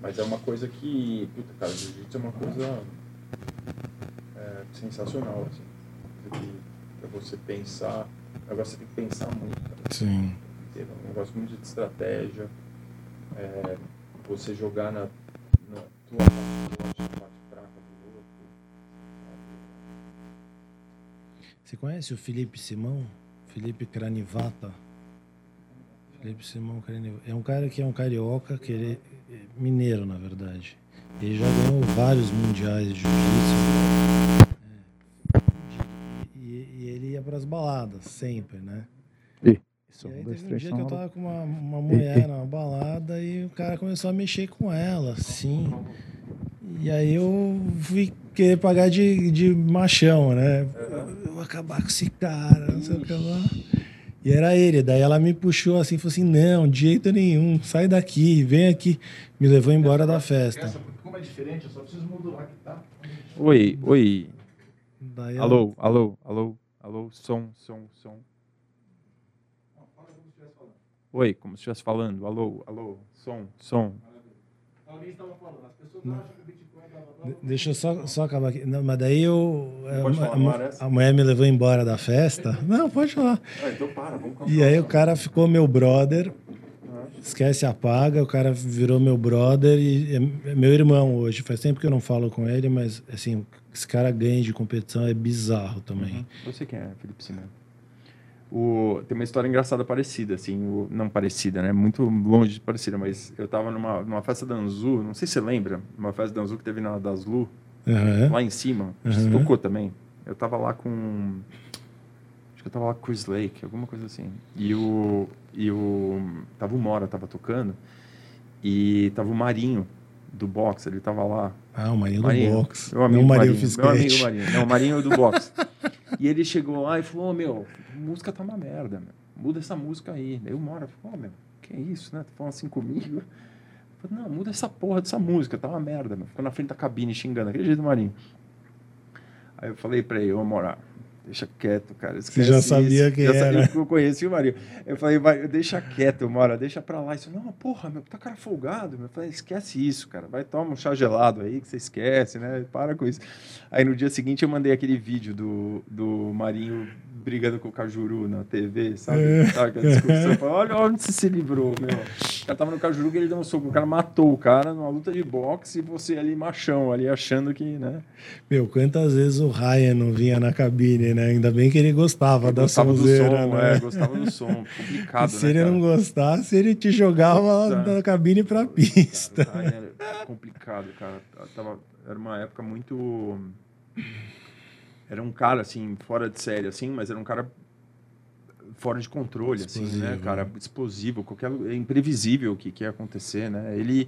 Mas é uma coisa que, puta, cara, jiu-jitsu é uma coisa sensacional, assim. Pra você pensar. Agora você tem que pensar muito, cara. Sim. É um negócio muito de estratégia. É, você jogar na tua parte fraca do outro. Você conhece o Felipe Simão? Felipe Cranivata? Felipe Simão Cranivata. É um cara que é um carioca, que ele é mineiro, na verdade. Ele já ganhou vários mundiais de jiu-jitsu. E ele ia para as baladas, sempre, né? E? E aí teve um dia que eu tava com uma mulher na balada e o cara começou a mexer com ela, assim. E aí eu fui querer pagar de machão, né? Eu vou acabar com esse cara, não sei o que lá. E era ele, daí ela me puxou assim, falou assim, não, de jeito nenhum, sai daqui, vem aqui. Me levou embora da festa. Como é diferente, eu só preciso modular que tá. Oi. Daí alô, som. Oi, como se estivesse falando. Alô, som. Deixa eu só acabar aqui. Não, mas daí eu... A mulher me levou embora da festa. Não, pode falar. Então para, vamos conversar. E aí o cara ficou meu brother. Esquece, apaga. O cara virou meu brother e é meu irmão hoje. Faz tempo que eu não falo com ele, mas assim, esse cara ganha de competição é bizarro também. Você quem é, Felipe Simão? Tem uma história engraçada parecida, assim, não parecida, né? Muito longe de parecida, mas eu tava numa festa da Anzu, não sei se você lembra, uma festa da Anzu que teve na Das Lu, lá em cima, você tocou também. Eu tava lá com... Acho que eu tava lá com o Chris Lake, alguma coisa assim. Tava o Mora, tava tocando, e tava o Marinho do boxe, ele tava lá. Ah, o Marinho do boxe. Meu amigo Marinho fisicamente. Não, o Marinho do boxe. E ele chegou lá e falou, a música tá uma merda, meu. Muda essa música aí. Daí o Mora falou, que é isso, né? Tá falando assim comigo? Eu falei, não, muda essa porra dessa música, tá uma merda, meu. Ficou na frente da cabine xingando, aquele jeito do Marinho. Aí eu falei pra ele, Mora, deixa quieto, cara. Você já sabia que era. Eu conheci o Marinho. Eu falei, deixa quieto, Mora, deixa pra lá. Isso não, porra, tá cara folgado, meu. Eu falei, esquece isso, cara. Vai tomar um chá gelado aí, que você esquece, né? Para com isso. Aí no dia seguinte eu mandei aquele vídeo do Marinho brigando com o Cajuru na TV, sabe? Sabe aquela discussão? Eu falei, olha onde você se livrou, meu. O cara tava no Cajuru que ele deu um soco. O cara matou o cara numa luta de boxe e você ali, machão, ali, achando que, né? Quantas vezes o Ryan não vinha na cabine, né? né? Ainda bem que ele gostava da sonzeira, né? É, gostava do som, complicado, né? Se ele não gostasse, ele te jogava da cabine pra pista. Cara, era complicado, cara. Era uma época muito... Era um cara, assim, fora de série, assim, mas era um cara fora de controle, explosivo, assim, né, cara? Explosivo, qualquer... É imprevisível o que ia acontecer, né? Ele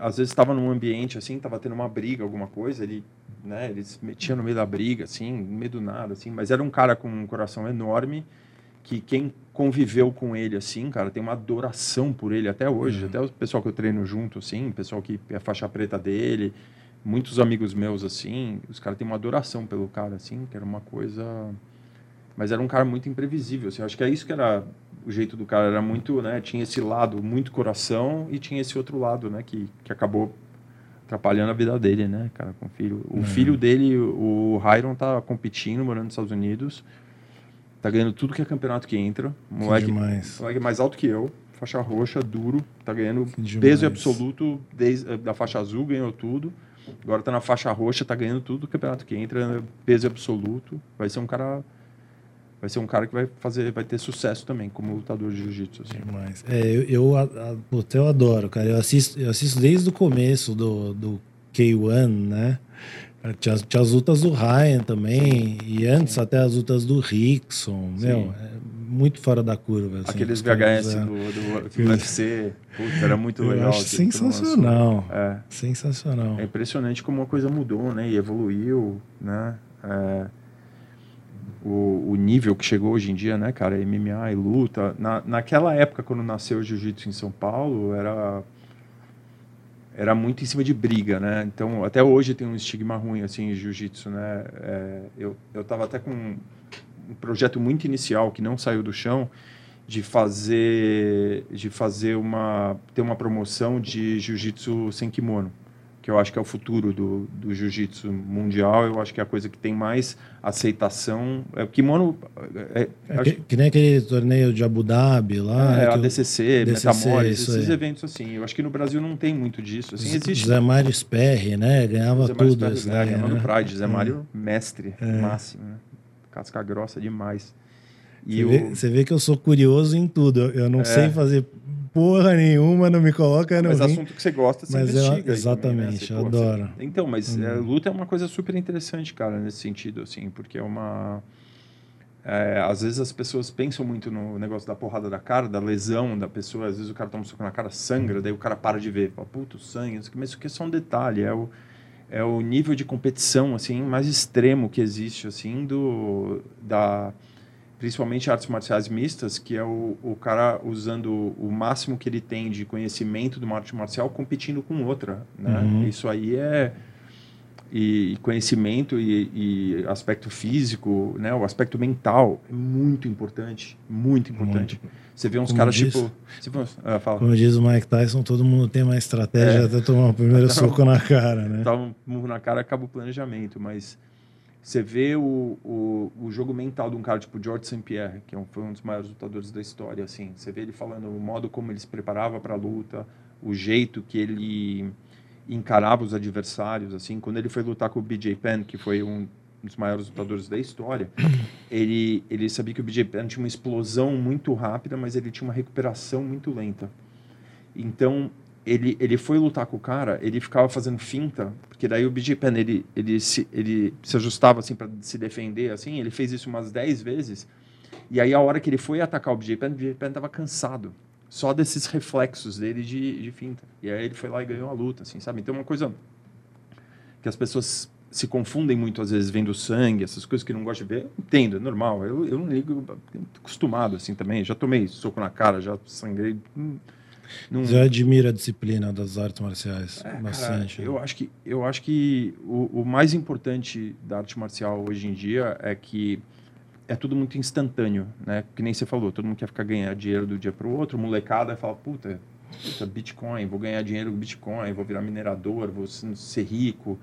às vezes estava num ambiente assim, estava tendo uma briga, alguma coisa, ele, né, ele se metia no meio da briga, assim, no meio do nada, assim, mas era um cara com um coração enorme, que quem conviveu com ele, assim, cara, tem uma adoração por ele até hoje, até o pessoal que eu treino junto, assim, o pessoal que é faixa preta dele, muitos amigos meus, assim, os caras têm uma adoração pelo cara, assim, que era uma coisa... Mas era um cara muito imprevisível, assim, acho que é isso que era... O jeito do cara era muito, né? Tinha esse lado, muito coração, e tinha esse outro lado, né? Que acabou atrapalhando a vida dele, né, cara? Com o filho. O filho dele, o Ryan, tá competindo, morando nos Estados Unidos. Tá ganhando tudo que é campeonato que entra. Moleque mais alto que eu, faixa roxa, duro. Tá ganhando peso absoluto desde da faixa azul, ganhou tudo. Agora tá na faixa roxa, tá ganhando tudo que campeonato que entra, peso absoluto. Vai ser um cara... Vai ser um cara que vai ter sucesso também como lutador de jiu-jitsu. Assim. Demais. É, eu adoro, cara. Eu assisto desde o começo do K1, né? Tinha as lutas do Ryan também. E antes até as lutas do Rickson. Sim. Meu, é muito fora da curva. Assim, aqueles VHS do UFC. Puta, era muito legal. Eu acho sensacional. É. Sensacional. É impressionante como a coisa mudou, né? E evoluiu, né? É... O nível que chegou hoje em dia, né, cara? MMA e luta. Naquela época, quando nasceu o jiu-jitsu em São Paulo, era muito em cima de briga, né? Então, até hoje tem um estigma ruim, assim, jiu-jitsu, né? É, eu tava até com um projeto muito inicial, que não saiu do chão, ter uma promoção de jiu-jitsu sem kimono. Que eu acho que é o futuro do jiu-jitsu mundial, eu acho que é a coisa que tem mais aceitação. É o kimono... que nem aquele torneio de Abu Dhabi lá. É, a DCC, Metamores, esses eventos assim. Eu acho que no Brasil não tem muito disso. Assim, existe. Zé Mário Sperri, né? Ganhava Zé tudo. Sperri, né? Ganhava no Pride. Zé Mário, mestre, máximo. Né? Casca grossa demais. Você vê que eu sou curioso em tudo. Eu não sei fazer... porra nenhuma, não me coloca, não. Mas assunto que você gosta, você investiga. Exatamente, também, né? Eu adoro. Então, mas luta é uma coisa super interessante, cara, nesse sentido, assim, porque é uma... às vezes as pessoas pensam muito no negócio da porrada da cara, da lesão da pessoa, às vezes o cara toma um soco na cara, sangra, daí o cara para de ver, fala, puto, sangue, mas isso aqui é só um detalhe, é o nível de competição, assim, mais extremo que existe, assim, principalmente artes marciais mistas, que é o cara usando o máximo que ele tem de conhecimento de uma arte marcial competindo com outra, né? Isso aí é... E conhecimento e aspecto físico, né? O aspecto mental é muito importante, muito importante. Muito. Você vê uns caras tipo... Como diz o Mike Tyson, todo mundo tem uma estratégia até tomar o primeiro soco na cara, né? Tá um murro na cara, acaba o planejamento, mas... Você vê o jogo mental de um cara tipo George St. Pierre, que foi um dos maiores lutadores da história, assim. Você vê ele falando o modo como ele se preparava para a luta, o jeito que ele encarava os adversários, assim. Quando ele foi lutar com o BJ Penn, que foi um dos maiores lutadores da história, ele sabia que o BJ Penn tinha uma explosão muito rápida, mas ele tinha uma recuperação muito lenta. Então... Ele foi lutar com o cara, ele ficava fazendo finta, porque daí o BJ Penn, ele se ajustava assim para se defender, assim, ele fez isso umas 10 vezes, e aí a hora que ele foi atacar o BJ Penn estava cansado, só desses reflexos dele de finta. E aí ele foi lá e ganhou a luta, assim, sabe? Então é uma coisa que as pessoas se confundem muito, às vezes, vendo sangue, essas coisas que não gostam de ver, eu entendo, é normal, eu não ligo, eu tô acostumado assim também, já tomei soco na cara, já sangrei... Já admira a disciplina das artes marciais bastante. Cara, eu acho que o mais importante da arte marcial hoje em dia é que é tudo muito instantâneo, né? Que nem você falou, todo mundo quer ficar ganhando dinheiro do dia para o outro, molecada fala, puta, Bitcoin, vou ganhar dinheiro com Bitcoin, vou virar minerador, vou ser rico,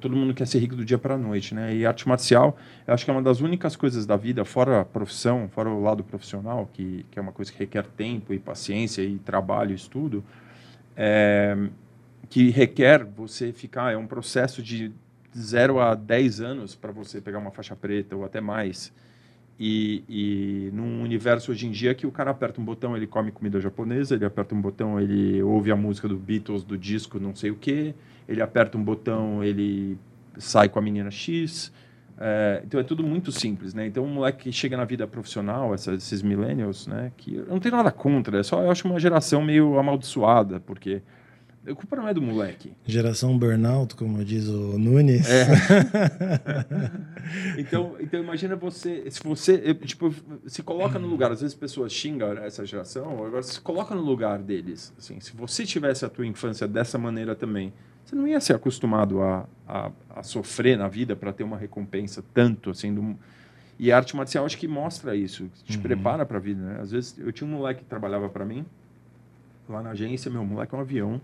todo mundo quer ser rico do dia para a noite, né? E arte marcial, eu acho que é uma das únicas coisas da vida, fora a profissão, fora o lado profissional, que é uma coisa que requer tempo e paciência e trabalho, estudo, que requer você ficar, é um processo de 0 a 10 anos para você pegar uma faixa preta ou até mais. E num universo hoje em dia que o cara aperta um botão, ele come comida japonesa, ele aperta um botão, ele ouve a música do Beatles, do disco, não sei o quê, ele aperta um botão, ele sai com a menina X. É, então, é tudo muito simples, né? Então, um moleque que chega na vida profissional, esses millennials, né? Que eu não tenho nada contra, é só eu acho uma geração meio amaldiçoada, porque... A culpa não é do moleque. Geração burnout, como diz o Nunes. É. Então, imagina você... Se você tipo, se coloca no lugar... Às vezes as pessoas xingam essa geração. Agora, se coloca no lugar deles. Assim, se você tivesse a tua infância dessa maneira também, você não ia ser acostumado a sofrer na vida para ter uma recompensa tanto. Assim, e a arte marcial acho que mostra isso. Te prepara para a vida. Né? Às vezes, eu tinha um moleque que trabalhava para mim. Lá na agência, meu moleque é um avião.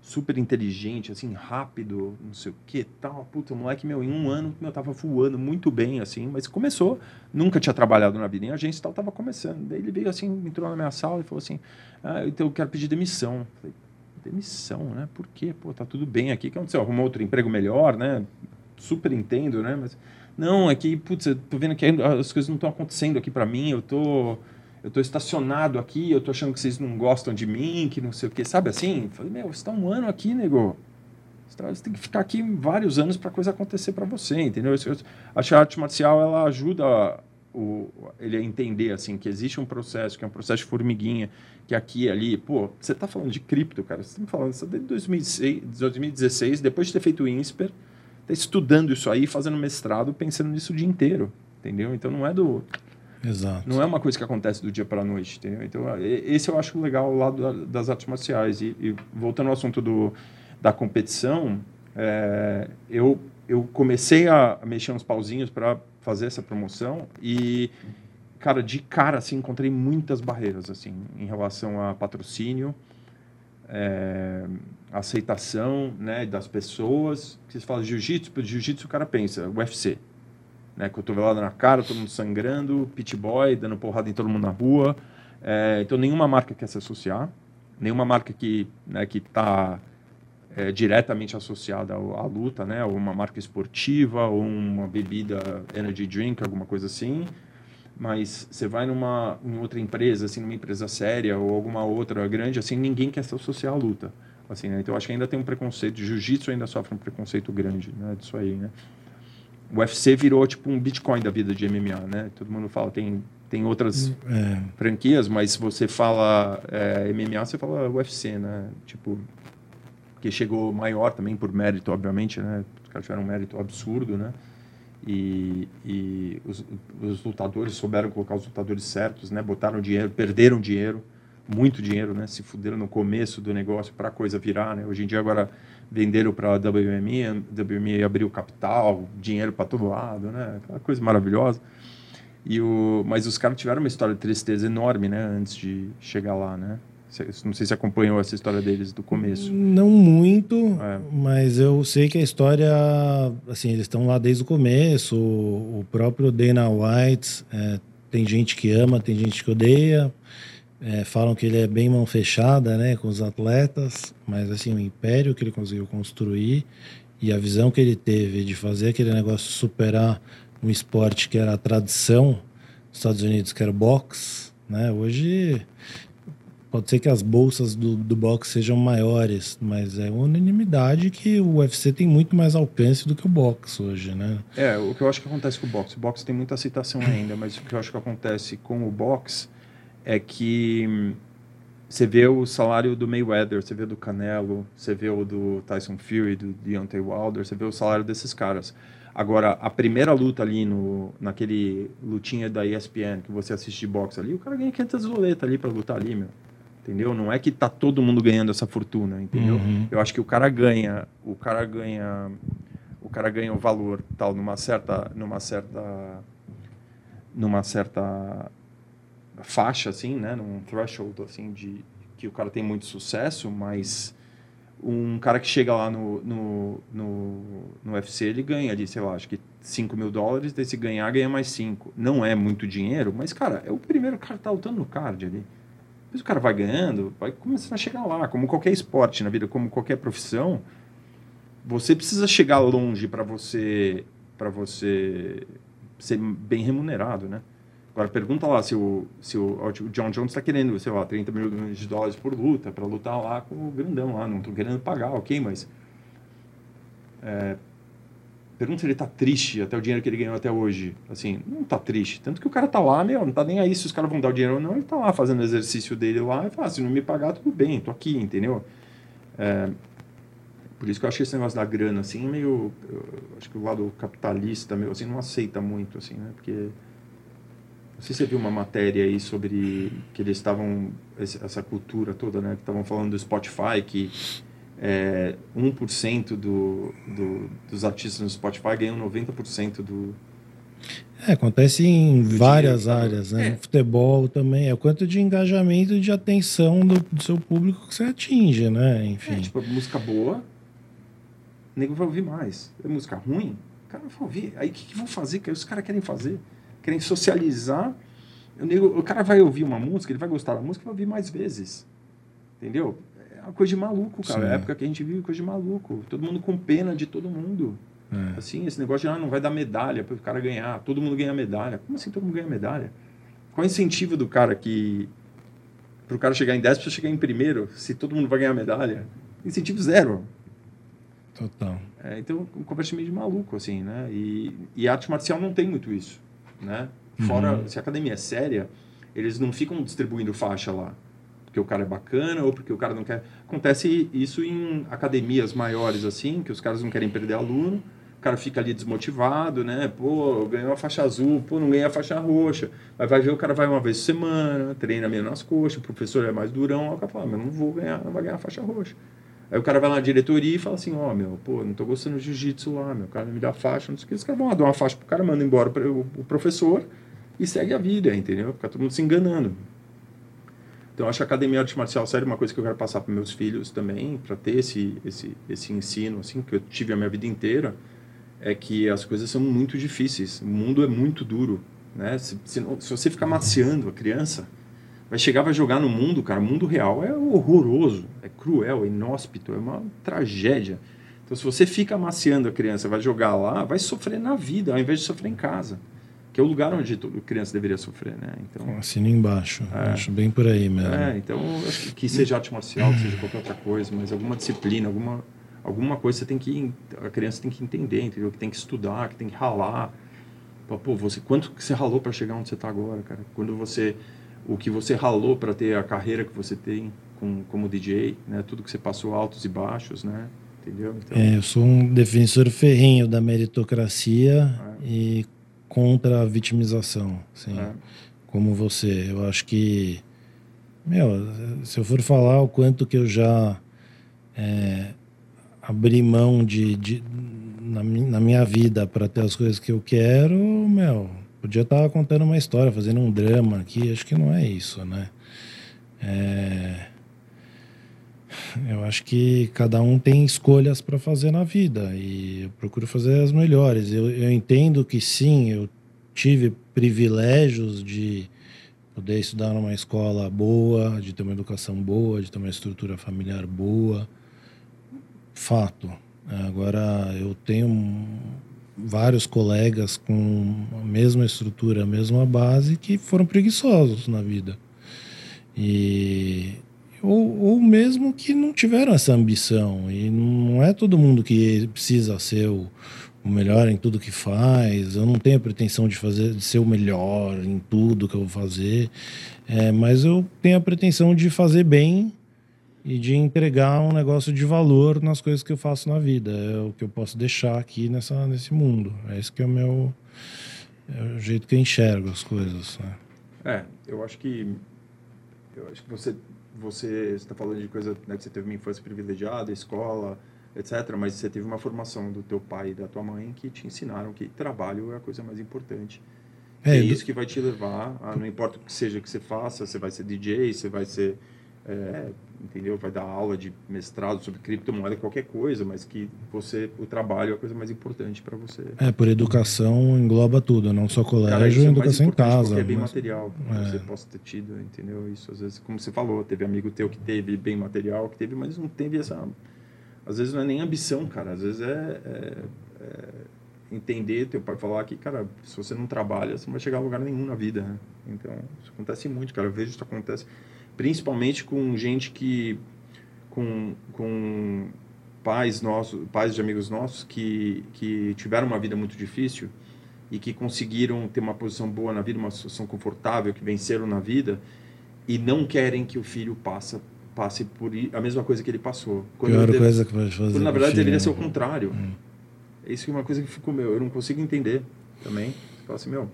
Super inteligente, assim, rápido, não sei o que, tal, puta, moleque, meu, em um ano, meu, tava voando muito bem, assim, mas começou, nunca tinha trabalhado na vida em agência e tal, tava começando, daí ele veio assim, entrou na minha sala e falou assim, ah, então eu quero pedir demissão. Falei, demissão, né, por quê? Pô, tá tudo bem aqui, o que aconteceu? Arrumou outro emprego melhor, né, super entendo, né, mas, não, é que, putz, eu tô vendo que as coisas não estão acontecendo aqui pra mim, eu tô estacionado aqui, eu tô achando que vocês não gostam de mim, que não sei o que, sabe assim? Falei, meu, você tá um ano aqui, nego. Você tem que ficar aqui vários anos pra coisa acontecer pra você, entendeu? Eu acho que a arte marcial, ela ajuda ele a entender, assim, que existe um processo, que é um processo de formiguinha, que aqui e ali, pô, você tá falando de cripto, cara, você tá me falando isso desde 2016, depois de ter feito o INSPER, tá estudando isso aí, fazendo mestrado, pensando nisso o dia inteiro, entendeu? Então, não é do... Exato. Não é uma coisa que acontece do dia para a noite, entendeu? Então, esse eu acho legal o lado das artes marciais. E voltando ao assunto da competição, eu comecei a mexer uns pauzinhos para fazer essa promoção e, cara, de cara, assim, encontrei muitas barreiras, assim, em relação a patrocínio, aceitação, né, das pessoas. Vocês falam jiu-jitsu, pro jiu-jitsu o cara pensa, UFC. Né, cotovelada na cara, todo mundo sangrando, pit boy, dando porrada em todo mundo na rua. Então, nenhuma marca quer se associar, nenhuma marca que está diretamente associada à luta, né, ou uma marca esportiva, ou uma bebida energy drink, alguma coisa assim. Mas você vai em outra empresa, assim, numa empresa séria ou alguma outra grande, assim, ninguém quer se associar à luta. Assim, né? Então, acho que ainda tem um preconceito, jiu-jitsu ainda sofre um preconceito grande, né, disso aí, né? O UFC virou tipo um Bitcoin da vida de MMA, né? Todo mundo fala, tem outras franquias, mas se você fala MMA, você fala UFC, né? Tipo, que chegou maior também por mérito, obviamente, né? Os caras tiveram um mérito absurdo, né? E os lutadores souberam colocar os lutadores certos, né? Botaram dinheiro, perderam dinheiro, muito dinheiro, né? Se fuderam no começo do negócio para a coisa virar, né? Hoje em dia agora... Venderam para a WME abriu capital, dinheiro para todo lado, né? Aquela coisa maravilhosa. Mas os caras tiveram uma história de tristeza enorme, né? Antes de chegar lá, né? Não sei se acompanhou essa história deles do começo. Não muito, mas eu sei que a história... Assim, eles estão lá desde o começo. O próprio Dana White, tem gente que ama, tem gente que odeia. Falam que ele é bem mão fechada, né, com os atletas, mas assim, o império que ele conseguiu construir e a visão que ele teve de fazer aquele negócio superar um esporte que era a tradição dos Estados Unidos, que era o boxe, né? Hoje pode ser que as bolsas do boxe sejam maiores, mas é unanimidade que o UFC tem muito mais alcance do que o boxe hoje, né? O que eu acho que acontece com o boxe, tem muita aceitação ainda, mas o que eu acho que acontece com o boxe é que você vê o salário do Mayweather, você vê do Canelo, você vê o do Tyson Fury, do Deontay Wilder, você vê o salário desses caras. Agora, a primeira luta ali, naquele lutinha da ESPN, que você assiste de boxe ali, o cara ganha 500 doletas ali pra lutar ali, meu. Entendeu? Não é que tá todo mundo ganhando essa fortuna, entendeu? Uhum. Eu acho que o cara ganha o valor, tal, numa certa faixa, assim, né, num threshold, assim, de que o cara tem muito sucesso, mas um cara que chega lá no UFC, ele ganha ali, sei lá, acho que 5 mil dólares, daí se ganhar, ganha mais 5. Não é muito dinheiro, mas, cara, é o primeiro cara que tá lutando no card ali. Depois o cara vai ganhando, vai começando a chegar lá, como qualquer esporte na vida, como qualquer profissão, Você precisa chegar longe para você ser bem remunerado, né? Agora, pergunta lá se o John Jones está querendo, sei lá, 30 milhões de dólares por luta, para lutar lá com o grandão lá. Não estou querendo pagar, ok, mas... pergunta se ele está triste até o dinheiro que ele ganhou até hoje. Assim, não está triste. Tanto que o cara está lá, meu, não está nem aí se os caras vão dar o dinheiro ou não. Ele está lá fazendo o exercício dele lá e fala, ah, se não me pagar, tudo bem, estou aqui, entendeu? Por isso que eu acho que esse negócio da grana, assim, meio... acho que o lado capitalista, meio assim, não aceita muito, assim, né? Porque... Não sei se você viu uma matéria aí sobre que eles estavam... Essa cultura toda, né? Que estavam falando do Spotify, que 1% dos artistas no Spotify ganham 90% do... Acontece em várias áreas, né? Futebol também. É o quanto de engajamento e de atenção do seu público que você atinge, né? Enfim. Tipo, música boa, o nego vai ouvir mais. É música ruim, o cara não vai ouvir. Aí o que vão fazer? Que os caras querem fazer? Querem socializar. O cara vai ouvir uma música, ele vai gostar da música, vai ouvir mais vezes. Entendeu? É uma coisa de maluco, cara. É a época que a gente vive, coisa de maluco. Todo mundo com pena de todo mundo. Assim, esse negócio de não vai dar medalha para o cara ganhar, todo mundo ganha medalha. Como assim todo mundo ganha medalha? Qual é o incentivo do cara que... Para o cara chegar em 10, para chegar em primeiro, se todo mundo vai ganhar medalha? Incentivo zero. Total. Então, conversa meio de maluco, assim, né? E arte marcial não tem muito isso, né? Fora, se a academia é séria, eles não ficam distribuindo faixa lá. Porque o cara é bacana ou porque o cara não quer... Acontece isso em academias maiores, assim, que os caras não querem perder aluno. O cara fica ali desmotivado, né? Pô, ganhou a faixa azul, pô, não ganhei a faixa roxa. Mas vai ver, o cara vai uma vez por semana, treina meio nas coxas, o professor é mais durão. Aí o cara fala, mas não vou ganhar, não vai ganhar a faixa roxa. Aí o cara vai lá na diretoria e fala assim, ó, meu, pô, não tô gostando de jiu-jitsu lá, meu, o cara não me dá faixa, não sei o que. Os caras vão lá dar uma faixa pro cara, manda embora o professor e segue a vida, entendeu? Fica todo mundo se enganando. Então, eu acho a academia de arte marcial séria uma coisa que eu quero passar para meus filhos também, para ter esse ensino, assim, que eu tive a minha vida inteira, é que as coisas são muito difíceis, o mundo é muito duro, né? Se você ficar maciando a criança, vai chegar, vai jogar no mundo, cara, o mundo real é horroroso, é cruel, é inóspito, é uma tragédia. Então, se você fica maciando a criança, vai jogar lá, vai sofrer na vida, ao invés de sofrer em casa. Que é o lugar onde toda criança deveria sofrer, né? Então, assina embaixo, acho bem por aí mesmo. Então, acho que seja arte marcial, que seja qualquer outra coisa, mas alguma disciplina, alguma coisa você tem que... A criança tem que entender, entendeu? Que tem que estudar, que tem que ralar. Pô, quanto que você ralou para chegar onde você está agora, cara? O que você ralou para ter a carreira que você tem como DJ, né? Tudo que você passou, altos e baixos, né? Entendeu? Então, eu sou um defensor ferrenho da meritocracia e contra a vitimização, assim, como você. Eu acho que, se eu for falar o quanto que eu já abri mão na minha vida para ter as coisas que eu quero, podia estar contando uma história, fazendo um drama aqui, acho que não é isso, né? Eu acho que cada um tem escolhas para fazer na vida e eu procuro fazer as melhores. Eu entendo que sim, eu tive privilégios de poder estudar numa escola boa, de ter uma educação boa, de ter uma estrutura familiar boa. Fato. Agora, eu tenho vários colegas com a mesma estrutura, a mesma base, que foram preguiçosos na vida. Ou mesmo que não tiveram essa ambição. E não é todo mundo que precisa ser o melhor em tudo que faz. Eu não tenho a pretensão de ser o melhor em tudo que eu vou fazer. Mas eu tenho a pretensão de fazer bem e de entregar um negócio de valor nas coisas que eu faço na vida. É o que eu posso deixar aqui nesse mundo. É esse que é o meu... É o jeito que eu enxergo as coisas, né? Eu acho que você está falando de coisa, né, que você teve uma infância privilegiada, escola, etc. Mas você teve uma formação do teu pai e da tua mãe que te ensinaram que trabalho é a coisa mais importante. Isso que vai te levar a, não importa o que seja que você faça, você vai ser DJ, você vai ser, entendeu? Vai dar aula de mestrado sobre criptomoeda, qualquer coisa, mas que o trabalho é a coisa mais importante para você. Por educação engloba tudo, não só colégio, educação em casa. Porque é bem material, você possa ter tido, entendeu? Isso às vezes, como você falou, teve amigo teu que teve bem material, mas não teve essa às vezes não é nem ambição, cara. Às vezes é entender, teu pai falar que, cara, se você não trabalha, você não vai chegar a lugar nenhum na vida, né? Então, isso acontece muito, cara. Eu vejo isso acontece principalmente com gente que... com pais nossos, pais de amigos nossos que tiveram uma vida muito difícil e que conseguiram ter uma posição boa na vida, uma situação confortável, que venceram na vida e não querem que o filho passe por a mesma coisa que ele passou. Pior coisa que pode fazer. Quando, na verdade, deveria ser o contrário. Isso é uma coisa que ficou meu. Eu não consigo entender também. Eu falo assim, meu...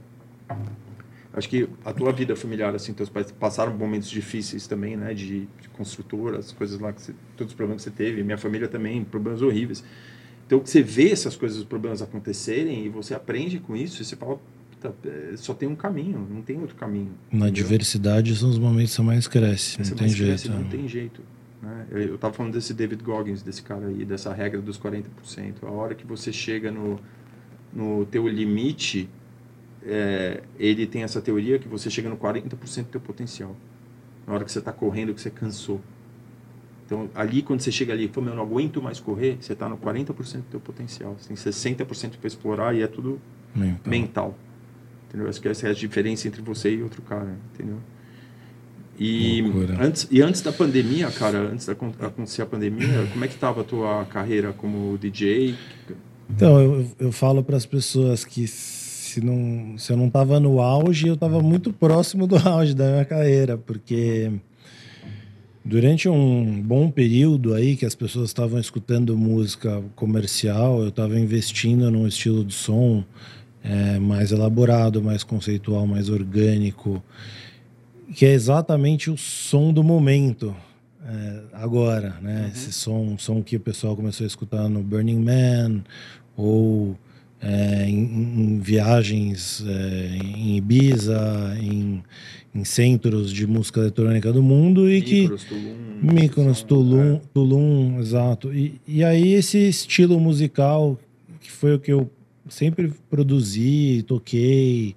Acho que a tua vida familiar, assim, teus pais passaram momentos difíceis também, né? De construtora, as coisas lá, que você, todos os problemas que você teve. Minha família também, problemas horríveis. Então, você vê essas coisas, os problemas acontecerem e você aprende com isso e você fala, puta, só tem um caminho, não tem outro caminho. Na diversidade são os momentos que você mais cresce, não tem jeito. Não tem jeito. Né? Eu tava falando desse David Goggins, desse cara aí, dessa regra dos 40%. A hora que você chega no teu limite... ele tem essa teoria que você chega no 40% do teu potencial. Na hora que você está correndo, que você cansou. Então, ali, quando você chega ali, eu não aguento mais correr, você está no 40% do teu potencial. Você tem 60% para explorar e é tudo mental. Entendeu? Acho que essa é a diferença entre você e outro cara. Entendeu? E antes da pandemia, cara, antes de acontecer a pandemia, como é que estava a tua carreira como DJ? Então, eu falo para as pessoas que... Se eu não estava no auge, eu estava muito próximo do auge da minha carreira, porque durante um bom período aí que as pessoas estavam escutando música comercial, eu estava investindo num estilo de som mais elaborado, mais conceitual, mais orgânico, que é exatamente o som do momento agora, né? Uhum. Esse som que o pessoal começou a escutar no Burning Man ou... em viagens em Ibiza, em centros de música eletrônica do mundo e Míconos, Tulum, exato. E aí esse estilo musical que foi o que eu sempre produzi, toquei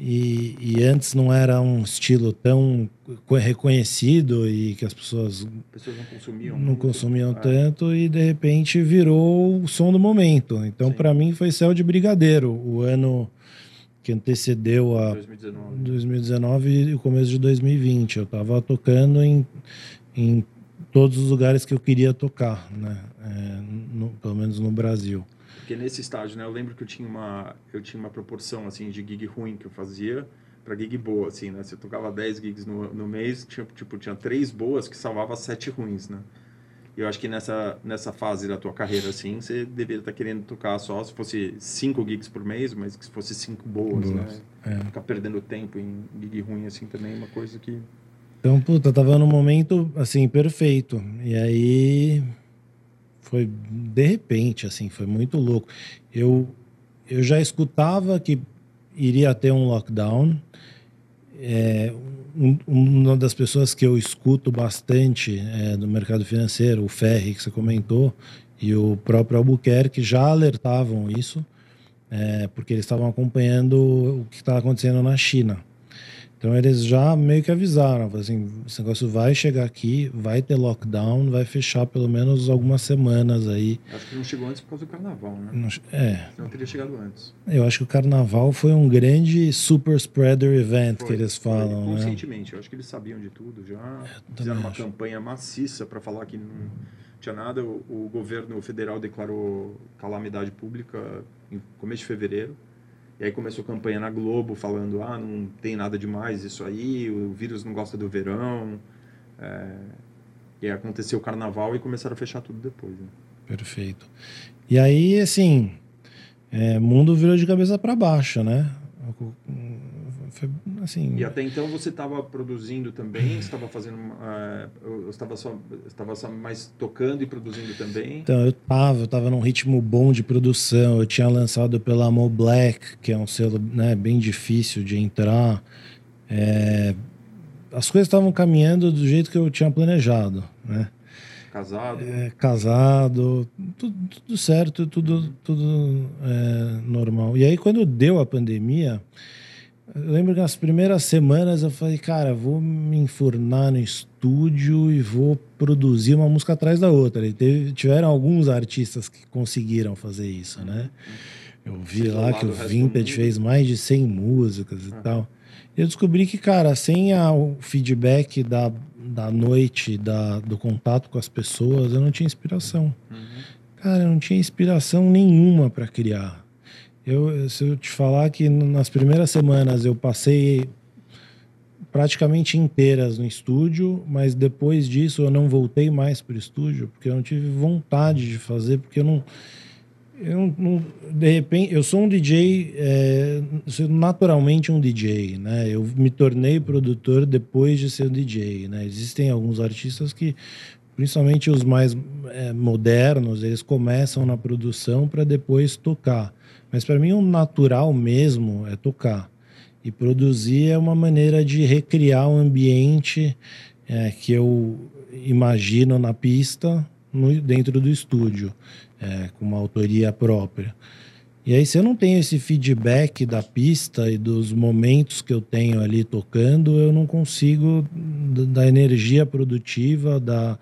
e antes não era um estilo tão reconhecido e que as pessoas não consumiam tanto e de repente virou o som do momento. Então para mim foi céu de brigadeiro o ano que antecedeu a 2019 e o começo de 2020. Eu estava tocando em todos os lugares que eu queria tocar, né? Pelo menos no Brasil. Porque nesse estágio, né, eu lembro que eu tinha uma proporção assim de gig ruim que eu fazia para gig boa, assim, né? Se eu tocava 10 gigs no mês, tinha 3 boas que salvava 7 ruins, né? E eu acho que nessa fase da tua carreira, assim, você deveria estar querendo tocar só se fosse 5 gigs por mês, mas que se fosse 5 boas, né? Ficar perdendo tempo em gig ruim, assim, também é uma coisa que... Então, puta, tava num momento, assim, perfeito. E aí... Foi de repente, assim, foi muito louco. Eu já escutava que iria ter um lockdown. Uma das pessoas que eu escuto bastante do mercado financeiro, o Ferri, que você comentou, e o próprio Albuquerque já alertavam isso, porque eles estavam acompanhando o que estava acontecendo na China. Então eles já meio que avisaram, assim, esse negócio vai chegar aqui, vai ter lockdown, vai fechar pelo menos algumas semanas aí. Acho que não chegou antes por causa do carnaval, né? Não teria chegado antes. Eu acho que o carnaval foi um grande super spreader event que eles falam, né? Conscientemente, eu acho que eles sabiam de tudo já, fizeram uma campanha maciça para falar que não tinha nada. O governo federal declarou calamidade pública no começo de fevereiro. E aí começou a campanha na Globo falando, não tem nada demais isso aí, o vírus não gosta do verão. E aí aconteceu o carnaval e começaram a fechar tudo depois. Né? Perfeito. E aí, assim, o mundo virou de cabeça para baixo, né? Foi, assim... E até então você estava produzindo também, você estava fazendo, estava só mais tocando e produzindo também? Então, eu estava num ritmo bom de produção, eu tinha lançado pela Mo Black, que é um selo, né, bem difícil de entrar, as coisas estavam caminhando do jeito que eu tinha planejado, né? Casado, tudo certo, tudo normal. E aí quando deu a pandemia... Eu lembro que nas primeiras semanas eu falei, cara, vou me enfurnar no estúdio e vou produzir uma música atrás da outra. E tiveram alguns artistas que conseguiram fazer isso, né? Eu vi lá que o Vintage fez mais de 100 músicas e tal. E eu descobri que, cara, sem o feedback da noite, do contato com as pessoas, eu não tinha inspiração. Cara, eu não tinha inspiração nenhuma para criar. Se eu te falar que nas primeiras semanas eu passei praticamente inteiras no estúdio, mas depois disso eu não voltei mais para o estúdio, porque eu não tive vontade de fazer, porque eu não de repente, eu sou um DJ, sou naturalmente um DJ, né? Eu me tornei produtor depois de ser DJ, né? Existem alguns artistas que, principalmente os mais modernos, eles começam na produção para depois tocar. Mas para mim o natural mesmo é tocar. E produzir é uma maneira de recriar um ambiente que eu imagino na pista, dentro do estúdio, com uma autoria própria. E aí, se eu não tenho esse feedback da pista e dos momentos que eu tenho ali tocando, eu não consigo, da energia produtiva, da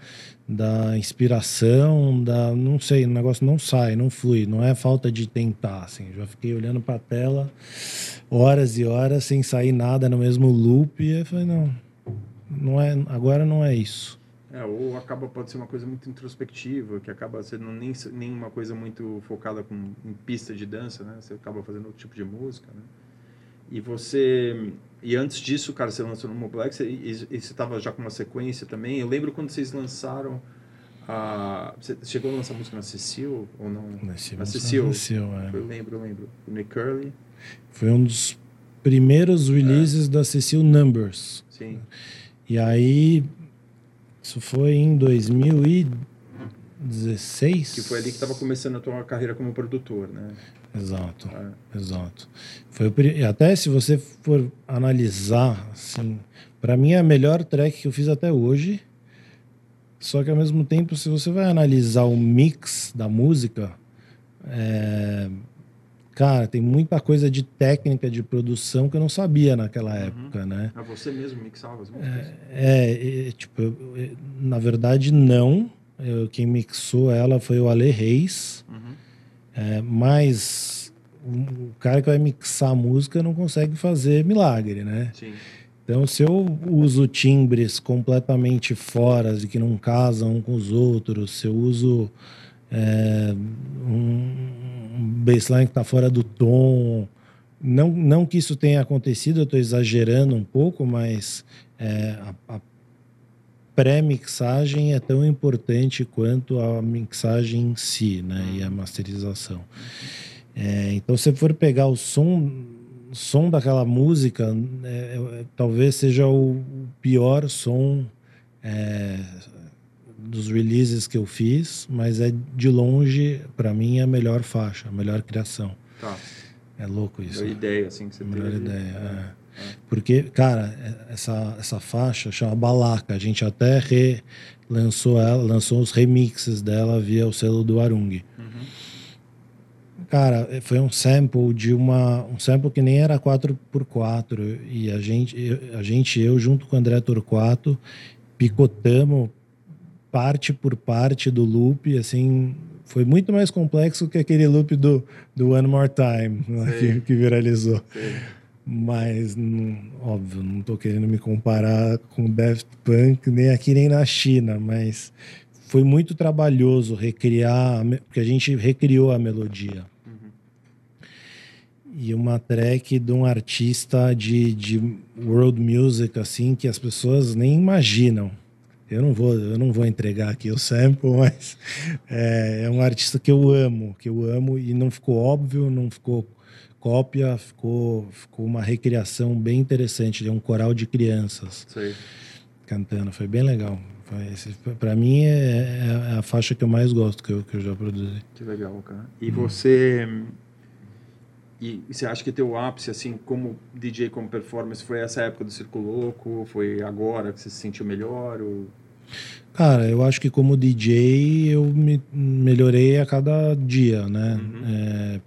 inspiração, não sei, o negócio não sai, não flui, não é falta de tentar, assim. Já fiquei olhando para a tela horas e horas sem sair nada no mesmo loop e aí falei, não é, agora não é isso. Ou pode ser uma coisa muito introspectiva, que acaba sendo nem uma coisa muito focada em pista de dança, né? Você acaba fazendo outro tipo de música, né? E antes disso, cara, você lançou no Moblex e você estava já com uma sequência também. Eu lembro quando vocês lançaram você chegou a lançar música na Cecil ou não? Na Cecil, eu lembro. No Curly. Foi um dos primeiros releases da Cecil Numbers. Sim. E aí... Isso foi em 2016. Que foi ali que estava começando a tua carreira como produtor, né? Exato, exato. Foi até se você for analisar, assim, para mim é a melhor track que eu fiz até hoje. Só que ao mesmo tempo, se você vai analisar o mix da música, cara, tem muita coisa de técnica de produção que eu não sabia naquela época, né? Você mesmo mixava as músicas? Eu, na verdade, não. Quem mixou ela foi o Ale Reis. Mas o cara que vai mixar a música não consegue fazer milagre, né? Sim. Então, se eu uso timbres completamente fora, de que não casam um com os outros, se eu uso um baseline que tá fora do tom, não que isso tenha acontecido, eu tô exagerando um pouco, mas a pré-mixagem é tão importante quanto a mixagem em si, né? E a masterização. Então, se for pegar o som daquela música, talvez seja o pior som dos releases que eu fiz, mas é de longe, para mim, a melhor faixa, a melhor criação. Tá. É louco isso. Melhor ideia, assim, que você teve. Melhor ideia, Porque, cara, essa faixa chama Balaca. A gente até relançou ela, lançou os remixes dela via o selo do Warung. Cara, foi um sample um sample que nem era 4x4. E eu, junto com o André Torquato, picotamos parte por parte do loop, assim, foi muito mais complexo que aquele loop do One More Time, né, que viralizou. Sim. Mas, óbvio, não tô querendo me comparar com Daft Punk, nem aqui nem na China, mas foi muito trabalhoso recriar, porque a gente recriou a melodia. E uma track de um artista de world music, assim, que as pessoas nem imaginam. Eu não vou entregar aqui o sample, mas é um artista que eu amo, e não ficou óbvio, não ficou cópia, ficou uma recriação bem interessante, de um coral de crianças. Sim. Cantando, foi bem legal. Para mim é a faixa que eu mais gosto, que eu já produzi. Que legal, cara. E você acha que teu ápice, assim, como DJ, como performance, foi essa época do Circo Louco? Foi agora que você se sentiu melhor? Ou... Cara, eu acho que como DJ eu me melhorei a cada dia, né?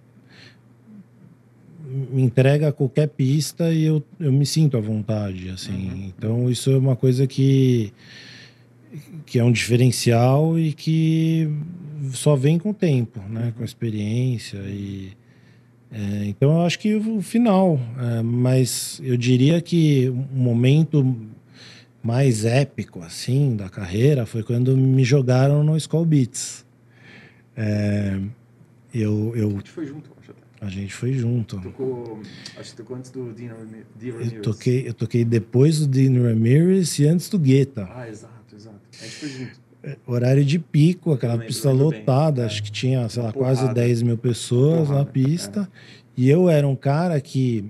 me entrega qualquer pista e eu me sinto à vontade, assim. Uhum. Então, isso é uma coisa que é um diferencial e que só vem com o tempo, né? Com a experiência e... então, eu acho que o final. Mas eu diria que um momento mais épico, assim, da carreira foi quando me jogaram no Skol Beats. A gente foi junto, acho até. A gente foi junto. Tocou, acho que tocou antes do Dino Ramirez. Eu toquei depois do Dino Ramirez e antes do Guetta. Ah, exato, exato. A gente foi junto. Horário de pico, aquela pista lotada. Acho que tinha, sei lá, quase 10 mil pessoas na pista. E eu era um cara que...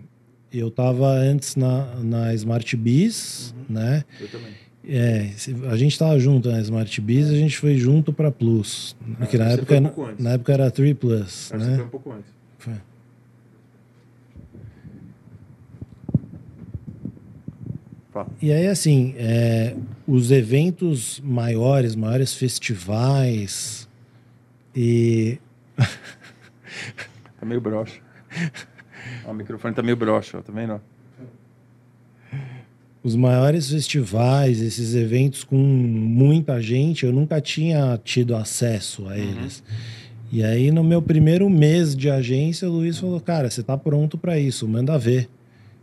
Eu tava antes na Smart Biz, né? Eu também. A gente tava junto na Smart Biz, a gente foi junto pra Plus. Porque na época era 3 Plus, né? Você foi um pouco antes. Foi. E aí, assim, os eventos maiores festivais e... Tá meio broxa. O microfone tá meio broxa, tá vendo? Os maiores festivais, esses eventos com muita gente, eu nunca tinha tido acesso a eles. Uhum. E aí, no meu primeiro mês de agência, o Luiz falou, cara, você tá pronto pra isso, manda ver.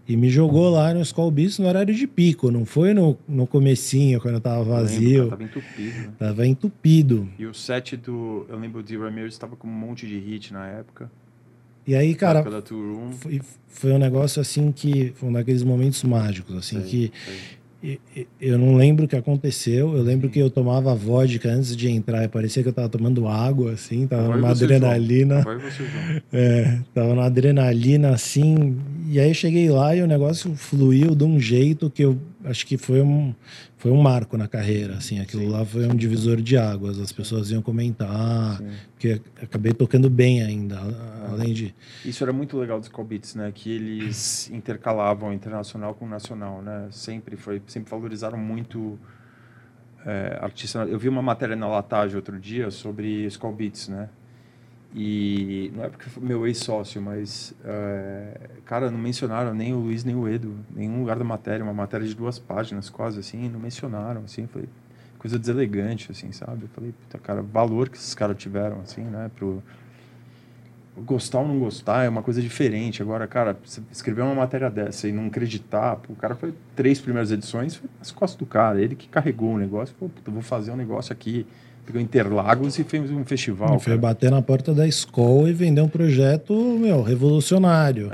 E me jogou lá no Skol Beats no horário de pico. Não foi no comecinho, quando eu tava vazio. Eu lembro, cara, tava entupido. Né? Tava entupido. E o set do... Eu lembro, o Dino Ramirez tava com um monte de hit na época. E aí, cara, foi um negócio assim que... Foi um daqueles momentos mágicos, assim, eu não lembro o que aconteceu. Eu lembro que eu tomava vodka antes de entrar. E parecia que eu tava tomando água, assim. Tava numa adrenalina. Tava numa adrenalina, assim... E aí eu cheguei lá e o negócio fluiu de um jeito que eu acho que foi um marco na carreira, assim. Aquilo lá foi um divisor de águas, as pessoas iam comentar, porque acabei tocando bem ainda, além de... Isso era muito legal dos Skol Beats, né? Que eles intercalavam internacional com nacional, né? Sempre valorizaram muito artista. Eu vi uma matéria na Latage outro dia sobre Skol Beats, né? E não é porque foi meu ex-sócio, mas, cara, não mencionaram nem o Luiz, nem o Edu, nenhum lugar da matéria, uma matéria de 2 páginas quase, assim, não mencionaram, assim, foi coisa deselegante, assim, sabe? Eu falei, puta, cara, valor que esses caras tiveram, assim, né, pro gostar ou não gostar é uma coisa diferente. Agora, cara, você escrever uma matéria dessa e não acreditar, pô, o cara foi 3 primeiras edições, foi nas costas do cara, ele que carregou o negócio, pô, puta, vou fazer um negócio aqui. Pegou Interlagos e fez um festival. Foi bater na porta da Skol e vender um projeto, meu, revolucionário.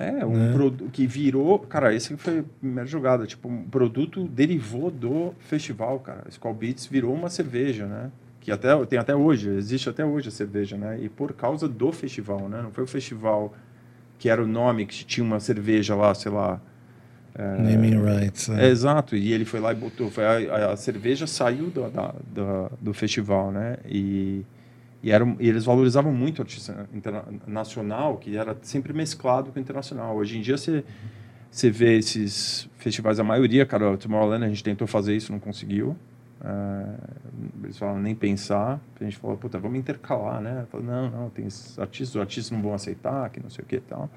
Produto que virou... Cara, esse foi a primeira jogada. Tipo, um produto derivou do festival, cara. Skol Beats virou uma cerveja, né? Que tem até hoje, existe até hoje a cerveja, né? E por causa do festival, né? Não foi o festival que era o nome, que tinha uma cerveja lá, sei lá... Naming rights. Exato, e ele foi lá e botou. A cerveja saiu do festival, né? E eles valorizavam muito o artista nacional, que era sempre mesclado com o internacional. Hoje em dia você vê esses festivais, a maioria, cara, Tomorrowland, a gente tentou fazer isso, não conseguiu. Eles falam nem pensar. A gente falou, puta, vamos intercalar, né? Falo, não, tem esses artistas, os artistas não vão aceitar, que não sei o que e tal.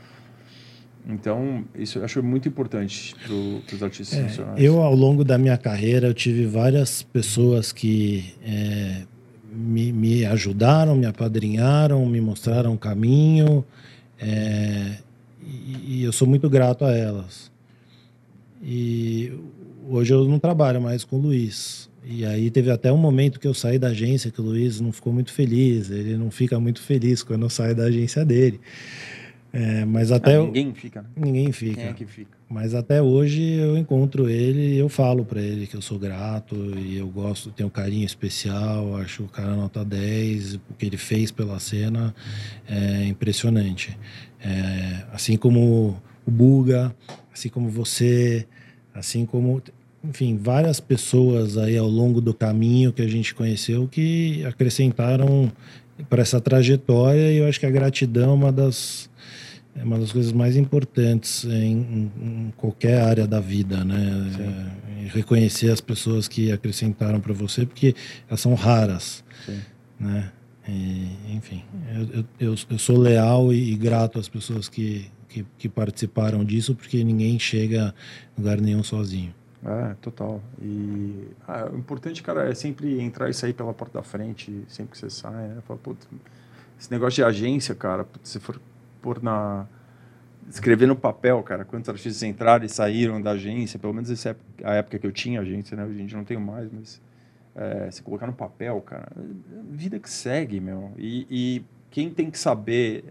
Então, isso eu acho muito importante para os artistas nacionais. Eu, ao longo da minha carreira, eu tive várias pessoas que me ajudaram, me apadrinharam, me mostraram o caminho. E eu sou muito grato a elas. E hoje eu não trabalho mais com o Luiz. E aí teve até um momento que eu saí da agência, que o Luiz não ficou muito feliz. Ele não fica muito feliz quando eu saio da agência dele. Mas até ninguém fica, né? Ninguém fica. Quem é que fica? Mas até hoje eu encontro ele e eu falo para ele que eu sou grato e eu gosto, tenho um carinho especial, acho o cara nota 10, o que ele fez pela cena é impressionante. Assim como o Buga, assim como você, assim como... Enfim, várias pessoas aí ao longo do caminho que a gente conheceu que acrescentaram para essa trajetória e eu acho que a gratidão é uma das coisas mais importantes em qualquer área da vida, né? Reconhecer as pessoas que acrescentaram para você, porque elas são raras, né? Enfim, eu sou leal e grato às pessoas que participaram disso, porque ninguém chega em lugar nenhum sozinho. É, total. E o importante, cara, é sempre entrar e sair pela porta da frente, sempre que você sai, né? Fala, putz, esse negócio de agência, cara, putz, se for pôr na... escrever no papel, cara, quantos artistas entraram e saíram da agência, pelo menos essa é a época que eu tinha agência, né? Hoje em dia não tenho mais, mas se colocar no papel, cara, vida que segue, meu. E quem tem que saber...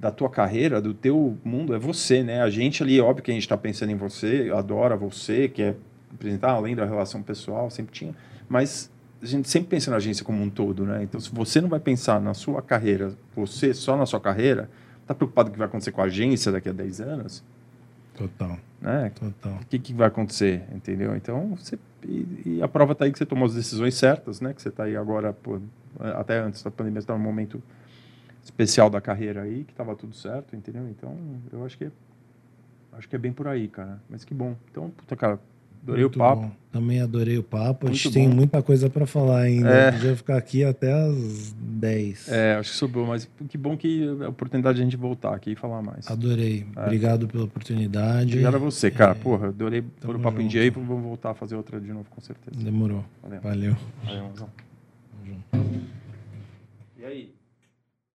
da tua carreira, do teu mundo, é você, né? A gente ali, óbvio que a gente tá pensando em você, adora você, quer apresentar além da relação pessoal, sempre tinha, mas a gente sempre pensa na agência como um todo, né? Então, se você não vai pensar na sua carreira, você só na sua carreira, tá preocupado com o que vai acontecer com a agência daqui a 10 anos? Total. Né? Total. O que vai acontecer, entendeu? Então, e a prova tá aí que você tomou as decisões certas, né? Que você tá aí agora, pô, até antes da pandemia, você tá num momento especial da carreira aí, que tava tudo certo, entendeu? Então, eu acho que é bem por aí, cara. Mas que bom. Então, puta, cara, adorei muito o papo. Bom. Também adorei o papo. Muito a gente bom. Tem muita coisa para falar ainda. A gente vai ficar aqui até as 10. Acho que sobrou, mas que bom que a oportunidade de a gente voltar aqui e falar mais. Adorei. Obrigado pela oportunidade. Obrigado a você, cara. Porra, adorei pôr o papo em dia e vamos voltar a fazer outra de novo, com certeza. Demorou. Valeu. Valeu, Anzão. Tamo junto.